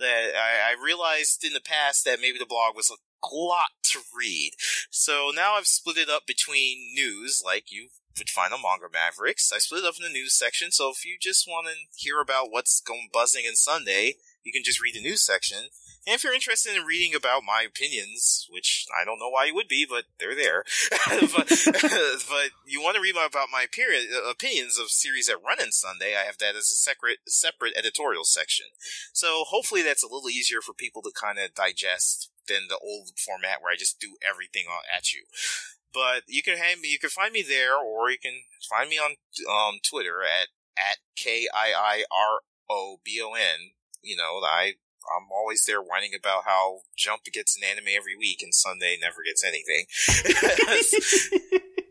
That I, I realized in the past that maybe the blog was a lot to read, so now I've split it up between news, like you've would find on Manga Mavericks. I split it up in the news section, so if you just want to hear about what's going buzzing in Sunday, you can just read the news section. And if you're interested in reading about my opinions, which I don't know why you would be, but they're there, but, but you want to read about my period, opinions of series that run in Sunday, I have that as a separate, separate editorial section. So hopefully that's a little easier for people to kind of digest than the old format where I just do everything at you. But you can hang me, you can find me there, or you can find me on um, Twitter at, at K I I R O B O N. You know, I, I'm always there whining about how Jump gets an anime every week and Sunday never gets anything.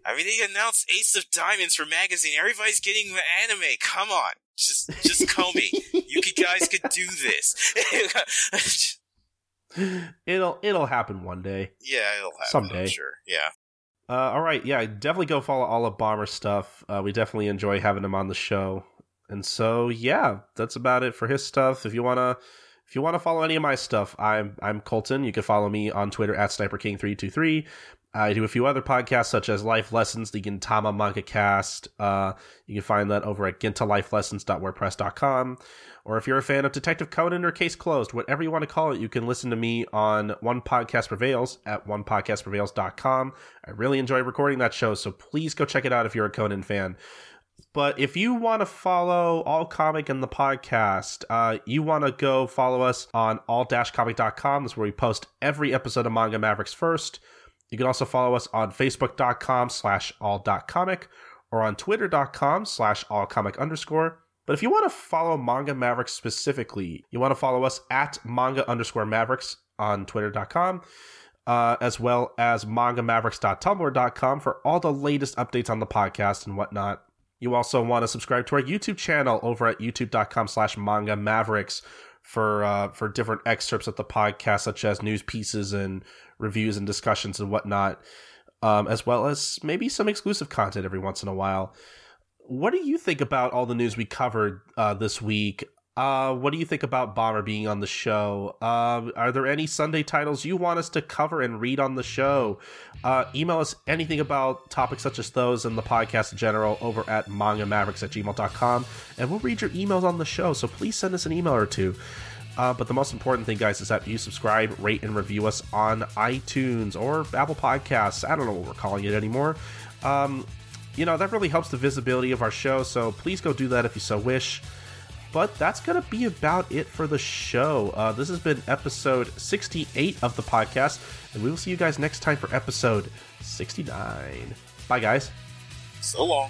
I mean, they announced Ace of Diamonds for magazine. Everybody's getting anime. Come on. Just, just call me. You guys could do this. it'll, it'll happen one day. Yeah, it'll happen. Someday. I'm sure. Yeah. Uh, all right, yeah, definitely go follow all of Bomber's stuff. Uh, we definitely enjoy having him on the show, and so yeah, that's about it for his stuff. If you wanna, if you wanna follow any of my stuff, I'm I'm Colton. You can follow me on Twitter at Sniper King three two three. I do a few other podcasts such as Life Lessons, the Gintama Manga Cast. Uh, you can find that over at ginta life lessons dot wordpress dot com. Or if you're a fan of Detective Conan or Case Closed, whatever you want to call it, you can listen to me on One Podcast Prevails at one podcast prevails dot com. I really enjoy recording that show, so please go check it out if you're a Conan fan. But if you want to follow All Comic and the podcast, uh, you want to go follow us on all dash comic dot com. That's where we post every episode of Manga Mavericks first. You can also follow us on facebook dot com slash all dot comic or on twitter dot com slash all comic underscore. But if you want to follow Manga Mavericks specifically, you want to follow us at manga underscore mavericks on twitter dot com, uh, as well as manga mavericks dot tumblr dot com for all the latest updates on the podcast and whatnot. You also want to subscribe to our YouTube channel over at youtube dot com slash manga mavericks for, uh, for different excerpts of the podcast, such as news pieces and reviews and discussions and whatnot, um, as well as maybe some exclusive content every once in a while. What do you think about all the news we covered uh, this week? Uh, what do you think about Bomber being on the show? Uh, are there any Sunday titles you want us to cover and read on the show? Uh, email us anything about topics such as those and the podcast in general over at manga mavericks at gmail dot com, and we'll read your emails on the show, so please send us an email or two. Uh, but the most important thing, guys, is that you subscribe, rate, and review us on iTunes or Apple Podcasts. I don't know what we're calling it anymore. Um, you know, that really helps the visibility of our show, so please go do that if you so wish. But that's going to be about it for the show. Uh, this has been episode sixty-eight of the podcast, and we will see you guys next time for episode sixty-nine. Bye, guys. So long.